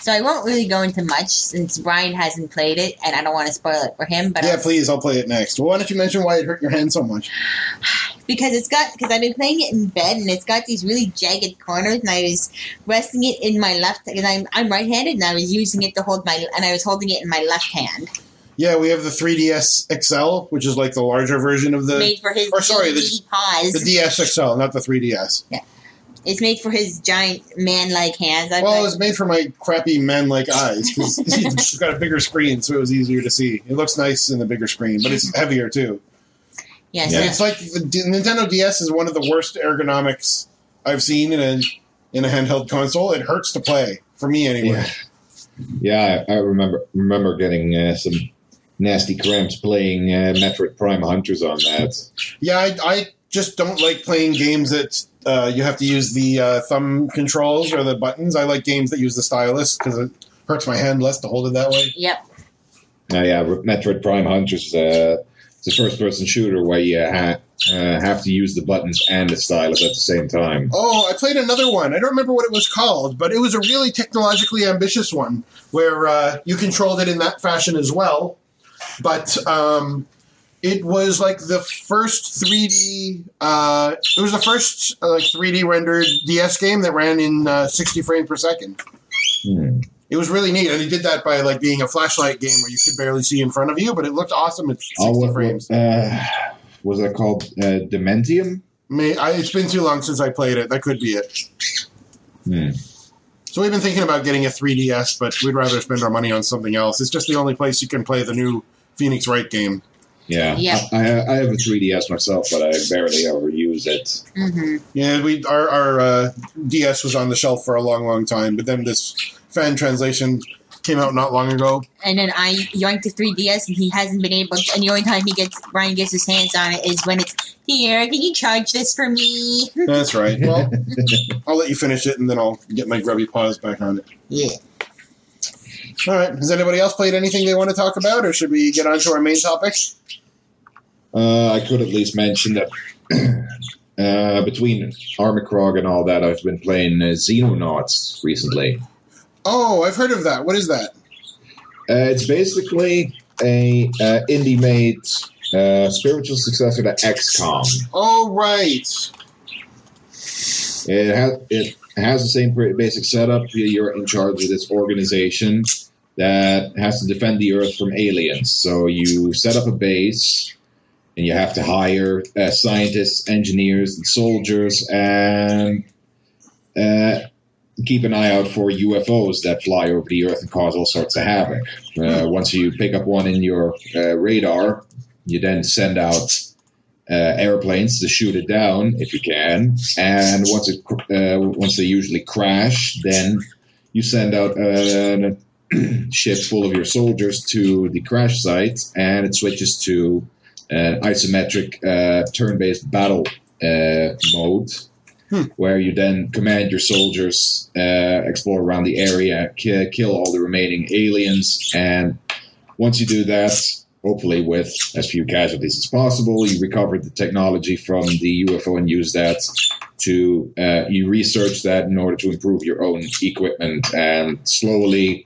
So I won't really go into much since Brian hasn't played it, and I don't want to spoil it for him. But yeah, please, I'll play it next. Well, why don't you mention why it hurt your hand so much? Because I've been playing it in bed, and it's got these really jagged corners, and I was resting it in my left, because I'm right-handed, and I was using it to hold and I was holding it in my left hand. Yeah, we have the 3DS XL, which is like the larger version of the... Made for his the DS XL, not the 3DS. Yeah. It's made for his giant man-like hands. It was made for my crappy man-like eyes because it's got a bigger screen, so it was easier to see. It looks nice in the bigger screen, but it's heavier too. Yes, yeah. It's like the Nintendo DS is one of the worst ergonomics I've seen in a handheld console. It hurts to play for me anyway. Yeah, I remember getting some nasty cramps playing Metroid Prime Hunters on that. Yeah, I just don't like playing games that. You have to use the thumb controls or the buttons. I like games that use the stylus because it hurts my hand less to hold it that way. Yep. Yeah, Metroid Prime Hunters, it's a first-person shooter where you have to use the buttons and the stylus at the same time. Oh, I played another one. I don't remember what it was called, but it was a really technologically ambitious one where you controlled it in that fashion as well. But... it was like the first 3D. It was the first 3D rendered DS game that ran in 60 frames per second. Mm. It was really neat, and they did that by being a flashlight game where you could barely see in front of you, but it looked awesome at 60 frames. Was that called Dementium? It's been too long since I played it. That could be it. Mm. So we've been thinking about getting a 3DS, but we'd rather spend our money on something else. It's just the only place you can play the new Phoenix Wright game. Yeah, I have a 3DS myself, but I barely ever use it. Mm-hmm. Yeah, our DS was on the shelf for a long, long time, but then this fan translation came out not long ago. And then I yoinked the 3DS, and he hasn't been able to, and the only time Brian gets his hands on it is when it's, here, can you charge this for me? That's right. Well, I'll let you finish it, and then I'll get my grubby paws back on it. Yeah. All right. Has anybody else played anything they want to talk about, or should we get on to our main topic? I could at least mention that between Armacrog and all that, I've been playing Xenonauts recently. Oh, I've heard of that. What is that? It's basically a indie-made spiritual successor to XCOM. Oh, right. It has the same basic setup. You're in charge of this organization that has to defend the Earth from aliens. So you set up a base, and you have to hire scientists, engineers, and soldiers, and keep an eye out for UFOs that fly over the Earth and cause all sorts of havoc. Once you pick up one in your radar, you then send out airplanes to shoot it down if you can, and once they usually crash, then you send out a ship full of your soldiers to the crash site, and it switches to an isometric turn-based battle mode where you then command your soldiers, explore around the area, kill all the remaining aliens, and once you do that, hopefully with as few casualties as possible, you recover the technology from the UFO and use that to, you research that in order to improve your own equipment and slowly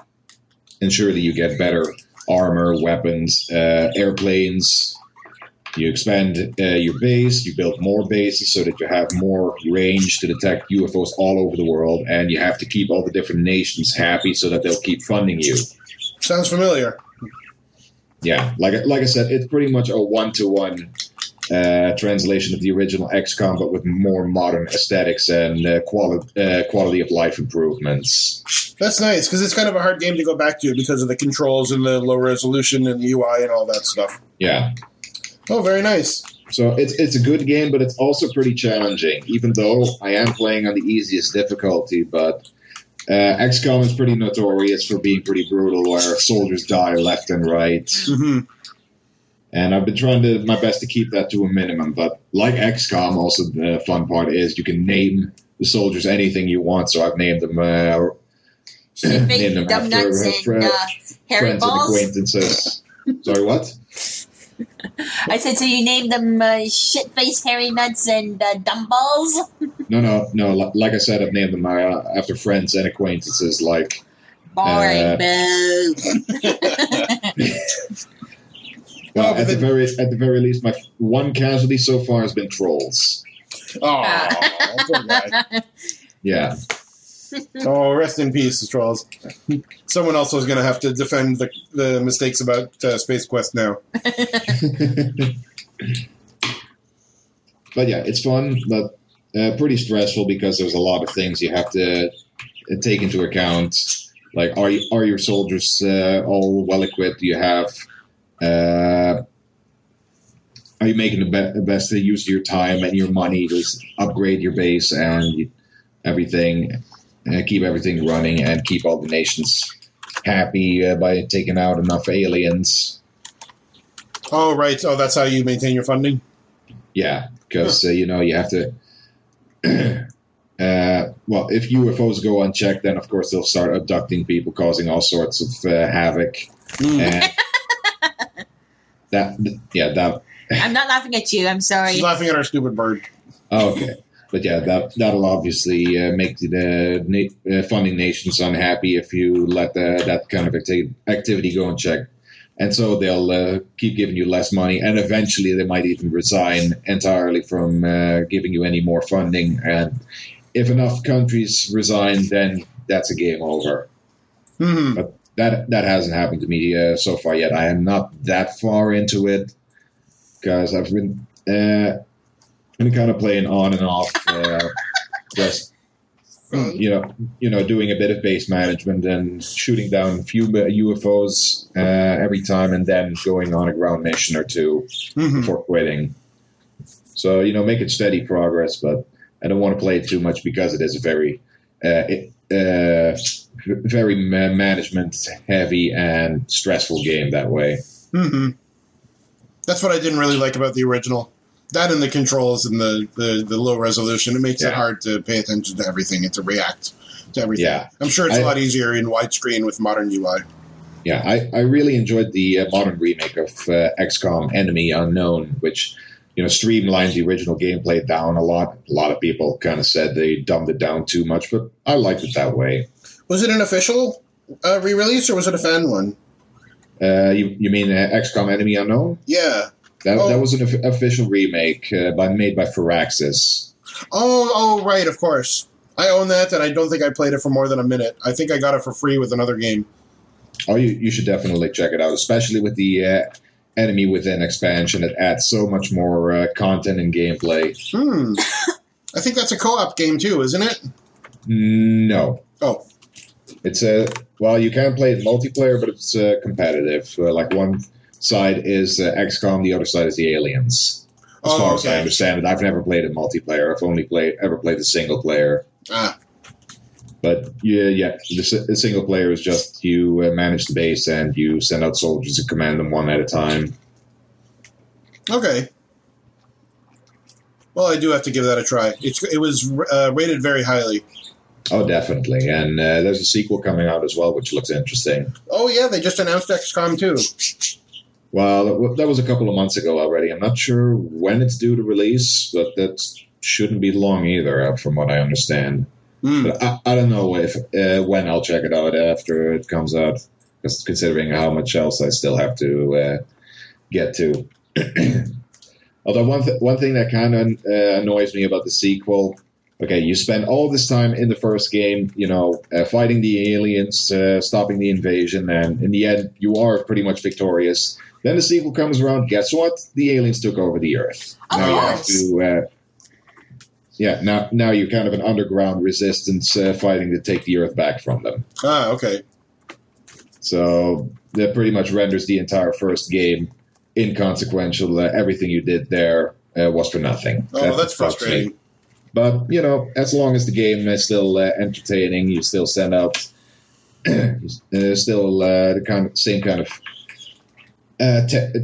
ensure that you get better armor, weapons, airplanes. You expand your base, you build more bases so that you have more range to detect UFOs all over the world, and you have to keep all the different nations happy so that they'll keep funding you. Sounds familiar. Yeah, like I said, it's pretty much a one-to-one translation of the original XCOM, but with more modern aesthetics and quality of life improvements. That's nice, because it's kind of a hard game to go back to because of the controls and the low resolution and the UI and all that stuff. Yeah. Oh, very nice. So it's a good game, but it's also pretty challenging, even though I am playing on the easiest difficulty. But XCOM is pretty notorious for being pretty brutal, where soldiers die left and right. Mm-hmm. And I've been trying to my best to keep that to a minimum. But like XCOM, also the fun part is you can name the soldiers anything you want. So I've named them, named them after friends and acquaintances. Sorry, what? I said, so you named them Shit-Faced Hairy Nuts and Dumballs? No. Like I said, I've named them after friends and acquaintances like... Boring, boo. Well, at the very least, my one casualty so far has been trolls. Oh, yeah. Oh, rest in peace, trolls. Someone else is going to have to defend the mistakes about Space Quest now. But yeah, it's fun, but pretty stressful because there's a lot of things you have to take into account. Like, are your soldiers all well equipped? Do you have? Are you making the best use of your time and your money to upgrade your base and everything? Keep everything running and keep all the nations happy by taking out enough aliens. Oh, right. Oh, that's how you maintain your funding? Yeah, because, you have to... well, if UFOs go unchecked, then, of course, they'll start abducting people, causing all sorts of havoc. Mm. And that... I'm not laughing at you. I'm sorry. She's laughing at our stupid bird. Oh, okay. But yeah, that'll obviously make the funding nations unhappy if you let that kind of activity go unchecked. And so they'll keep giving you less money, and eventually they might even resign entirely from giving you any more funding. And if enough countries resign, then that's a game over. Mm-hmm. But that hasn't happened to me so far yet. I am not that far into it, because I've been... and kind of playing on and off, just doing a bit of base management and shooting down a few UFOs every time, and then going on a ground mission or two before quitting. So making steady progress, but I don't want to play it too much because it is a very management heavy and stressful game that way. Mm-hmm. That's what I didn't really like about the original. That and the controls and the low resolution, it makes it hard to pay attention to everything and to react to everything. Yeah. I'm sure it's a lot easier in widescreen with modern UI. Yeah, I really enjoyed the modern remake of XCOM Enemy Unknown, which streamlined the original gameplay down a lot. A lot of people kind of said they dumbed it down too much, but I liked it that way. Was it an official re-release or was it a fan one? You mean XCOM Enemy Unknown? Yeah. That was an official remake made by Firaxis. Oh, right, of course. I own that, and I don't think I played it for more than a minute. I think I got it for free with another game. Oh, you should definitely check it out, especially with the Enemy Within expansion. It adds so much more content and gameplay. I think that's a co-op game, too, isn't it? No. Oh. It's you can play it multiplayer, but it's competitive. Like one... side is XCOM, the other side is the aliens. As far as I understand it, I've never played a multiplayer. I've only ever played the single player. Ah. But the single player is just you manage the base and you send out soldiers and command them one at a time. Okay. Well, I do have to give that a try. It was rated very highly. Oh, definitely. And there's a sequel coming out as well, which looks interesting. Oh, yeah. They just announced XCOM 2. Well, that was a couple of months ago already. I'm not sure when it's due to release, but that shouldn't be long either, from what I understand. But I don't know if when I'll check it out after it comes out, considering how much else I still have to get to. Although one thing that kind of annoys me about the sequel, okay, you spend all this time in the first game, you know, fighting the aliens, stopping the invasion, and in the end, you are pretty much victorious. Then the sequel comes around. Guess what? The aliens took over the Earth. You have to, now you're kind of an underground resistance fighting to take the Earth back from them. Ah, okay. So that pretty much renders the entire first game inconsequential. Everything you did there was for nothing. Oh, that's frustrating. But, you know, as long as the game is still entertaining, you still send out still the same kind of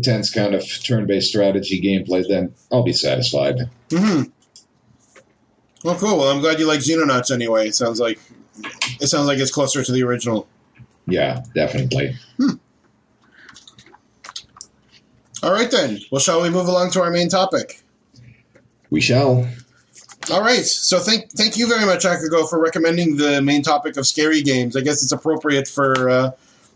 tense kind of turn-based strategy gameplay, then I'll be satisfied. Mm-hmm. Well, cool. Well, I'm glad you like Xenonauts anyway. It sounds like it's closer to the original. Yeah, definitely. All right, then. Well, shall we move along to our main topic? We shall. All right, so thank you very much, Akugo, for recommending the main topic of scary games. I guess it's appropriate for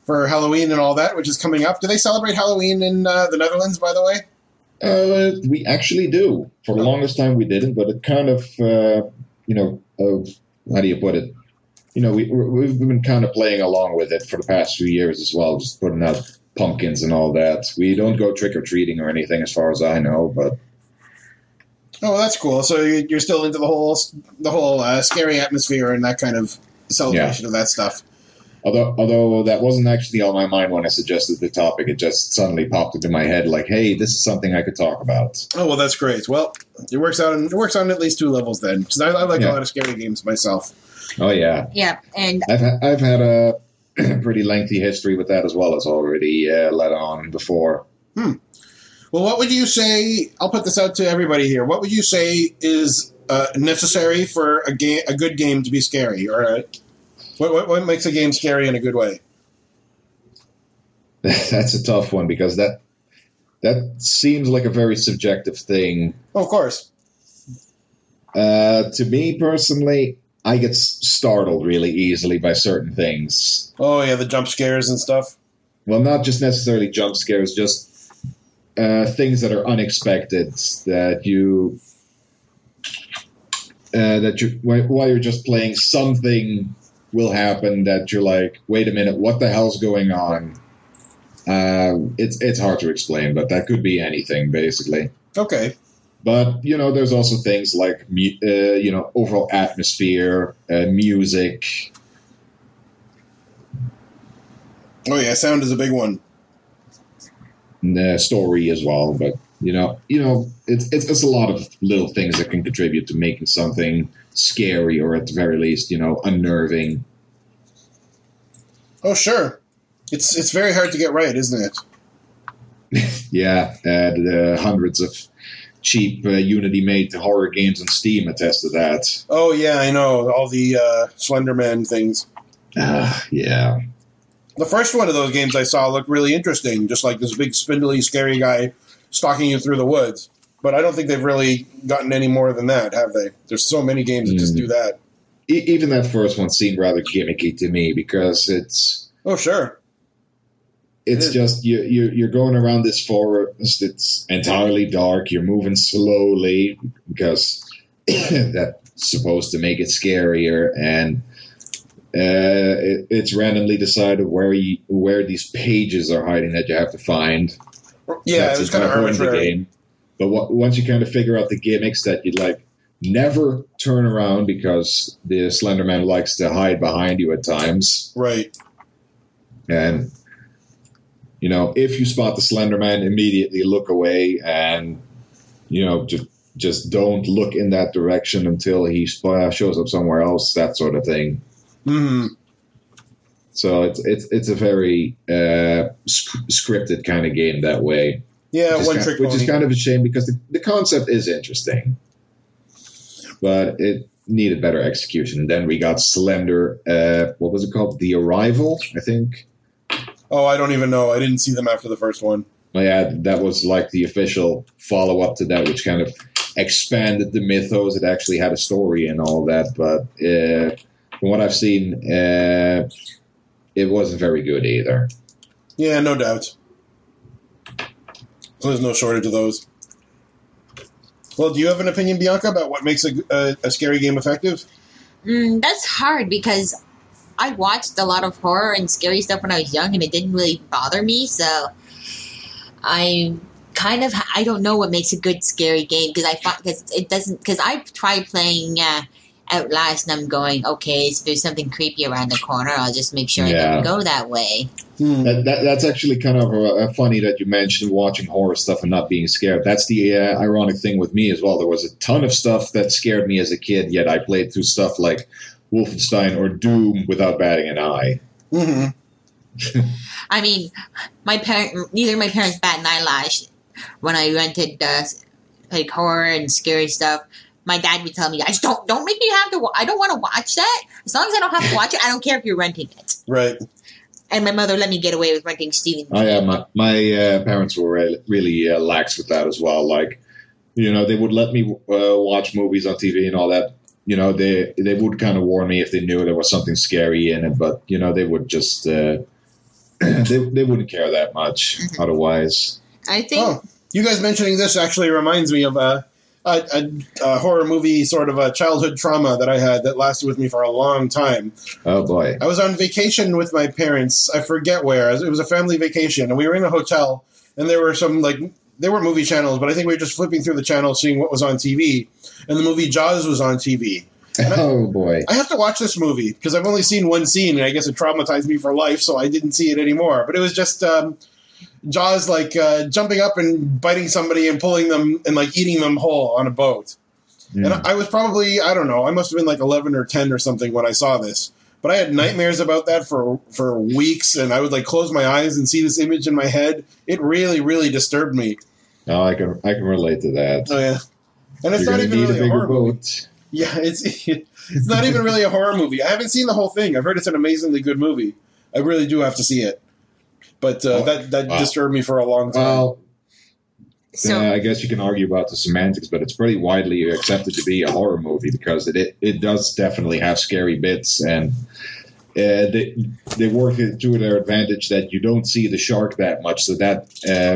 Halloween and all that, which is coming up. Do they celebrate Halloween in the Netherlands, by the way? We actually do. For the longest time, we didn't, but it kind of, how do you put it? You know, we've been kind of playing along with it for the past few years as well, just putting out pumpkins and all that. We don't go trick-or-treating or anything, as far as I know, but... Oh, well, that's cool. So you're still into the whole scary atmosphere and that kind of celebration of that stuff. Although that wasn't actually on my mind when I suggested the topic. It just suddenly popped into my head like, hey, this is something I could talk about. Oh, well, that's great. Well, it works on at least two levels then. Because I like a lot of scary games myself. Oh, yeah. Yeah, and... I've had a pretty lengthy history with that as well as already let on before. Well, what would you say, I'll put this out to everybody here, what would you say is necessary for a good game to be scary? Or what makes a game scary in a good way? That's a tough one because that seems like a very subjective thing. Oh, of course. To me personally, I get startled really easily by certain things. Oh, yeah, the jump scares and stuff? Well, not just necessarily jump scares, just... things that are unexpected that you while you're just playing, something will happen that you're like, wait a minute, what the hell's going on? It's hard to explain, but that could be anything basically. Okay. But you know, there's also things like overall atmosphere, music. Oh yeah, sound is a big one. Story as well, but you know, it's a lot of little things that can contribute to making something scary or at the very least, you know, unnerving. Oh sure, it's very hard to get right, isn't it? Yeah, hundreds of cheap Unity made horror games on Steam attest to that. Oh yeah, I know all the Slenderman things. Yeah. The first one of those games I saw looked really interesting, just like this big, spindly, scary guy stalking you through the woods. But I don't think they've really gotten any more than that, have they? There's so many games that just do that. Even that first one seemed rather gimmicky to me because it's... Oh, sure. It's just you're going around this forest. It's entirely dark. You're moving slowly because that's supposed to make it scarier and... it's randomly decided where these pages are hiding that you have to find. Yeah, it was kind of arbitrary. Game. But once you kind of figure out the gimmicks that you'd like, never turn around because the Slender Man likes to hide behind you at times. Right. And, you know, if you spot the Slender Man, immediately look away and, you know, just don't look in that direction until he shows up somewhere else, that sort of thing. Mm-hmm. So it's a very scripted kind of game that way. Yeah, one trick pony. Which is kind of a shame because the concept is interesting. but it needed better execution. Then we got Slender. What was it called? The Arrival, I think. Oh, I don't even know. I didn't see them after the first one. Yeah, that was like the official follow-up to that, which kind of expanded the mythos. It actually had a story and all that, but from what I've seen, it wasn't very good either. Yeah, no doubt. There's no shortage of those. Well, do you have an opinion, Bianca, about what makes a scary game effective? That's hard because I watched a lot of horror and scary stuff when I was young, and it didn't really bother me, so... I don't know what makes a good scary game because I've tried playing Outlast and I'm going, okay, so there's something creepy around the corner, I'll just make sure I don't go that way. That's actually kind of funny that you mentioned watching horror stuff and not being scared. That's the ironic thing with me as well. There was a ton of stuff that scared me as a kid, yet I played through stuff like Wolfenstein or Doom without batting an eye. Mm-hmm. I mean, neither of my parents bat an eyelash when I rented like horror and scary stuff. My dad would tell me, "I don't make me have to. I don't want to watch that. As long as I don't have to watch it, I don't care if you're renting it." Right. And my mother let me get away with renting Stephen King. Oh yeah, my parents were really lax with that as well. Like, you know, they would let me watch movies on TV and all that. You know, they would kind of warn me if they knew there was something scary in it, but you know, they would just. They wouldn't care that much otherwise. I think. Oh, you guys mentioning this actually reminds me of a horror movie sort of a childhood trauma that I had that lasted with me for a long time. Oh, boy. I was on vacation with my parents. I forget where. It was a family vacation, and we were in a hotel, and there were some, like, there were movie channels, but I think we were just flipping through the channels, seeing what was on TV, and the movie Jaws was on TV. Oh, boy. I have to watch this movie because I've only seen one scene, and I guess it traumatized me for life, so I didn't see it anymore. But it was just Jaws, like, jumping up and biting somebody and pulling them and, like, eating them whole on a boat. Yeah. And I was probably, I don't know, I must have been, like, 11 or 10 or something when I saw this. But I had nightmares about that for weeks, and I would, like, close my eyes and see this image in my head. It really, really disturbed me. Oh, I can relate to that. Oh, yeah. And it's not even really a horror movie. Yeah, it's not even really a horror movie. I haven't seen the whole thing. I've heard it's an amazingly good movie. I really do have to see it. But that disturbed me for a long time. Well, so, I guess you can argue about the semantics, but it's pretty widely accepted to be a horror movie because it does definitely have scary bits. And they work it to their advantage that you don't see the shark that much. So that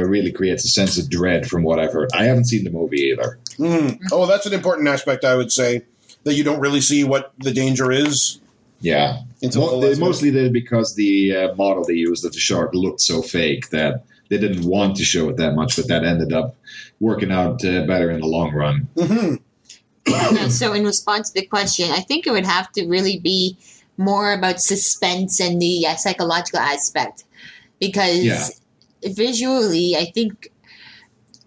really creates a sense of dread from what I've heard. I haven't seen the movie either. Mm. Oh, that's an important aspect, I would say. That you don't really see what the danger is. Yeah. They mostly did it because the model they used of the shark looked so fake that they didn't want to show it that much, but that ended up working out better in the long run. Mm-hmm. So in response to the question, I think it would have to really be more about suspense and the psychological aspect. Because visually, I think...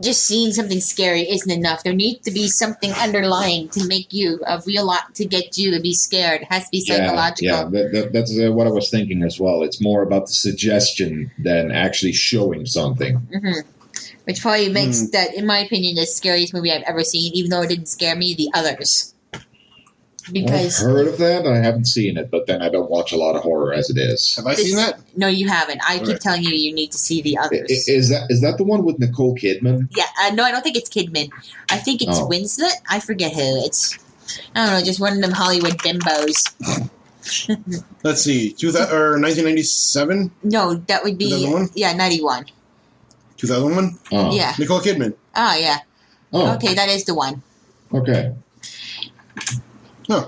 just seeing something scary isn't enough. There needs to be something underlying to make you to get you to be scared. It has to be psychological. Yeah, that's what I was thinking as well. It's more about the suggestion than actually showing something. Mm-hmm. Which probably makes that, in my opinion, the scariest movie I've ever seen, even though it didn't scare me, The Others. Because I've heard of that. I haven't seen it, but then I don't watch a lot of horror as it is. Have I seen that? No, you haven't. I keep telling you need to see The Others. Is that the one with Nicole Kidman? Yeah. No, I don't think it's Kidman. I think it's Winslet. I forget who. It's, I don't know, just one of them Hollywood bimbos. Let's see. 1997? No, that would be... 2001? Yeah, 91. 2001? Oh. Yeah. Nicole Kidman. Oh, yeah. Oh. Okay, that is the one. Okay. No.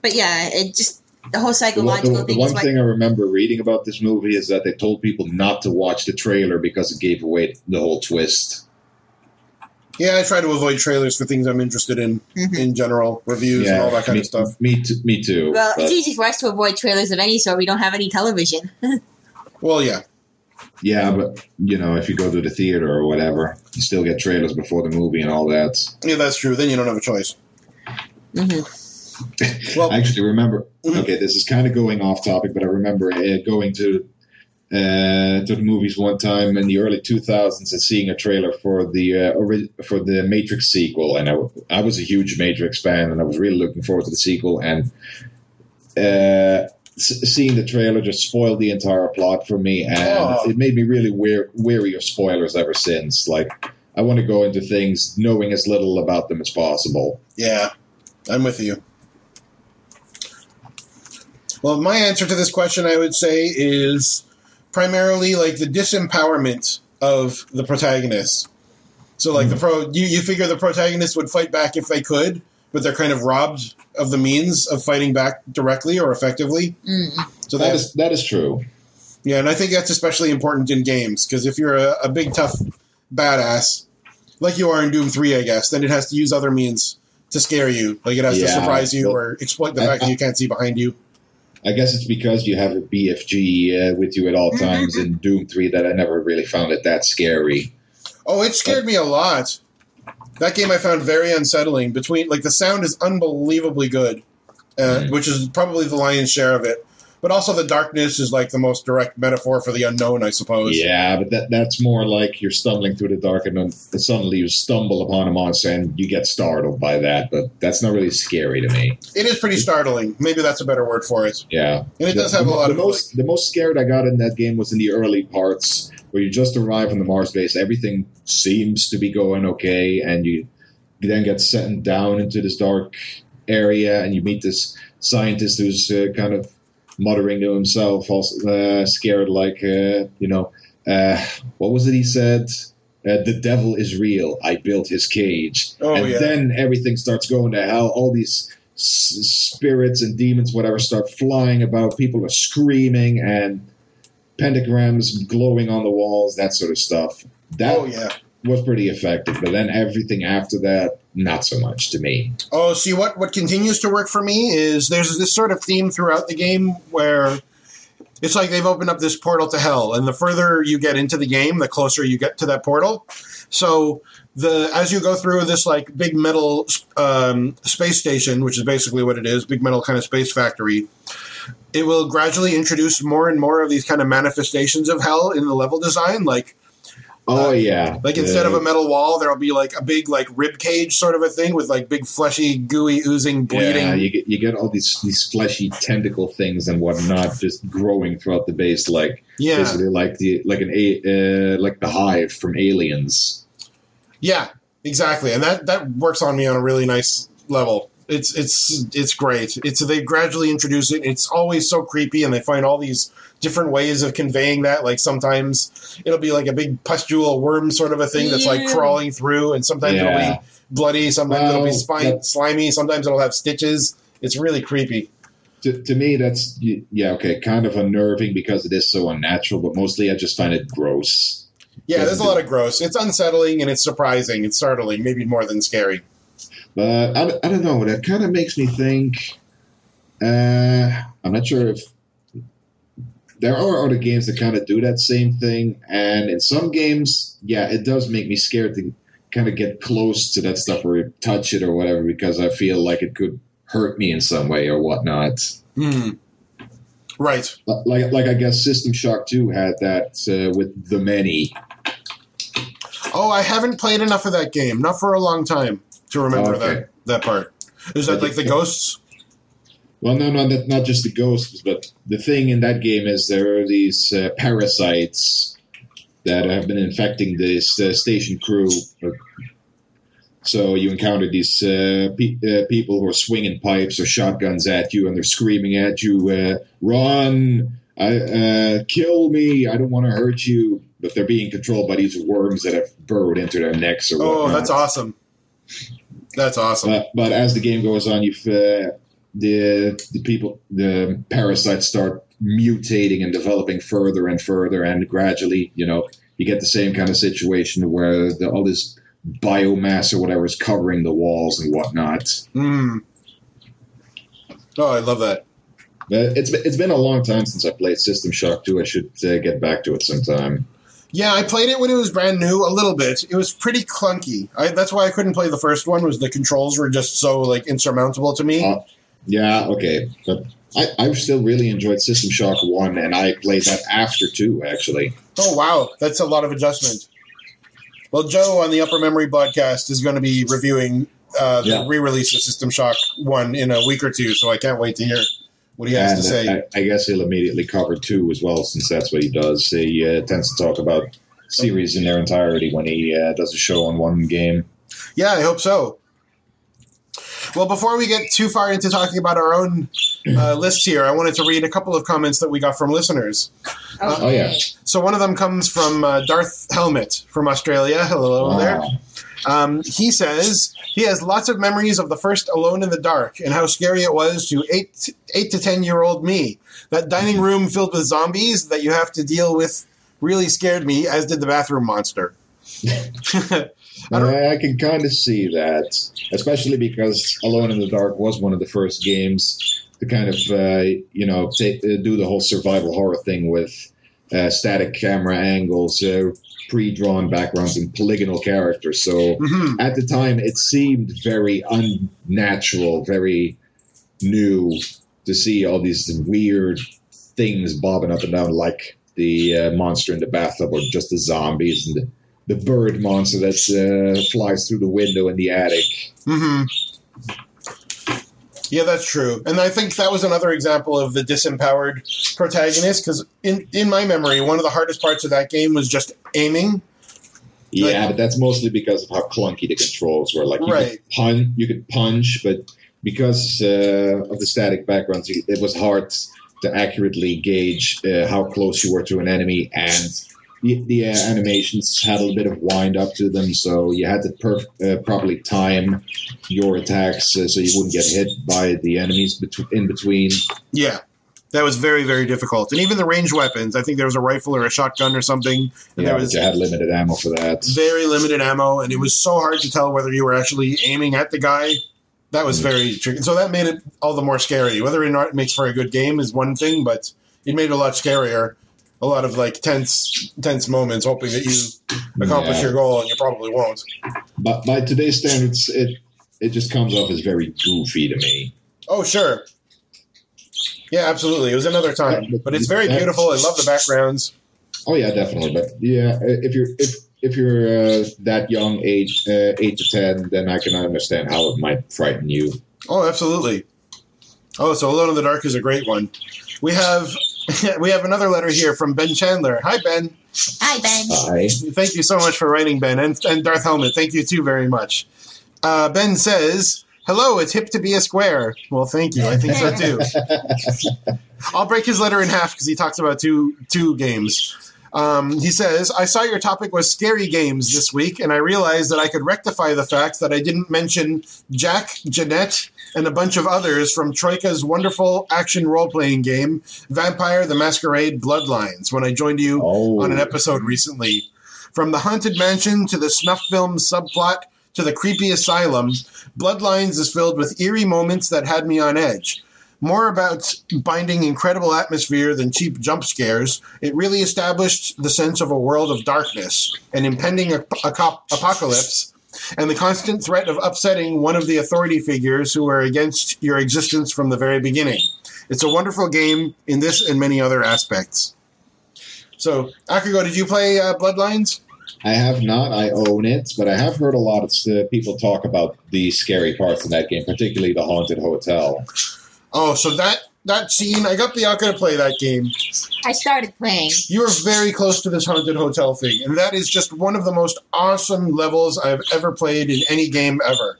But yeah, it just the whole psychological thing. The one thing I remember reading about this movie is that they told people not to watch the trailer because it gave away the whole twist. Yeah, I try to avoid trailers for things I'm interested in general, reviews and all that kind of stuff. Me too. Well, it's easy for us to avoid trailers of any sort. We don't have any television. Well, yeah. Yeah, but, you know, if you go to the theater or whatever, you still get trailers before the movie and all that. Yeah, that's true. Then you don't have a choice. Mm-hmm. Well, I actually remember, okay, this is kind of going off topic, but I remember going to to the movies one time in the early 2000s and seeing a trailer for the Matrix sequel. And I was a huge Matrix fan, and I was really looking forward to the sequel. And seeing the trailer just spoiled the entire plot for me, and it made me really weary of spoilers ever since. Like, I want to go into things knowing as little about them as possible. Yeah, I'm with you. Well, my answer to this question, I would say, is primarily like the disempowerment of the protagonist. So, like, you figure the protagonist would fight back if they could, but they're kind of robbed of the means of fighting back directly or effectively. So that is true. Yeah, and I think that's especially important in games, because if you're a big tough badass, like you are in Doom 3, I guess, then it has to use other means to scare you. Like, it has to surprise you or exploit the fact that you can't see behind you. I guess it's because you have a BFG with you at all times in Doom 3 that I never really found it that scary. Oh, it scared me a lot. That game I found very unsettling. The sound is unbelievably good, which is probably the lion's share of it. But also the darkness is like the most direct metaphor for the unknown, I suppose. Yeah, but that's more like you're stumbling through the dark and then suddenly you stumble upon a monster and you get startled by that. But that's not really scary to me. It is pretty startling. Maybe that's a better word for it. Yeah. And it does have a lot of... The most scared I got in that game was in the early parts where you just arrive on the Mars base. Everything seems to be going okay. And you then get sent down into this dark area and you meet this scientist who's kind of muttering to himself, scared, what was it he said? The devil is real. I built his cage. Then everything starts going to hell. All these spirits and demons, whatever, start flying about. People are screaming and pentagrams glowing on the walls, that sort of stuff. That was pretty effective. But then everything after that, not so much to me. Oh, see, what continues to work for me is there's this sort of theme throughout the game where it's like they've opened up this portal to hell, and the further you get into the game, the closer you get to that portal. So as you go through this like big metal space station, which is basically what it is, big metal kind of space factory, it will gradually introduce more and more of these kind of manifestations of hell in the level design, like... instead of a metal wall, there'll be like a big like rib cage sort of a thing with like big fleshy, gooey, oozing, bleeding. Yeah, you get all these fleshy tentacle things and whatnot just growing throughout the base, basically like the hive from Aliens. Yeah, exactly, and that works on me on a really nice level. It's great. They gradually introduce it. It's always so creepy, and they find all these different ways of conveying that. Like, sometimes it'll be like a big pustule worm sort of a thing that's like crawling through, and sometimes it'll be bloody, sometimes it'll be slimy, sometimes it'll have stitches. It's really creepy. To me, that's kind of unnerving because it is so unnatural, but mostly I just find it gross. Yeah, there's a lot of gross. It's unsettling, and it's surprising. It's startling, maybe more than scary. But I don't know, that kind of makes me think, I'm not sure if there are other games that kind of do that same thing. And in some games, it does make me scared to kind of get close to that stuff or touch it or whatever, because I feel like it could hurt me in some way or whatnot. Mm. Right. Like I guess System Shock 2 had that with The Many. Oh, I haven't played enough of that game. Not for a long time to remember that part. Is that like the ghosts? Well, no, not just the ghosts, but the thing in that game is there are these parasites that have been infecting this station crew. So you encounter these people who are swinging pipes or shotguns at you, and they're screaming at you, run, kill me, I don't want to hurt you. But they're being controlled by these worms that have burrowed into their necks or whatnot. Oh, that's awesome. That's awesome. But as the game goes on, you've... The parasites start mutating and developing further and further, and gradually, you get the same kind of situation where all this biomass or whatever is covering the walls and whatnot. Mm. Oh, I love that. But it's been a long time since I played System Shock 2. I should get back to it sometime. Yeah, I played it when it was brand new a little bit. It was pretty clunky. That's why I couldn't play the first one, was the controls were just so like insurmountable to me. Yeah, okay. But I still really enjoyed System Shock 1, and I played that after 2, actually. Oh, wow. That's a lot of adjustment. Well, Joe on the Upper Memory Podcast is going to be reviewing the re-release of System Shock 1 in a week or two, so I can't wait to hear what he has to say. I guess he'll immediately cover 2 as well, since that's what he does. He tends to talk about series in their entirety when he does a show on one game. Yeah, I hope so. Well, before we get too far into talking about our own lists here, I wanted to read a couple of comments that we got from listeners. So one of them comes from Darth Helmet from Australia. Hello there. He says he has lots of memories of the first Alone in the Dark and how scary it was to 8 to 10-year-old me. That dining room filled with zombies that you have to deal with really scared me, as did the bathroom monster. I can kind of see that, especially because Alone in the Dark was one of the first games to kind of, do the whole survival horror thing with static camera angles, pre-drawn backgrounds, and polygonal characters. So at the time, it seemed very unnatural, very new to see all these weird things bobbing up and down, like the monster in the bathtub or just the zombies and the bird monster that flies through the window in the attic. Yeah, that's true. And I think that was another example of the disempowered protagonist, because in my memory, one of the hardest parts of that game was just aiming. Yeah, but that's mostly because of how clunky the controls were. Like, you could punch, but because of the static backgrounds, it was hard to accurately gauge how close you were to an enemy, and the animations had a little bit of wind up to them, so you had to properly time your attacks so you wouldn't get hit by the enemies in between. Yeah, that was very, very difficult. And even the ranged weapons, I think there was a rifle or a shotgun or something. And you had limited ammo for that. Very limited ammo, and it was so hard to tell whether you were actually aiming at the guy. That was very tricky. So that made it all the more scary. Whether or not it makes for a good game is one thing, but it made it a lot scarier. A lot of like tense moments, hoping that you accomplish your goal, and you probably won't. But by today's standards, it just comes off as very goofy to me. Oh, sure. Yeah, absolutely. It was another time, but it's very beautiful. I love the backgrounds. Oh yeah, definitely. But yeah, if you're that young, age 8 to 10, then I can understand how it might frighten you. Oh, absolutely. Oh, so Alone in the Dark is a great one. We have another letter here from Ben Chandler. Hi, Ben. Hi, Ben. Hi. Thank you so much for writing, Ben. And Darth Helmet, thank you, too, very much. Ben says, hello, it's hip to be a square. Well, thank you. I think so, too. I'll break his letter in half because he talks about two games. He says, I saw your topic was scary games this week, and I realized that I could rectify the fact that I didn't mention Jack, Jeanette, and a bunch of others from Troika's wonderful action role-playing game, Vampire the Masquerade Bloodlines, when I joined you on an episode recently. From the haunted mansion to the snuff film subplot to the creepy asylum, Bloodlines is filled with eerie moments that had me on edge. More about binding incredible atmosphere than cheap jump scares, it really established the sense of a world of darkness, an impending apocalypse, and the constant threat of upsetting one of the authority figures who were against your existence from the very beginning. It's a wonderful game in this and many other aspects. So, Akugo, did you play Bloodlines? I have not. I own it, but I have heard a lot of people talk about the scary parts in that game, particularly the haunted hotel. Oh, so that scene, I got Bianca to play that game. I started playing. You are very close to this haunted hotel thing, and that is just one of the most awesome levels I've ever played in any game ever.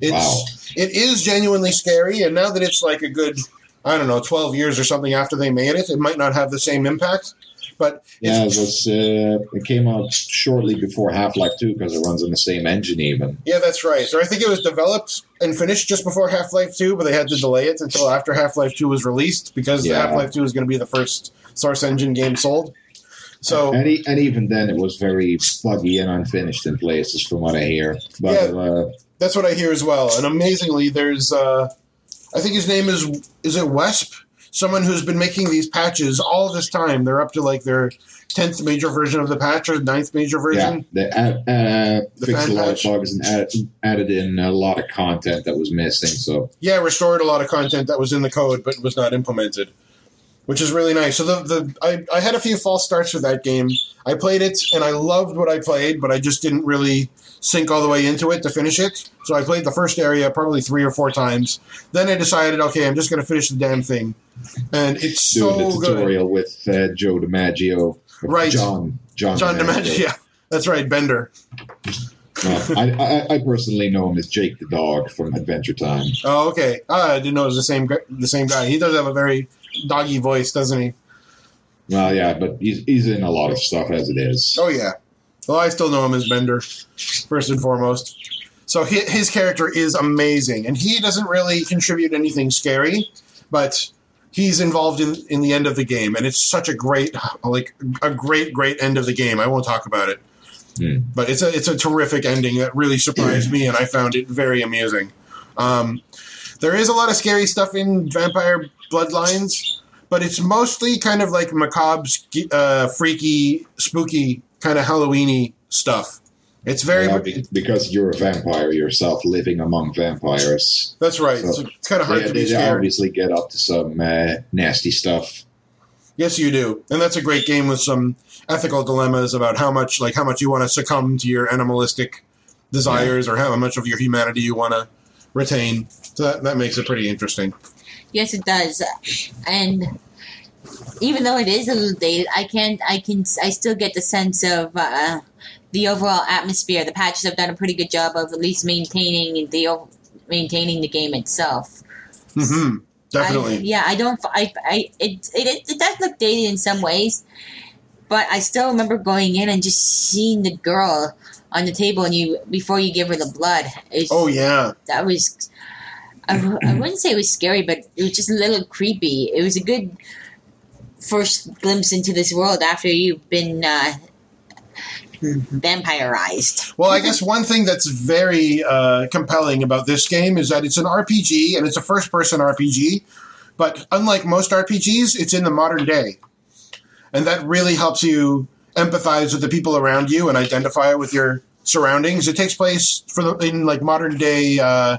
It is genuinely scary, and now that it's like a good, 12 years or something after they made it, it might not have the same impact. But it came out shortly before Half-Life 2 because it runs on the same engine even. Yeah, that's right. So I think it was developed and finished just before Half-Life 2, but they had to delay it until after Half-Life 2 was released because Half-Life 2 was going to be the first Source Engine game sold. So and even then, it was very buggy and unfinished in places from what I hear. But, that's what I hear as well. And amazingly, there's I think his name is it Wesp? someone who's been making these patches all this time. They're up to like their 10th major version of the patch or 9th major version. Yeah, they fixed a lot of bugs and added in a lot of content that was missing. So yeah, restored a lot of content that was in the code but was not implemented, which is really nice. So I had a few false starts with that game. I played it, and I loved what I played, but I just didn't really sink all the way into it to finish it. So I played the first area probably 3 or 4 times. Then I decided, okay, I'm just going to finish the damn thing. And it's doing the tutorial good. With Joe DiMaggio. Right. John DiMaggio. Yeah, that's right, Bender. I personally know him as Jake the Dog from Adventure Time. Oh, okay. I didn't know it was the same guy. He does have a very doggy voice, doesn't he? Well, yeah, but he's in a lot of stuff as it is. Oh, yeah. Well, I still know him as Bender, first and foremost. So his character is amazing, and he doesn't really contribute anything scary, but he's involved in the end of the game, and it's such a great end of the game. I won't talk about it, but it's a terrific ending that really surprised me, and I found it very amusing. There is a lot of scary stuff in Vampire Bloodlines, but it's mostly kind of like macabre, freaky, spooky, kind of Halloween-y stuff. It's very... Yeah, because you're a vampire yourself, living among vampires. That's right. So it's kind of hard to be scared. They obviously get up to some nasty stuff. Yes, you do. And that's a great game with some ethical dilemmas about how much you want to succumb to your animalistic desires or how much of your humanity you want to retain. So that makes it pretty interesting. Yes, it does. And even though it is a little dated, I still get the sense of the overall atmosphere. The patches have done a pretty good job of at least maintaining the game itself. Mm-hmm. Definitely. It does look dated in some ways, but I still remember going in and just seeing the girl on the table and before you give her the blood. That was. I wouldn't say it was scary, but it was just a little creepy. It was a good first glimpse into this world after you've been vampirized. Well, I guess one thing that's very compelling about this game is that it's an RPG, and it's a first-person RPG, but unlike most RPGs, it's in the modern day. And that really helps you empathize with the people around you and identify with your surroundings. It takes place in modern-day...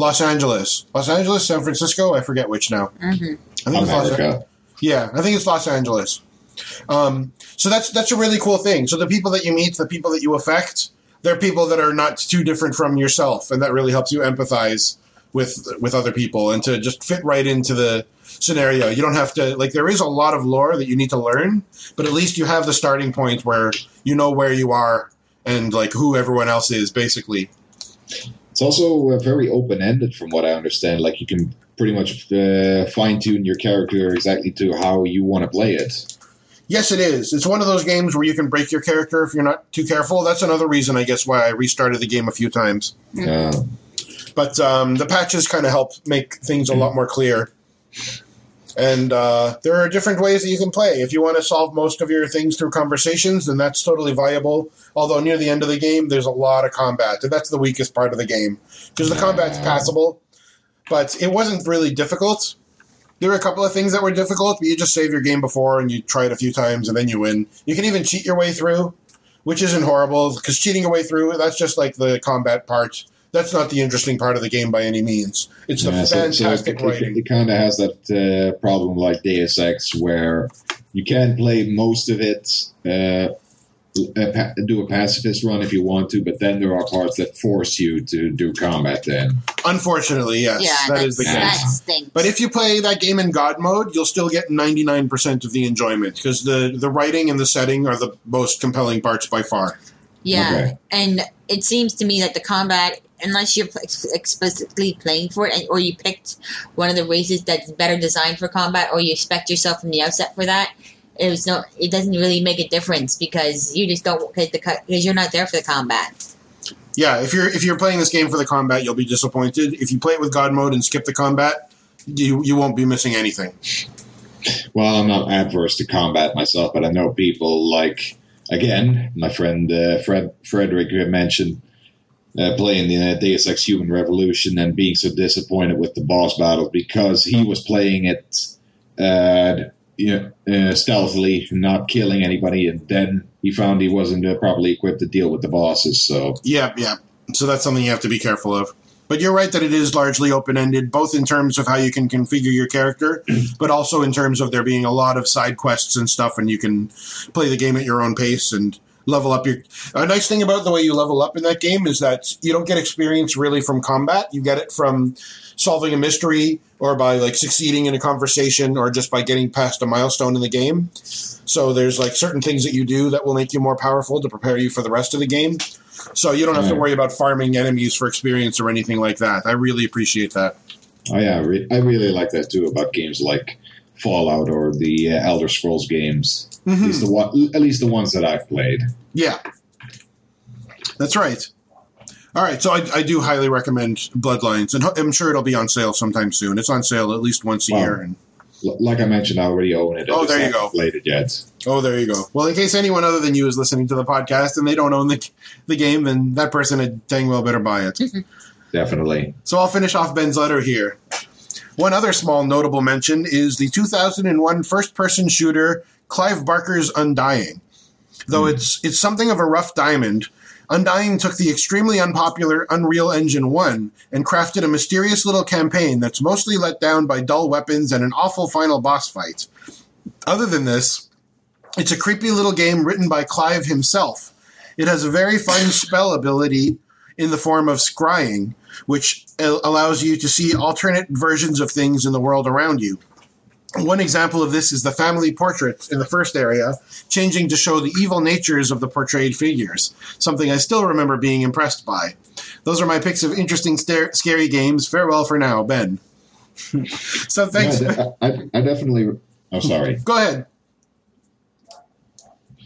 Los Angeles, San Francisco, I forget which now. Mm-hmm. I think it's Los Angeles. So that's a really cool thing. So the people that you meet, the people that you affect, they're people that are not too different from yourself, and that really helps you empathize with other people and to just fit right into the scenario. You don't have to, there is a lot of lore that you need to learn, but at least you have the starting point where you know where you are and, who everyone else is, basically. It's also very open-ended from what I understand. You can pretty much fine-tune your character exactly to how you want to play it. Yes, it is. It's one of those games where you can break your character if you're not too careful. That's another reason, I guess, why I restarted the game a few times. Yeah. But the patches kind of help make things a lot more clear. And there are different ways that you can play. If you want to solve most of your things through conversations, then that's totally viable. Although near the end of the game, there's a lot of combat. And that's the weakest part of the game. Because the combat's passable. But it wasn't really difficult. There were a couple of things that were difficult, but you just save your game before and you try it a few times and then you win. You can even cheat your way through, which isn't horrible. Because cheating your way through, that's just the combat part. That's not the interesting part of the game by any means. It's the fantastic writing. It kind of has that problem like Deus Ex, where you can play most of it, do a pacifist run if you want to, but then there are parts that force you to do combat then. Unfortunately, yes. Yeah, that is the case. But if you play that game in God mode, you'll still get 99% of the enjoyment, because the writing and the setting are the most compelling parts by far. Yeah, okay. And it seems to me that the combat... Unless you're explicitly playing for it, or you picked one of the races that's better designed for combat, or you expect yourself from the outset for that, it doesn't really make a difference because you just don't hit the cut because you're not there for the combat. Yeah, if you're playing this game for the combat, you'll be disappointed. If you play it with God mode and skip the combat, you won't be missing anything. Well, I'm not adverse to combat myself, but I know people again, my friend Frederick mentioned. Playing the Deus Ex Human Revolution and being so disappointed with the boss battles because he was playing it stealthily, not killing anybody, and then he found he wasn't properly equipped to deal with the bosses. So yeah. So that's something you have to be careful of. But you're right that it is largely open-ended, both in terms of how you can configure your character, but also in terms of there being a lot of side quests and stuff, and you can play the game at your own pace and level up your... A nice thing about the way you level up in that game is that you don't get experience really from combat. You get it from solving a mystery or by like succeeding in a conversation or just by getting past a milestone in the game. So there's like certain things that you do that will make you more powerful to prepare you for the rest of the game. So you don't have to worry about farming enemies for experience or anything like that. I really appreciate that. Oh, yeah. I really like that, too, about games like Fallout or the Elder Scrolls games. Mm-hmm. At least the ones that I've played. Yeah. That's right. All right. So I do highly recommend Bloodlines. And I'm sure it'll be on sale sometime soon. It's on sale at least once a year. And like I mentioned, I already own it. Oh, there you go. Played it yet. Oh, there you go. Well, in case anyone other than you is listening to the podcast and they don't own the game, then that person had dang well better buy it. Definitely. So I'll finish off Ben's letter here. One other small notable mention is the 2001 first-person shooter Clive Barker's Undying. Though it's something of a rough diamond, Undying took the extremely unpopular Unreal Engine 1 and crafted a mysterious little campaign that's mostly let down by dull weapons and an awful final boss fight. Other than this, it's a creepy little game written by Clive himself. It has a very fun spell ability in the form of scrying, which allows you to see alternate versions of things in the world around you. One example of this is the family portraits in the first area, changing to show the evil natures of the portrayed figures, something I still remember being impressed by. Those are my picks of interesting, scary games. Farewell for now, Ben. So thanks. No, I definitely... Oh, sorry. Go ahead.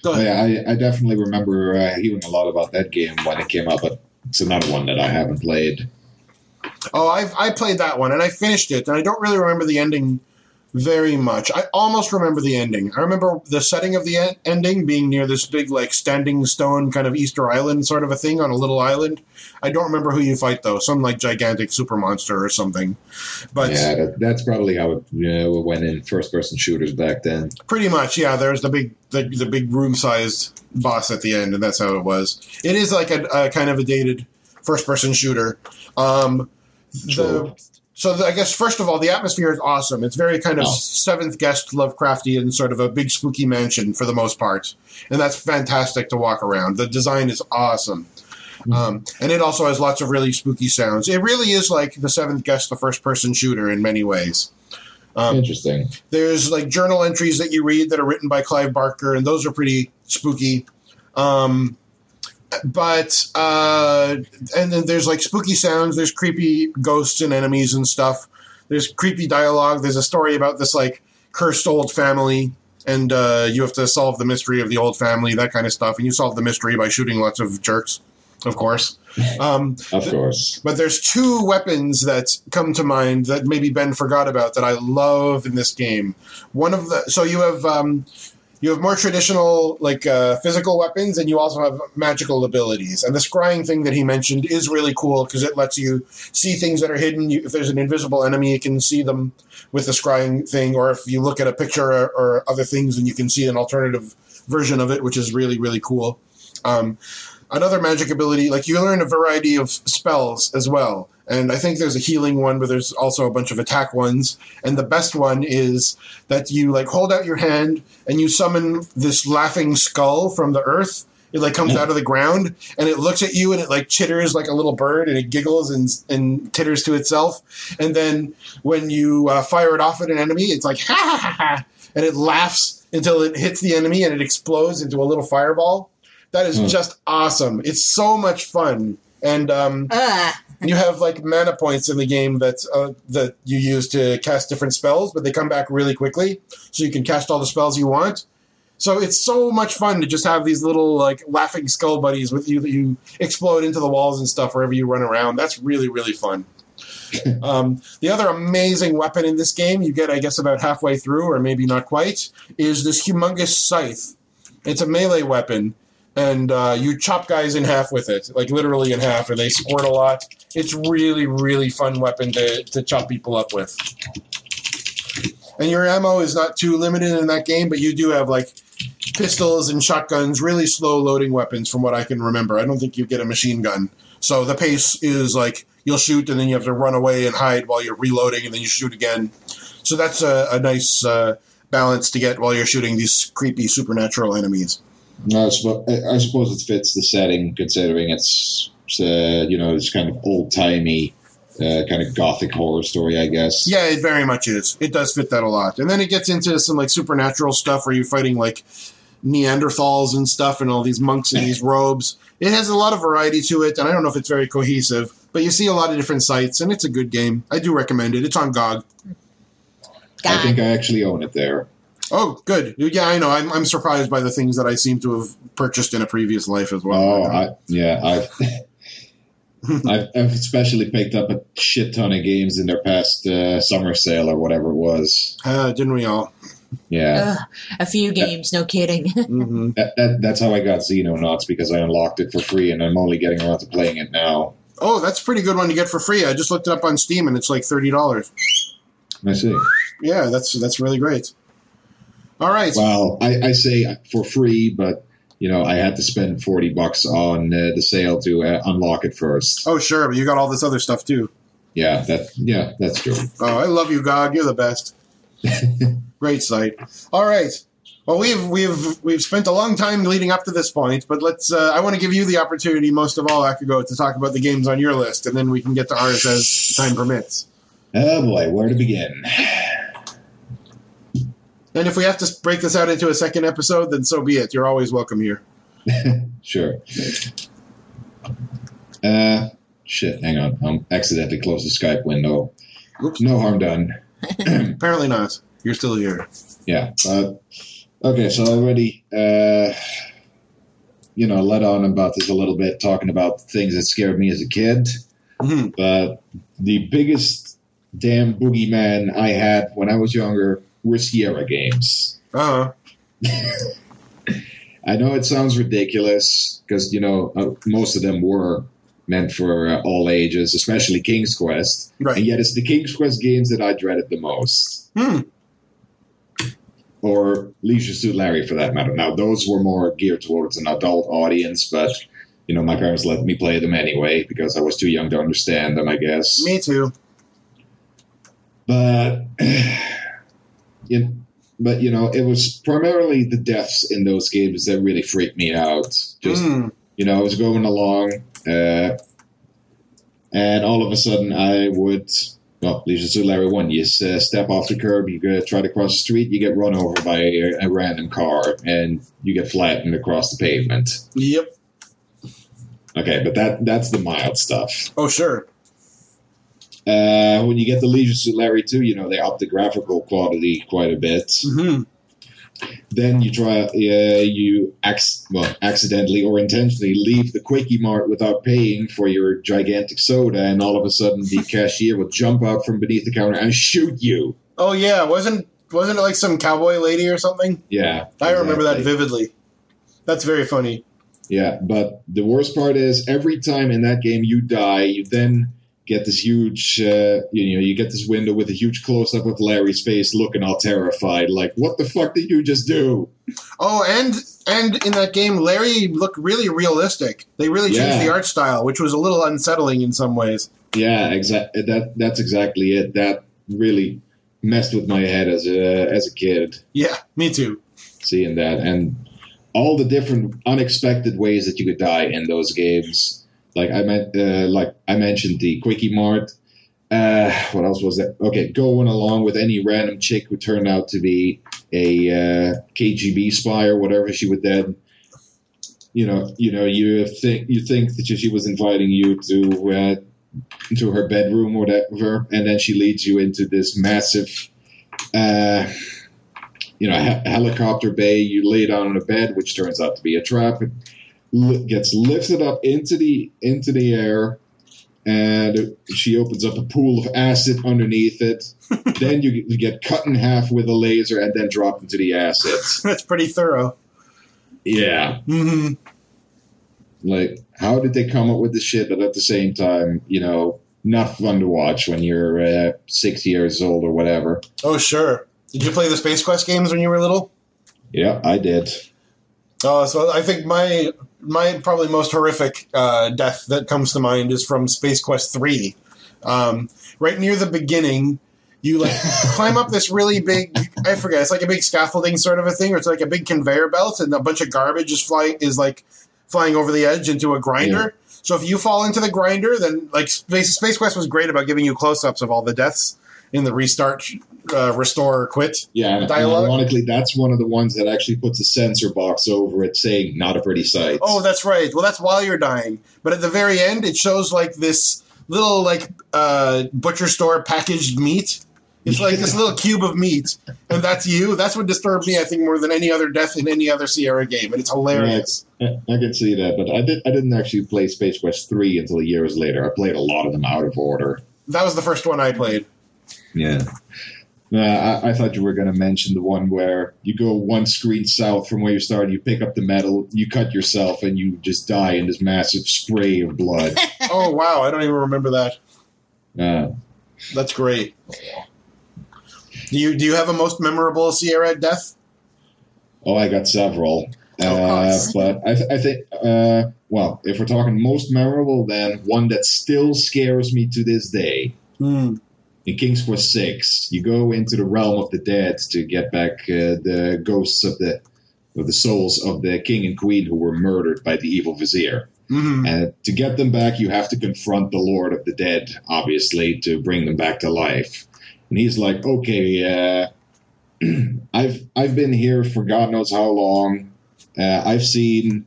I definitely remember hearing a lot about that game when it came out, but it's another one that I haven't played. Oh, I played that one, and I finished it, and I don't really remember the ending... very much. I almost remember the ending. I remember the setting of the ending being near this big, like, standing stone kind of Easter Island sort of a thing on a little island. I don't remember who you fight, though. Some, like, gigantic super monster or something. But yeah, that's probably how it went in first-person shooters back then. Pretty much, yeah. There's the big room-sized boss at the end, and that's how it was. It is, like, a kind of a dated first-person shooter. Sure. So I guess, first of all, the atmosphere is awesome. It's very kind of Seventh Guest Lovecraftian, sort of a big spooky mansion for the most part. And that's fantastic to walk around. The design is awesome. Mm-hmm. And it also has lots of really spooky sounds. It really is like the Seventh Guest, the first-person shooter in many ways. Interesting. There's like journal entries that you read that are written by Clive Barker, and those are pretty spooky. But then there's like spooky sounds, there's creepy ghosts and enemies and stuff. There's creepy dialogue. There's a story about this like cursed old family, and you have to solve the mystery of the old family, that kind of stuff. And you solve the mystery by shooting lots of jerks, of course. But there's two weapons that come to mind that maybe Ben forgot about that I love in this game. You have more traditional, like, physical weapons, and you also have magical abilities. And the scrying thing that he mentioned is really cool because it lets you see things that are hidden. If there's an invisible enemy, you can see them with the scrying thing. Or if you look at a picture or other things, and you can see an alternative version of it, which is really, really cool. Another magic ability, like, you learn a variety of spells as well. And I think there's a healing one, but there's also a bunch of attack ones. And the best one is that you, like, hold out your hand and you summon this laughing skull from the earth. It, like, comes out of the ground and it looks at you and it, like, chitters like a little bird and it giggles and titters to itself. And then when you fire it off at an enemy, it's like, ha, ha, ha, ha. And it laughs until it hits the enemy and it explodes into a little fireball. That is just awesome. It's so much fun. And you have, like, mana points in the game that you use to cast different spells, but they come back really quickly, so you can cast all the spells you want. So it's so much fun to just have these little, like, laughing skull buddies with you that you explode into the walls and stuff wherever you run around. That's really, really fun. The other amazing weapon in this game you get, I guess, about halfway through, or maybe not quite, is this humongous scythe. It's a melee weapon. And you chop guys in half with it, like literally in half, and they squirt a lot. It's really, really fun weapon to chop people up with. And your ammo is not too limited in that game, but you do have, like, pistols and shotguns, really slow-loading weapons from what I can remember. I don't think you get a machine gun. So the pace is, like, you'll shoot, and then you have to run away and hide while you're reloading, and then you shoot again. So that's a nice balance to get while you're shooting these creepy supernatural enemies. No, I suppose it fits the setting, considering it's kind of old-timey. Kind of gothic horror story, I guess. Yeah, it very much is. It does fit that a lot. And then it gets into some, like, supernatural stuff where you're fighting, like, Neanderthals and stuff and all these monks in these robes. It has a lot of variety to it, and I don't know if it's very cohesive, but you see a lot of different sites, and it's a good game. I do recommend it. It's on GOG. I think I actually own it there. Oh, good. Yeah, I know. I'm surprised by the things that I seem to have purchased in a previous life as well. Oh, I've especially picked up a shit ton of games in their past summer sale or whatever it was. Didn't we all? Yeah. A few games, no kidding. Mm-hmm. That's how I got Xenonauts, because I unlocked it for free, and I'm only getting around to playing it now. Oh, that's a pretty good one to get for free. I just looked it up on Steam, and it's like $30. I see. Yeah, that's really great. All right. Well, I say for free, but... You know, I had to spend $40 on the sale to unlock it first. Oh, sure, but you got all this other stuff too. Yeah, that's true. Oh, I love you, GOG. You're the best. Great site. All right. Well, we've spent a long time leading up to this point, but let's. I want to give you the opportunity, most of all, Akugo, to talk about the games on your list, and then we can get to ours as time permits. Oh boy, where to begin? And if we have to break this out into a second episode, then so be it. You're always welcome here. Sure. Shit, hang on. I accidentally closed the Skype window. Oops. No harm done. Apparently not. You're still here. Yeah. Okay, so I already, let on about this a little bit, talking about things that scared me as a kid. Mm-hmm. But the biggest damn boogeyman I had when I was younger... were Sierra games. I know it sounds ridiculous because, most of them were meant for all ages, especially King's Quest. Right. And yet it's the King's Quest games that I dreaded the most. Hmm. Or Leisure Suit Larry, for that matter. Now, those were more geared towards an adult audience, but, my parents let me play them anyway because I was too young to understand them, I guess. Me too. But... it was primarily the deaths in those games that really freaked me out. Just, I was going along, and all of a sudden I would, Leisure Suit Larry 1, you step off the curb, you try to cross the street, you get run over by a random car, and you get flattened across the pavement. Yep. Okay, but that's the mild stuff. Oh, sure. When you get the Leisure Suit Larry 2, they up the graphical quality quite a bit. Mm-hmm. Then you try, accidentally or intentionally leave the Quickie Mart without paying for your gigantic soda, and all of a sudden the cashier would jump out from beneath the counter and shoot you. Oh yeah, wasn't it like some cowboy lady or something? Yeah, I remember that vividly. That's very funny. Yeah, but the worst part is every time in that game you die, you then get this huge, you get this window with a huge close-up of Larry's face looking all terrified, like, what the fuck did you just do? Oh, and in that game, Larry looked really realistic. They really changed the art style, which was a little unsettling in some ways. Yeah, exactly. That's exactly it. That really messed with my head as a kid. Yeah, me too. Seeing that, and all the different unexpected ways that you could die in those games. I mentioned the Quickie Mart. What else was that? Okay, going along with any random chick who turned out to be a KGB spy or whatever she would then. You think that she was inviting you to her bedroom or whatever, and then she leads you into this massive, helicopter bay. You lay down on a bed, which turns out to be a trap. Gets lifted up into the air, and she opens up a pool of acid underneath it. Then you get cut in half with a laser and then dropped into the acid. That's pretty thorough. Yeah. Mm-hmm. Like, how did they come up with this shit? But at the same time, not fun to watch when you're 6 years old or whatever. Oh, sure. Did you play the Space Quest games when you were little? Yeah, I did. So I think my probably most horrific death that comes to mind is from Space Quest 3. Right near the beginning, you like climb up this really big, I forget, it's like a big scaffolding sort of a thing, or it's like a big conveyor belt, and a bunch of garbage is flying over the edge into a grinder. Yeah. So if you fall into the grinder, then like Space Quest was great about giving you close-ups of all the deaths in the restart, restore, or quit dialogue. And ironically, that's one of the ones that actually puts a sensor box over it saying, not a pretty sight. Oh, that's right. Well, that's while you're dying. But at the very end, it shows like this little butcher store packaged meat. It's like this little cube of meat, and that's you. That's what disturbed me, I think, more than any other death in any other Sierra game, and it's hilarious. Yeah, I can see that, but I didn't actually play Space Quest 3 until years later. I played a lot of them out of order. That was the first one I played. Yeah. I thought you were going to mention the one where you go one screen south from where you started, you pick up the metal, you cut yourself, and you just die in this massive spray of blood. Oh, wow. I don't even remember that. That's great. Do you have a most memorable Sierra death? Oh, I got several. But I think, if we're talking most memorable, then one that still scares me to this day. Mm. In King's Quest VI, you go into the realm of the dead to get back the ghosts of the souls of the king and queen who were murdered by the evil vizier. Mm-hmm. And to get them back, you have to confront the Lord of the Dead, obviously, to bring them back to life. And he's like, okay, I've been here for God knows how long. I've seen...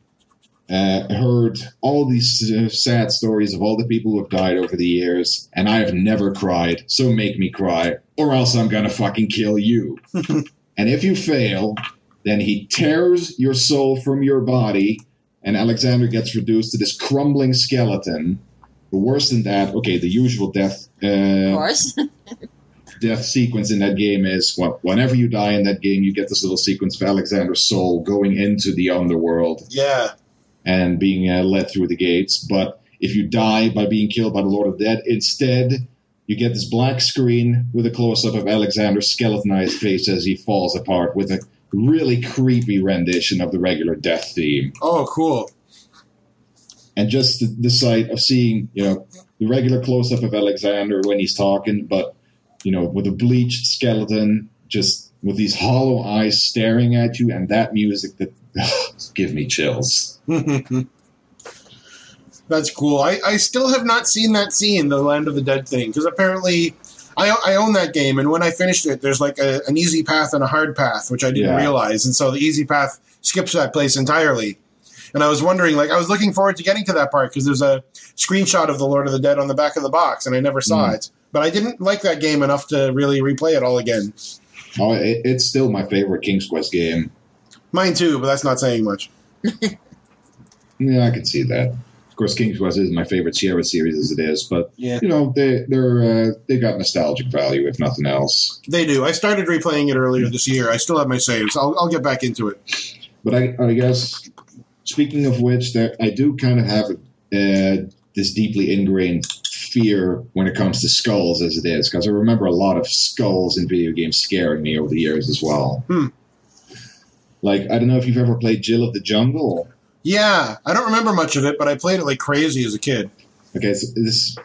heard all these sad stories of all the people who have died over the years, and I have never cried, so make me cry, or else I'm gonna fucking kill you. And if you fail, then he tears your soul from your body, and Alexander gets reduced to this crumbling skeleton. But worse than that, okay, the usual death... of course. Death sequence in that game is whenever you die in that game, you get this little sequence of Alexander's soul going into the underworld. Yeah. And being led through the gates. But if you die by being killed by the Lord of the Dead, instead you get this black screen with a close-up of Alexander's skeletonized face as he falls apart with a really creepy rendition of the regular death theme. Oh, cool. And just the sight of seeing, the regular close-up of Alexander when he's talking, but, with a bleached skeleton, just with these hollow eyes staring at you, and that music that... give me chills. That's cool. I still have not seen that scene, the Land of the Dead thing, because apparently I own that game, and when I finished it, there's like an easy path and a hard path, which I didn't realize, and so the easy path skips that place entirely. And I was wondering, I was looking forward to getting to that part, because there's a screenshot of the Lord of the Dead on the back of the box, and I never saw it. But I didn't like that game enough to really replay it all again. Oh, it's still my favorite King's Quest game. Mine too, but that's not saying much. Yeah, I can see that. Of course, King's Quest is my favorite Sierra series as it is, but they got nostalgic value if nothing else. They do. I started replaying it earlier this year. I still have my saves. I'll get back into it. But I guess, speaking of which, that I do kind of have this deeply ingrained fear when it comes to skulls as it is, because I remember a lot of skulls in video games scaring me over the years as well. Hmm. I don't know if you've ever played Jill of the Jungle. Yeah, I don't remember much of it, but I played it like crazy as a kid. Okay, so this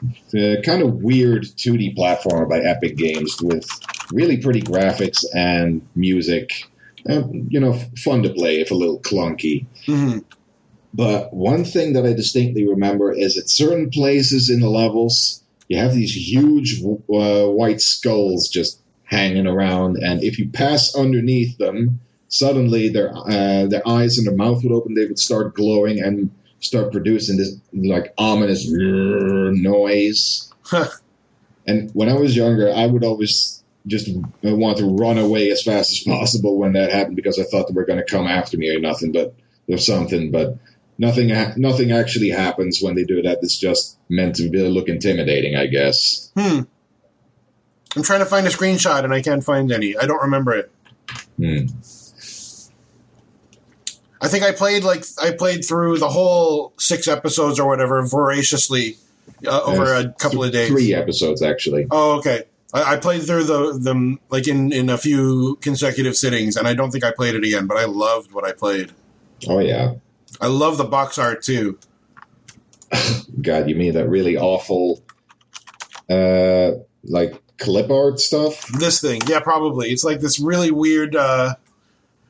kind of weird 2D platformer by Epic Games with really pretty graphics and music. Fun to play if a little clunky. Mm-hmm. But one thing that I distinctly remember is at certain places in the levels, you have these huge white skulls just hanging around, and if you pass underneath them... Suddenly, their eyes and their mouth would open. They would start glowing and start producing this ominous noise. Huh. And when I was younger, I would always just want to run away as fast as possible when that happened because I thought they were going to come after me But nothing actually happens when they do that. It's just meant to look intimidating, I guess. Hmm. I'm trying to find a screenshot and I can't find any. I don't remember it. Hmm. I think I played through the whole 6 episodes or whatever voraciously over a couple of days. 3 episodes, actually. Oh, okay. I played through the like in a few consecutive sittings, and I don't think I played it again, but I loved what I played. Oh, yeah. I love the box art, too. God, you mean that really awful, like, clip art stuff? This thing. Yeah, probably. It's like this really weird,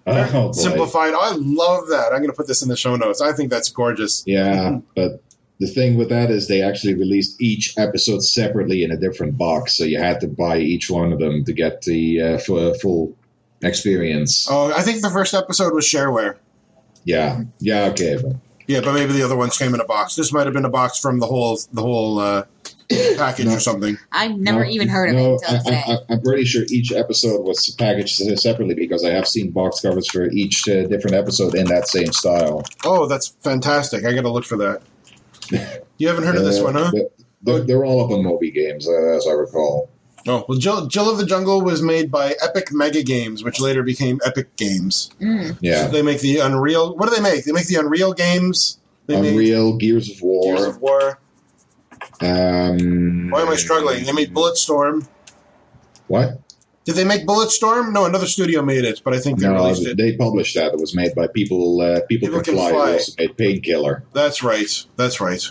simplified. Oh, I love that. I'm going to put this in the show notes. I think that's gorgeous. Yeah, but... The thing with that is they actually released each episode separately in a different box, so you had to buy each one of them to get the full experience. Oh, I think the first episode was shareware. Yeah. Yeah, okay. Yeah, but maybe the other ones came in a box. This might have been a box from the whole package or something. I've never even heard of it until today. I'm pretty sure each episode was packaged separately because I have seen box covers for each different episode in that same style. Oh, that's fantastic. I got to look for that. You haven't heard of this one, huh? They're all up on Moby Games, as I recall. Oh, well, Jill of the Jungle was made by Epic Mega Games, which later became Epic Games. Mm. Yeah. So they make the Unreal... What do they make? They make the Unreal games. They Unreal, made Gears of War. Gears of War. Why am I struggling? They made Bulletstorm. What? Did they make Bulletstorm? No, another studio made it, but I think they released it. They published that. It was made by People People Can Fly. They also made Painkiller. That's right. That's right.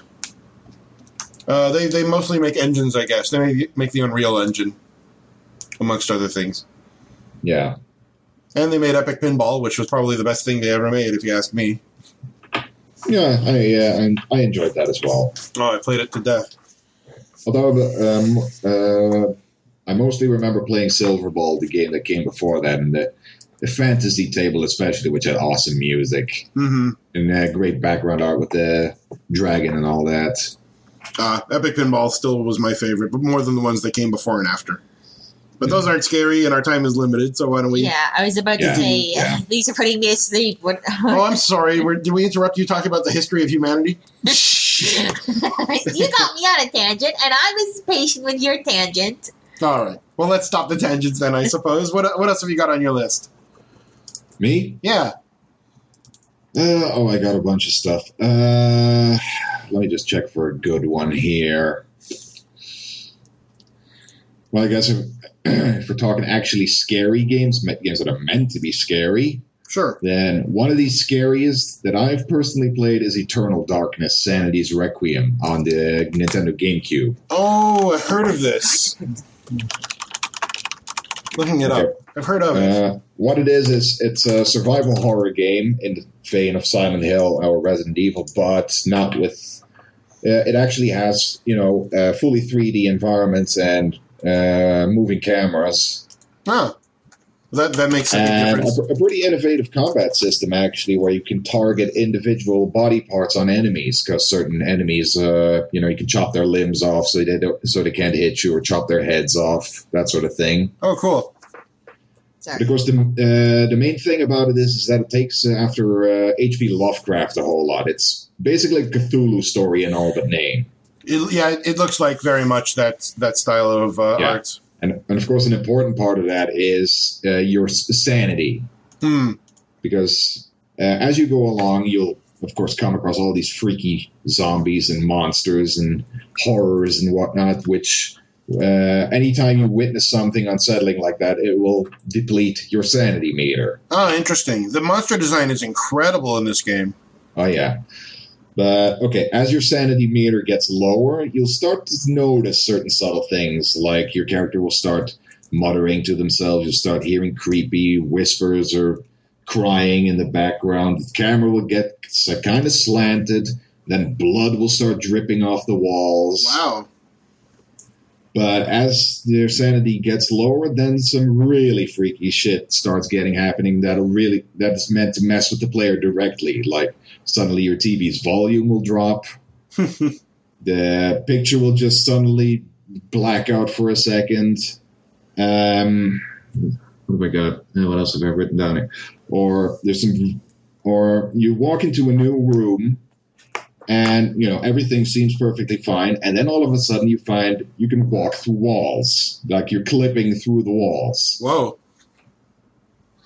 They mostly make engines, I guess. They make the Unreal Engine, amongst other things. Yeah. And they made Epic Pinball, which was probably the best thing they ever made, if you ask me. Yeah, I enjoyed that as well. Oh, I played it to death. Although... I mostly remember playing Silver Ball, the game that came before that, and the fantasy table especially, which had awesome music and great background art with the dragon and all that. Epic Pinball still was my favorite, but more than the ones that came before and after. But those aren't scary, and our time is limited, so why don't we... Yeah, I was about to say, these are putting me asleep. Oh, I'm sorry. Did we interrupt you talking about the history of humanity? You got me on a tangent, and I was patient with your tangent. All right. Well, let's stop the tangents then, I suppose. What else have you got on your list? Me? Yeah. I got a bunch of stuff. Let me just check for a good one here. Well, I guess if we're talking actually scary games that are meant to be scary, sure. Then one of the scariest that I've personally played is Eternal Darkness: Sanity's Requiem on the Nintendo GameCube. Oh, I heard of this. Looking it up. I've heard of it. What it is it's a survival horror game in the vein of Silent Hill or Resident Evil, but not with... it actually has, fully 3D environments and moving cameras. Huh. That makes a difference. A pretty innovative combat system, actually, where you can target individual body parts on enemies, because certain enemies, you can chop their limbs off so they can't hit you, or chop their heads off, that sort of thing. Oh, cool. But of course, the main thing about it is that it takes after H.P. Lovecraft a whole lot. It's basically a Cthulhu story in all but name. It looks like very much that style of art. And of course, an important part of that is your sanity. Mm. Because as you go along, you'll, of course, come across all these freaky zombies and monsters and horrors and whatnot, which anytime you witness something unsettling like that, it will deplete your sanity meter. Oh, interesting. The monster design is incredible in this game. Oh, yeah. But, okay, as your sanity meter gets lower, you'll start to notice certain subtle things, like your character will start muttering to themselves, you'll start hearing creepy whispers or crying in the background, the camera will get kind of slanted, then blood will start dripping off the walls. Wow. But as their sanity gets lower, then some really freaky shit starts happening that's meant to mess with the player directly, like... Suddenly your TV's volume will drop. The picture will just suddenly black out for a second. Oh my God. What else have I written down here? Or you walk into a new room and, everything seems perfectly fine. And then all of a sudden you find you can walk through walls. Like you're clipping through the walls. Whoa.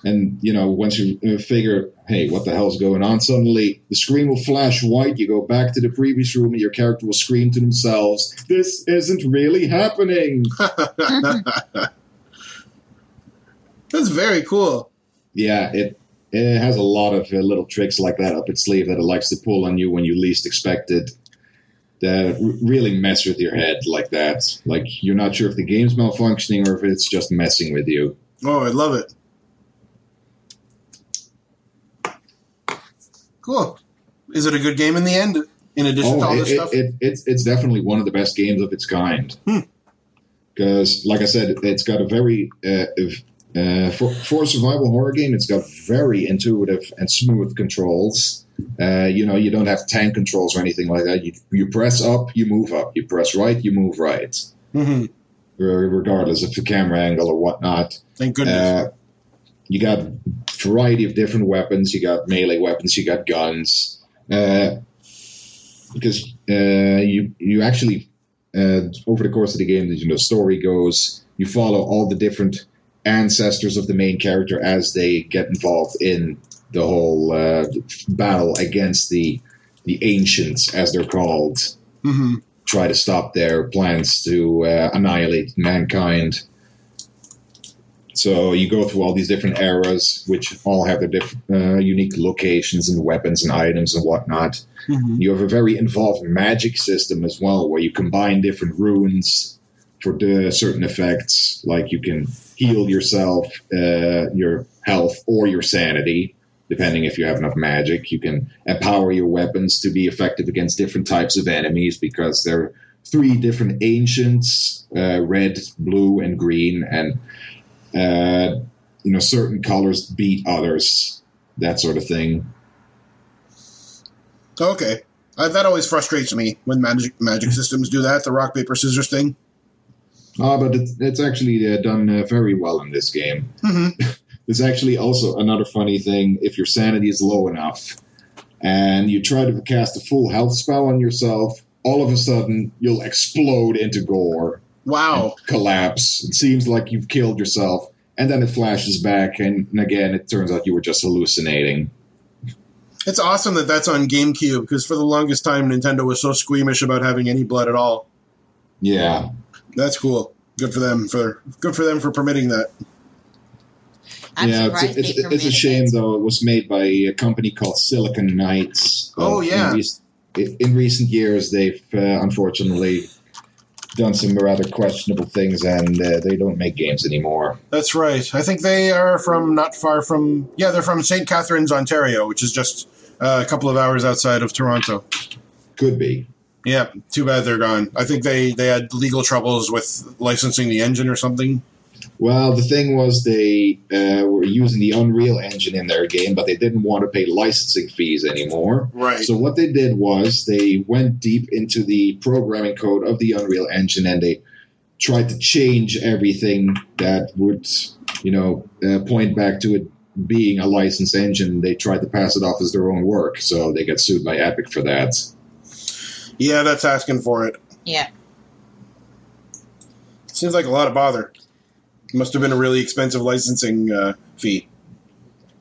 And, you know, once you figure, hey, what the hell's going on, suddenly the screen will flash white, you go back to the previous room, and your character will scream to themselves, "This isn't really happening." That's very cool. Yeah, it has a lot of little tricks like that up its sleeve that it likes to pull on you when you least expect it. That really mess with your head like that. Like, you're not sure if the game's malfunctioning or if it's just messing with you. Oh, I love it. Cool. Is it a good game in the end, in addition to all this stuff? It's definitely one of the best games of its kind. Because, like I said, it's got a very... for a survival horror game, it's got very intuitive and smooth controls. You know, you don't have tank controls or anything like that. You press up, you move up. You press right, you move right. Mm-hmm. Regardless of the camera angle or whatnot. Thank goodness. You got a variety of different weapons. You got melee weapons. You got guns. Because you actually, over the course of the game, the story goes, you follow all the different ancestors of the main character as they get involved in the whole battle against the ancients, as they're called. Mm-hmm. Try to stop their plans to annihilate mankind. So you go through all these different eras, which all have their different unique locations and weapons and items and whatnot. Mm-hmm. You have a very involved magic system as well, where you combine different runes for certain effects. Like, you can heal yourself, your health, or your sanity, depending if you have enough magic. You can empower your weapons to be effective against different types of enemies, because there are three different ancients, red, blue, and green, and certain colors beat others, that sort of thing. Okay. That always frustrates me when magic systems do that, the rock, paper, scissors thing. But it's actually done very well in this game. Mm-hmm. There's actually also another funny thing. If your sanity is low enough and you try to cast a full health spell on yourself, all of a sudden you'll explode into gore. Wow. Collapse. It seems like you've killed yourself. And then it flashes back. And again, it turns out you were just hallucinating. It's awesome that that's on GameCube, because for the longest time, Nintendo was so squeamish about having any blood at all. Yeah. That's cool. Good for them for permitting that. It's a shame, though. It was made by a company called Silicon Knights. In recent years, they've unfortunately done some rather questionable things, and they don't make games anymore. That's right. I think they are they're from St. Catharines, Ontario, which is just a couple of hours outside of Toronto. Could be. Yeah, too bad they're gone. I think they had legal troubles with licensing the engine or something. Well, the thing was they were using the Unreal Engine in their game, but they didn't want to pay licensing fees anymore. Right. So what they did was they went deep into the programming code of the Unreal Engine, and they tried to change everything that would, point back to it being a licensed engine. They tried to pass it off as their own work, so they got sued by Epic for that. Yeah, that's asking for it. Yeah. Seems like a lot of bother. Must have been a really expensive licensing fee.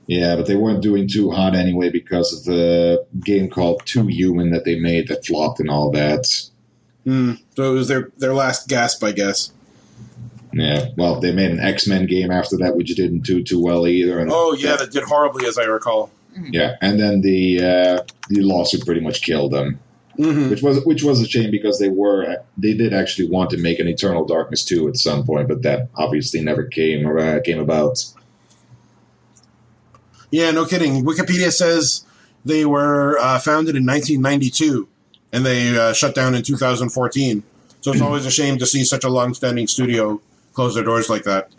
Yeah, but they weren't doing too hot anyway because of the game called Too Human that they made that flopped and all that. So it was their last gasp, I guess. Yeah, well, they made an X-Men game after that, which didn't do too well either. And that did horribly, as I recall. Yeah, and then the lawsuit pretty much killed them. Mm-hmm. Which was a shame, because they did actually want to make an Eternal Darkness 2 at some point, but that obviously never came about. Yeah, no kidding. Wikipedia says they were founded in 1992, and they shut down in 2014. So it's always a shame to see such a long-standing studio close their doors like that.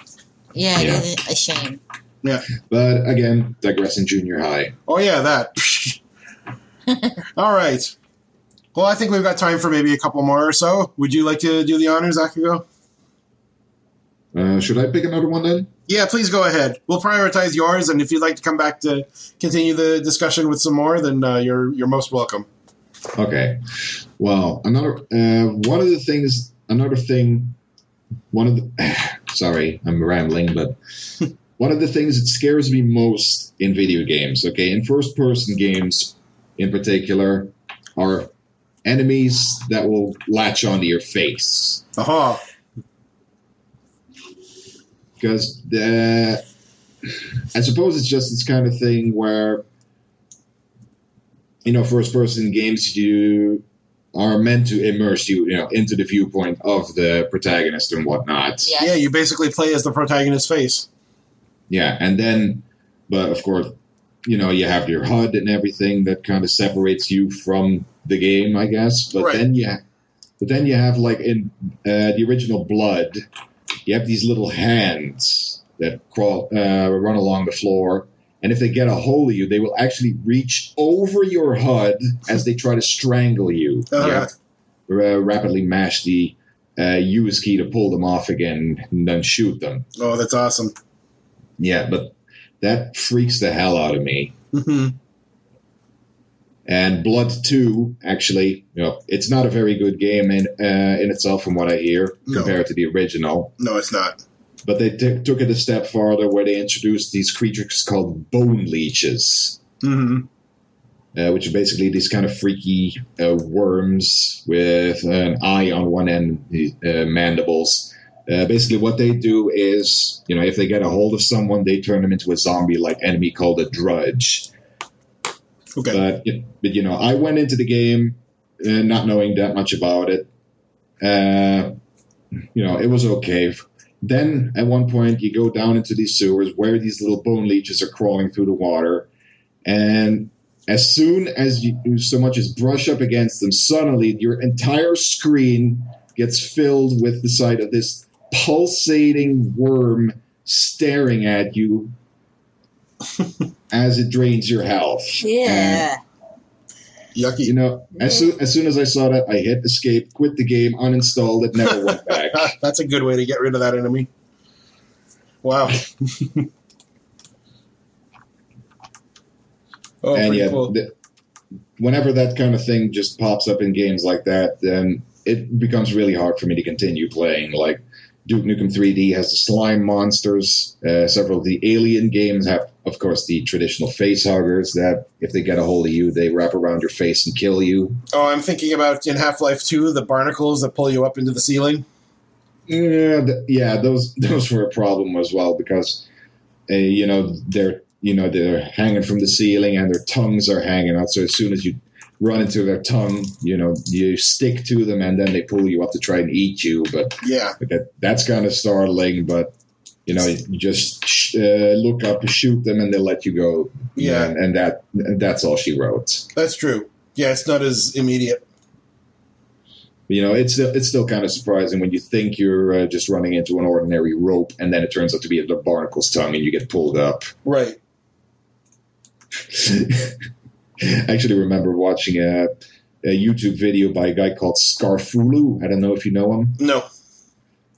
Yeah, it is a shame. Yeah, but again, digressing. Junior high. Oh yeah, that. All right. Well, I think we've got time for maybe a couple more or so. Would you like to do the honors, Akiko? Should I pick another one then? Yeah, please go ahead. We'll prioritize yours, and if you'd like to come back to continue the discussion with some more, then you're most welcome. Okay. Well, one of the things, one of the... sorry, I'm rambling, but... one of the things that scares me most in video games, okay, in first-person games in particular, are enemies that will latch onto your face. Aha! Because I suppose it's just this kind of thing where, you know, first-person games you are meant to immerse you, you know, into the viewpoint of the protagonist and whatnot. Yeah, you basically play as the protagonist's face. Yeah, and then, but of course, you know, you have your HUD and everything that kind of separates you from the game, I guess. But right. Then you have, like in the original Blood, you have these little hands that crawl, run along the floor, and if they get a hold of you, they will actually reach over your HUD as they try to strangle you. You have to, rapidly mash the use key to pull them off again, and then shoot them. Oh, that's awesome. Yeah, but that freaks the hell out of me. Mm-hmm. And Blood 2, actually, you know, it's not a very good game in itself, from what I hear, compared to the original. No, it's not. But they took it a step farther, where they introduced these creatures called bone leeches, which are basically these kind of freaky worms with an eye on one end, mandibles. Basically, what they do is, you know, if they get a hold of someone, they turn them into a zombie-like enemy called a drudge. Okay. But you know, I went into the game not knowing that much about it. You know, it was okay. Then, at one point, you go down into these sewers where these little bone leeches are crawling through the water. And as soon as you so much as brush up against them, suddenly your entire screen gets filled with the sight of this pulsating worm staring at you as it drains your health. Yeah. And, yucky. You know, as soon as I saw that, I hit escape, quit the game, uninstalled it, never went back. That's a good way to get rid of that enemy. Wow. Oh, and yeah, cool. Whenever that kind of thing just pops up in games like that, then it becomes really hard for me to continue playing. Like, Duke Nukem 3D has the slime monsters. Several of the Alien games have, of course, the traditional facehuggers that, if they get a hold of you, they wrap around your face and kill you. Oh, I'm thinking about, in Half-Life 2, the barnacles that pull you up into the ceiling. Yeah, those were a problem as well, because, you know, they're hanging from the ceiling and their tongues are hanging out, so as soon as you run into their tongue, you know, you stick to them, and then they pull you up to try and eat you. But yeah, but that's kind of startling. But you know, you just look up, shoot them, and they let you go. Yeah, and that's all she wrote. That's true. Yeah, it's not as immediate. You know, it's still kind of surprising when you think you're just running into an ordinary rope, and then it turns out to be the barnacle's tongue, and you get pulled up. Right. I actually remember watching a YouTube video by a guy called Scarfulu. I don't know if you know him. No.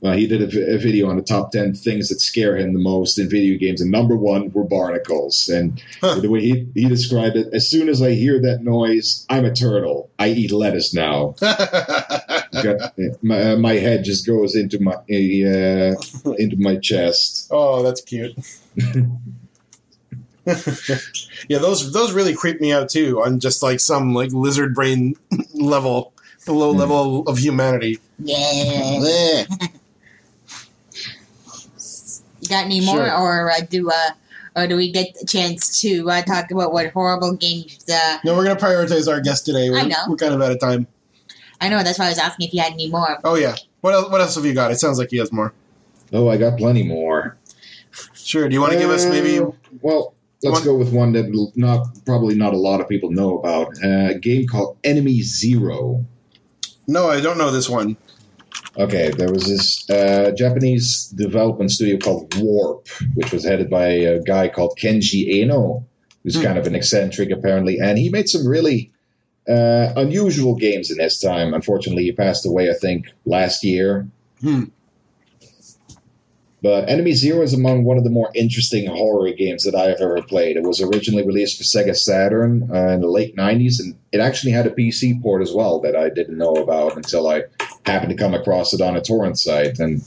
Well, he did a video on the top 10 things that scare him the most in video games, and number one were barnacles. And the way he described it, as soon as I hear that noise, I'm a turtle. I eat lettuce now. My head just goes into my chest. Oh, that's cute. Yeah, those really creep me out too. On just like some like lizard brain level, the low level of humanity. Yeah. You got any more, or do we get a chance to talk about what horrible games? No, we're gonna prioritize our guest today. We're kind of out of time. I know. That's why I was asking if you had any more. Oh yeah. What else have you got? It sounds like he has more. Oh, I got plenty more. Sure. Do you want to give us maybe? Well, let's go with one that probably not a lot of people know about. A game called Enemy Zero. No, I don't know this one. Okay, there was this Japanese development studio called Warp, which was headed by a guy called Kenji Eno, who's kind of an eccentric, apparently. And he made some really unusual games in his time. Unfortunately, he passed away, I think, last year. But Enemy Zero is among one of the more interesting horror games that I have ever played. It was originally released for Sega Saturn in the late 90s, and it actually had a PC port as well that I didn't know about until I happened to come across it on a torrent site. And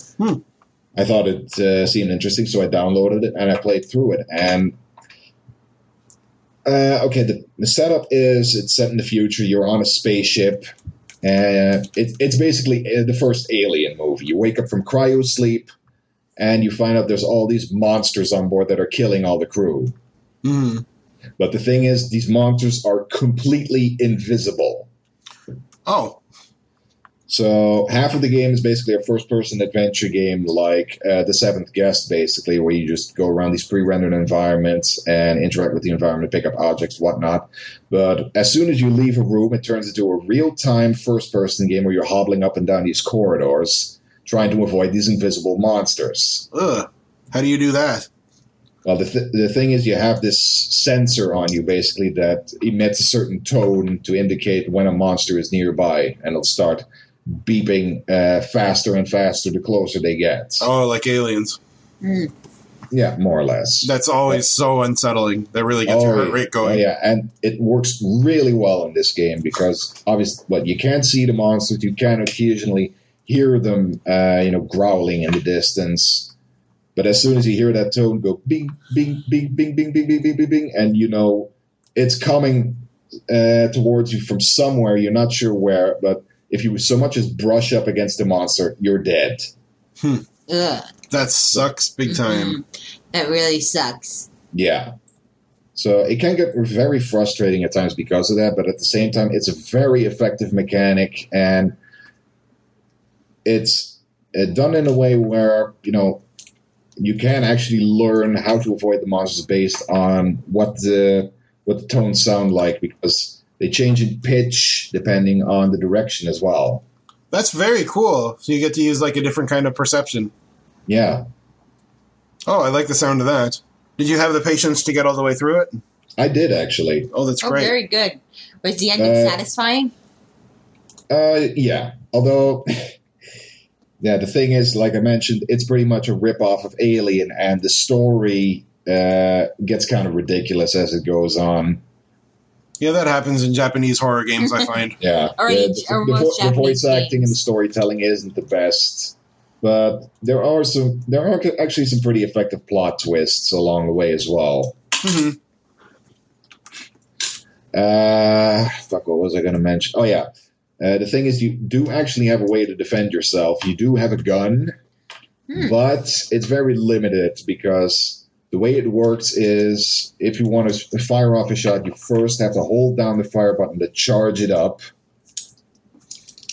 I thought it seemed interesting, so I downloaded it and I played through it. And okay, the setup is it's set in the future. You're on a spaceship. It's basically the first Alien movie. You wake up from cryo sleep, and you find out there's all these monsters on board that are killing all the crew. Mm. But the thing is, these monsters are completely invisible. Oh. So half of the game is basically a first-person adventure game like The Seventh Guest, basically, where you just go around these pre-rendered environments and interact with the environment, pick up objects, whatnot. But as soon as you leave a room, it turns into a real-time first-person game where you're hobbling up and down these corridors trying to avoid these invisible monsters. Ugh. How do you do that? Well, the thing is you have this sensor on you, basically, that emits a certain tone to indicate when a monster is nearby, and it'll start beeping faster and faster the closer they get. Oh, like Aliens. Mm. Yeah, more or less. That's always so unsettling. That really gets your heart rate going. Oh, yeah, and it works really well in this game because, obviously, you can't see the monsters. You can occasionally hear them growling in the distance. But as soon as you hear that tone go bing, bing, bing, bing, bing, bing, bing, bing, bing, bing, and you know it's coming towards you from somewhere. You're not sure where, but if you so much as brush up against the monster, you're dead. Hmm. Ugh. That sucks big time. Mm-hmm. That really sucks. Yeah. So it can get very frustrating at times because of that, but at the same time, it's a very effective mechanic, and it's done in a way where, you can actually learn how to avoid the monsters based on what the tones sound like, because they change in pitch depending on the direction as well. That's very cool. So you get to use a different kind of perception. Yeah. Oh, I like the sound of that. Did you have the patience to get all the way through it? I did, actually. Oh, that's great. Oh, very good. Was the ending satisfying? Yeah. Although, yeah, the thing is, like I mentioned, it's pretty much a ripoff of Alien, and the story gets kind of ridiculous as it goes on. Yeah, that happens in Japanese horror games, I find. Yeah. The voice acting and the storytelling isn't the best. But there are actually some pretty effective plot twists along the way as well. Mm-hmm. What was I going to mention? Oh, yeah. The thing is, you do actually have a way to defend yourself. You do have a gun, but it's very limited because the way it works is if you want to fire off a shot, you first have to hold down the fire button to charge it up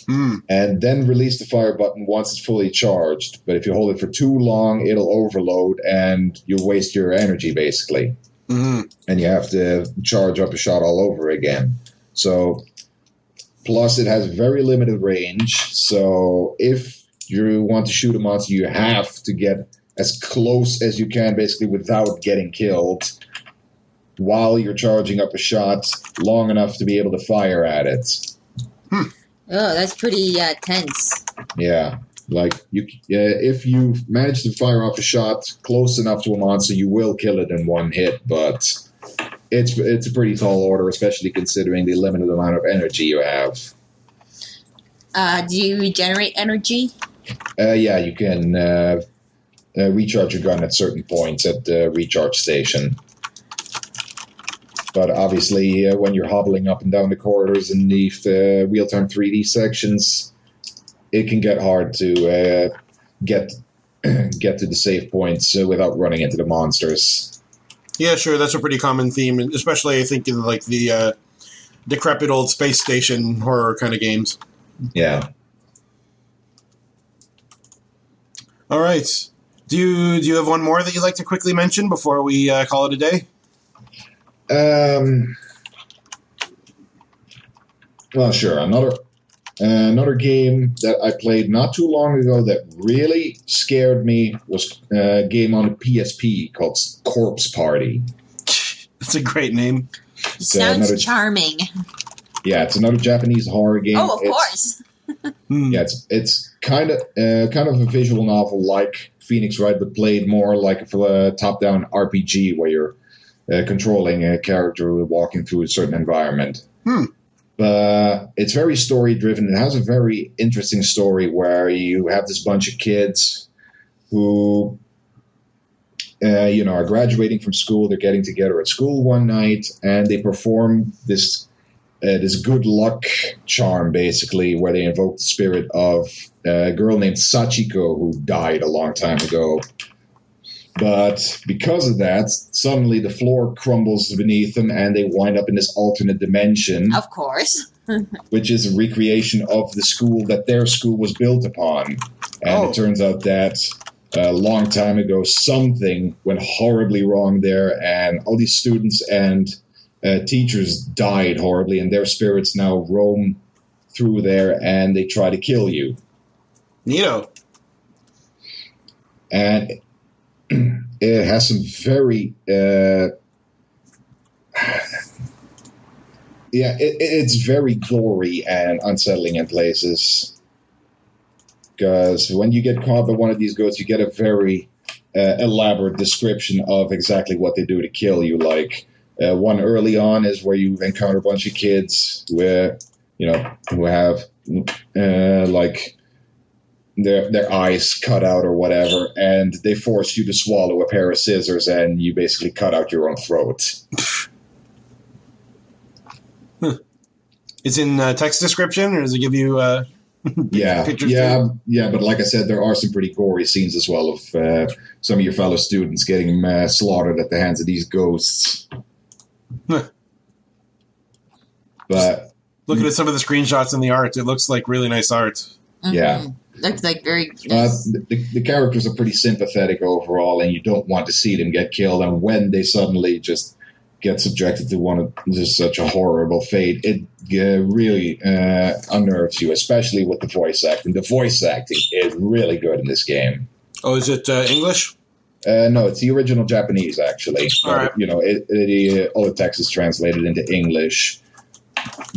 and then release the fire button once it's fully charged. But if you hold it for too long, it'll overload and you'll waste your energy, basically. Mm-hmm. And you have to charge up a shot all over again. So, plus it has very limited range. So if you want to shoot a monster, you have to get as close as you can, basically, without getting killed, while you're charging up a shot long enough to be able to fire at it. Hmm. Oh, that's pretty tense. Yeah. If you manage to fire off a shot close enough to a monster, you will kill it in one hit, but it's a pretty tall order, especially considering the limited amount of energy you have. Do you regenerate energy? Yeah, you can recharge your gun at certain points at the recharge station. But obviously, when you're hobbling up and down the corridors in the real-time 3D sections, it can get hard to get to the safe points without running into the monsters. Yeah, sure. That's a pretty common theme, especially, I think, in the decrepit old space station horror kind of games. Yeah. All right. Do you have one more that you'd like to quickly mention before we call it a day? Well, sure. Another game that I played not too long ago that really scared me was a game on the PSP called Corpse Party. That's a great name. Sounds charming. Yeah, it's another Japanese horror game. Oh, of course. Yeah, it's kind of a visual novel like Phoenix Wright, but played more like a top-down RPG where you're controlling a character walking through a certain environment. But it's very story-driven. It has a very interesting story where you have this bunch of kids who, you know, are graduating from school. They're getting together at school one night, and they perform this this good luck charm, basically, where they invoke the spirit of a girl named Sachiko, who died a long time ago. But because of that, suddenly the floor crumbles beneath them, and they wind up in this alternate dimension. Of course. Which is a recreation of the school that their school was built upon. And it turns out that a long time ago, something went horribly wrong there, and all these students and teachers died horribly, and their spirits now roam through there, and they try to kill you. Neato. And... it has some very, it's very gory and unsettling in places. Because when you get caught by one of these goats, you get a very elaborate description of exactly what they do to kill you. Like one early on is where you encounter a bunch of kids where, you know, who have like their eyes cut out or whatever, and they force you to swallow a pair of scissors, and you basically cut out your own throat. It's in text description, or does it give you pictures? Yeah, but like I said, there are some pretty gory scenes as well of some of your fellow students getting slaughtered at the hands of these ghosts. But looking at some of the screenshots and the art, it looks like really nice art. Mm-hmm. Yeah. Looks like very... nice. The characters are pretty sympathetic overall, and you don't want to see them get killed. And when they suddenly just get subjected to one of just such a horrible fate, it really unnerves you, especially with the voice acting. The voice acting is really good in this game. Oh, is it English? No, it's the original Japanese, actually. All right. You know, all the text is translated into English,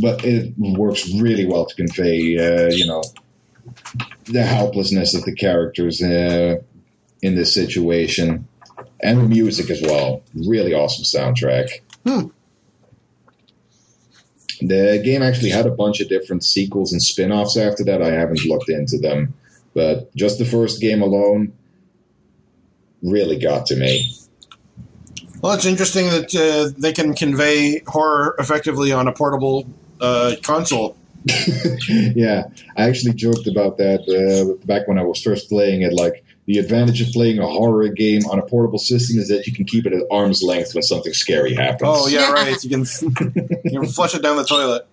but it works really well to convey, you know, the helplessness of the characters in this situation, and the music as well. Really awesome soundtrack. The game actually had a bunch of different sequels and spin-offs after that. I haven't looked into them, but just the first game alone really got to me. Well, it's interesting that they can convey horror effectively on a portable console. Yeah, I actually joked about that back when I was first playing it. Like, the advantage of playing a horror game on a portable system is that you can keep it at arm's length when something scary happens. Oh, yeah, right. You can flush it down the toilet.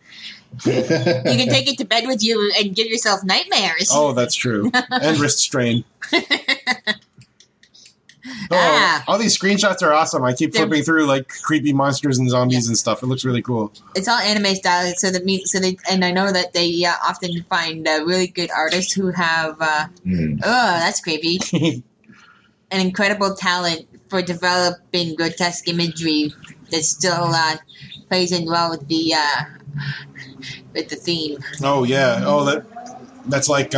You can take it to bed with you and give yourself nightmares. Oh, that's true. And wrist strain. All these screenshots are awesome. I keep flipping through, like, creepy monsters and zombies and stuff. It looks really cool. It's all anime style, and I know that they often find really good artists who have that's creepy, an incredible talent for developing grotesque imagery that still plays in well with the theme. Oh yeah. Oh, that's like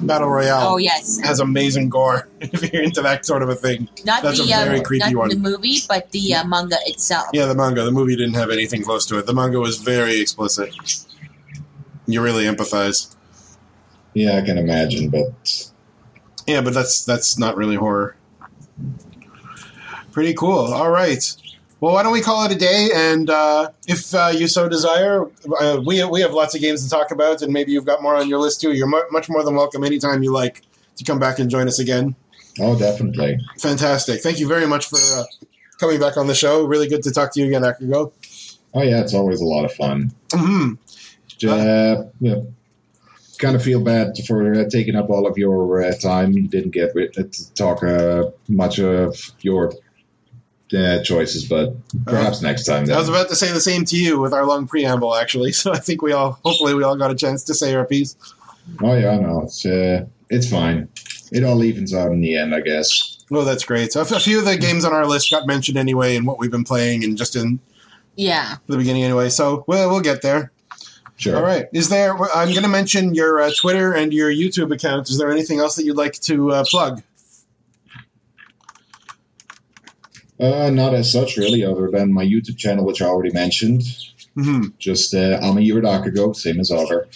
Battle Royale. Oh, yes. Has amazing gore, if you're into that sort of a thing. That's a very creepy one. Not the movie, but the manga itself. Yeah, the manga. The movie didn't have anything close to it. The manga was very explicit. You really empathize. Yeah, I can imagine, but... yeah, but that's not really horror. Pretty cool. All right. Well, why don't we call it a day, and if you so desire, we have lots of games to talk about, and maybe you've got more on your list, too. You're much more than welcome anytime you like to come back and join us again. Oh, definitely. Fantastic. Thank you very much for coming back on the show. Really good to talk to you again, Akugo. Oh, yeah, it's always a lot of fun. Mm-hmm. Yeah. Kind of feel bad for taking up all of your time. You didn't get to talk much of your... choices, but perhaps next time. Then. I was about to say the same to you with our long preamble, actually. So I think hopefully we all got a chance to say our piece. Oh yeah, no, it's fine. It all evens out in the end, I guess. Well, that's great. So a few of the games on our list got mentioned anyway, and what we've been playing, and just in the beginning anyway. So we'll get there. Sure. All right. I'm going to mention your Twitter and your YouTube account. Is there anything else that you'd like to plug? Not as such, really, other than my YouTube channel, which I already mentioned. Mm-hmm. Just Alma Yuradakugo, same as ever.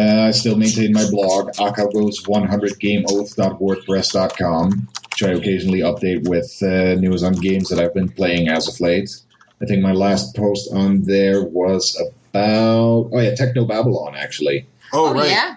And I still maintain my blog, akagoes100gameoath.wordpress.com, which I occasionally update with news on games that I've been playing as of late. I think my last post on there was about, Techno Babylon, actually. Oh, right. Yeah.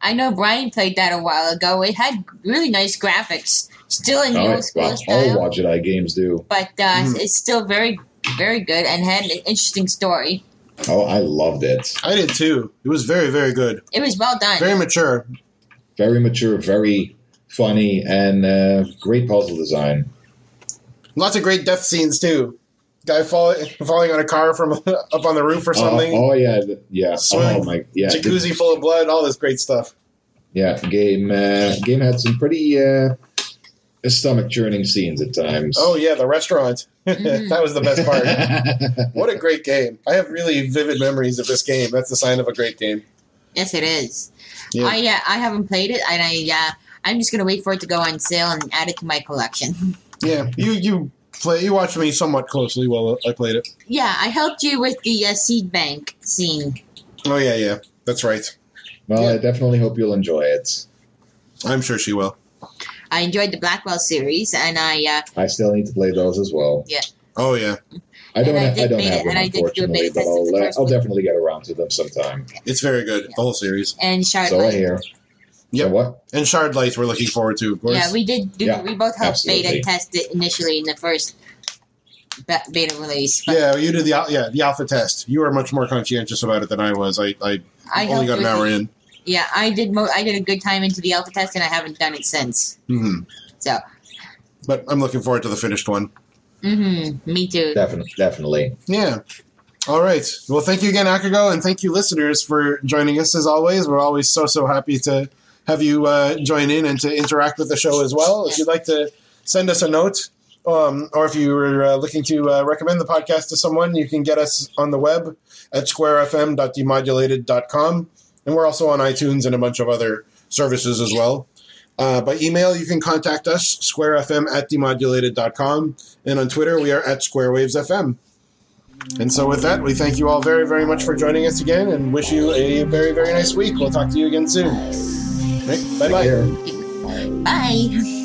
I know Brian played that a while ago. It had really nice graphics. Still in the old school style. All Watch It Eye games do. But it's still very, very good and had an interesting story. Oh, I loved it. I did too. It was very, very good. It was well done. Very mature. Very mature, very funny, and great puzzle design. Lots of great death scenes too. Guy falling on a car from up on the roof or something. Yeah. Swimming, jacuzzi full of blood, all this great stuff. Yeah, game had some pretty stomach-churning scenes at times. Oh, yeah, the restaurant. That was the best part. What a great game. I have really vivid memories of this game. That's the sign of a great game. Yes, it is. Yeah. I haven't played it, and I'm just going to wait for it to go on sale and add it to my collection. Yeah, you watched me somewhat closely while I played it. Yeah, I helped you with the seed bank scene. Oh, yeah. That's right. Well, yeah. I definitely hope you'll enjoy it. I'm sure she will. I enjoyed the Blackwell series, and I still need to play those as well. Yeah. Oh, yeah. I don't have them, unfortunately, but I'll definitely get around to them sometime. Yeah. It's very good, the whole series. And Shardlight. So I hear. Yeah, so what? And Shardlight we're looking forward to, of course. Yeah, we did. We both helped beta test it initially in the first beta release. Yeah, you did the alpha test. You were much more conscientious about it than I was. I only got an hour in. Yeah, I did a good time into the alpha test, and I haven't done it since. Mm-hmm. So, but I'm looking forward to the finished one. Mm-hmm. Me too. Definitely. Yeah. All right. Well, thank you again, Akago, and thank you, listeners, for joining us as always. We're always so happy to have you join in and to interact with the show as well. If you'd like to send us a note, or if you were looking to recommend the podcast to someone, you can get us on the web at squarefm.demodulated.com. And we're also on iTunes and a bunch of other services as well. By email, you can contact us, squarefm@demodulated.com. And on Twitter, we are at SquareWavesFM. And so with that, we thank you all very, very much for joining us again and wish you a very, very nice week. We'll talk to you again soon. Right, bye-bye. Bye.